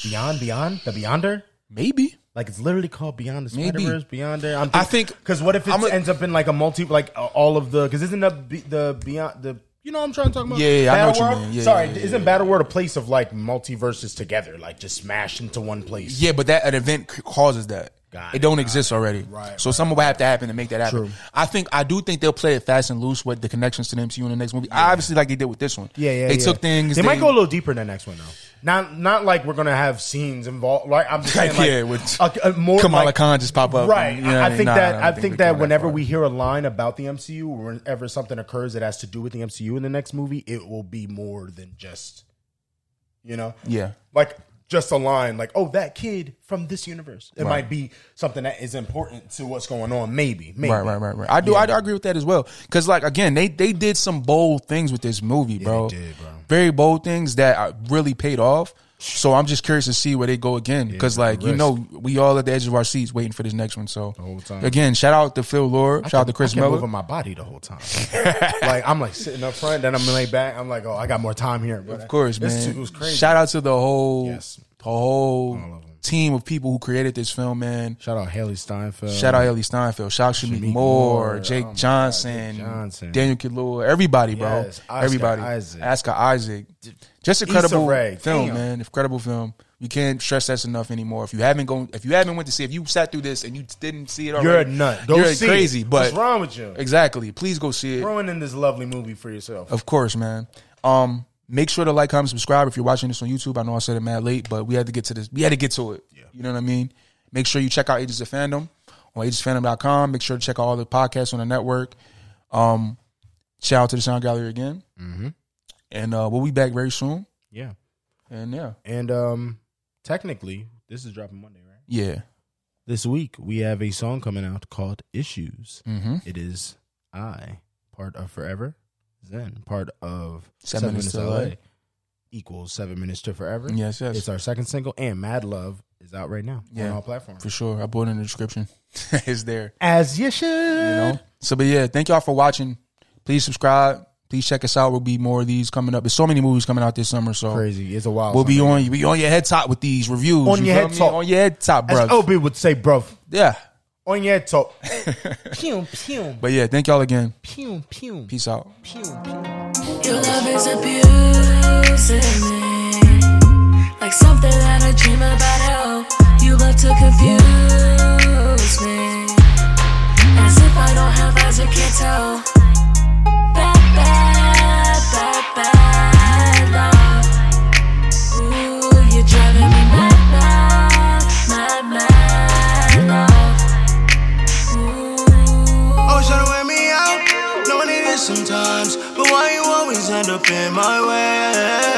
Beyond, beyond the Beyonder, maybe. Like it's literally called Beyond the Spider-Verse, Beyond there. I'm thinking, I think because what if it ends up in like a multi, like uh, all of the because isn't the, the Beyond the you know what I'm trying to talk about? Yeah, yeah, Battle I know World? what you mean. Yeah, Sorry, yeah, yeah, isn't yeah, Battle yeah. World a place of like multiverses together, like just smashed into one place? Yeah, but that an event causes that. Got it, it don't got exist it. already. Right. So right, something will have to happen to make that happen. True. I think I do think they'll play it fast and loose with the connections to the M C U in the next movie. Yeah. Obviously, like they did with this one. Yeah, yeah. They yeah. took things. They, they might go a little deeper in the next one though. Not not like we're gonna have scenes involved. Like I'm just saying, like yeah, with a, a more Kamala like, Khan just pop up. Right. And, you know, I, I think nah, that I, I think, think that whenever that we hear a line about the M C U, or whenever something occurs that has to do with the M C U in the next movie, it will be more than just, you know. Yeah. Like just a line like, oh, that kid from this universe. It right. might be something that is important to what's going on. Maybe. maybe. Right, right, right, right. I do. Yeah. I, I agree with that as well. Because, like, again, they, they did some bold things with this movie, bro. Yeah, they did, bro. Very bold things that really paid off. So I'm just curious to see where they go again. Because, yeah, like, you know, we all at the edge of our seats waiting for this next one. So, the whole time. Again, shout out to Phil Lord. Shout can, out to Chris Miller. I moving my body the whole time. Like, I'm, like, sitting up front. Then I'm laid back. I'm like, oh, I got more time here. But of course, I, man. It was crazy. Shout out to the whole, yes. the whole team of people who created this film, man. Shout out Haley Steinfeld. Shout out Haley Steinfeld. Shout out Shamik Moore, Jake, oh Johnson, Jake Johnson, Daniel Kaluuya. Everybody, bro. Yes, Oscar everybody. Isaac. Oscar Isaac. Just incredible film, damn. man. Incredible film. You can't stress that enough anymore. If you haven't gone, if you haven't went to see, if you sat through this and you didn't see it already, you're a nut. Don't you're see crazy. It. But what's wrong with you? Exactly. Please go see it. Ruining this lovely movie for yourself. Of course, man. Um, make sure to like, comment, subscribe. If you're watching this on YouTube, I know I said it mad late, but we had to get to this. We had to get to it. Yeah. You know what I mean? Make sure you check out Agents of Fandom on agents of fandom dot com. Make sure to check out all the podcasts on the network. Um, shout out to the Sound Gallery again. Mm-hmm. And uh, we'll be back very soon. Yeah. And yeah. And um, technically, this is dropping Monday, right? Yeah. This week, we have a song coming out called Issues. Mm-hmm. It is I, part of Forever, Zen, part of Seven, seven Minutes to L A, L A equals Seven Minutes to Forever. Yes, yes. It's our second single, and Mad Love is out right now yeah, on all platforms. For sure. I put it in the description. It's there. As you should. You know? So, but yeah, thank y'all for watching. Please subscribe. Please check us out. We'll be more of these coming up. There's so many movies coming out this summer. So crazy. It's a wild. We'll summer. be on you. Be on your head top with these reviews. On you your head top. Me? On your head top, bro. As Obi would say, bro. Yeah. On your head top. Pew pew. But yeah, thank y'all again. Pew pew. Peace out. Pew pew. Your love is abusing me, like something that I dream about. How you love to confuse me, as if I don't have eyes, I can't tell. Bad, bad, bad love. Ooh, you're driving me mad, mad, mad, mad love. Ooh. Oh, trying to wear me out? No, I need it sometimes. But why you always end up in my way?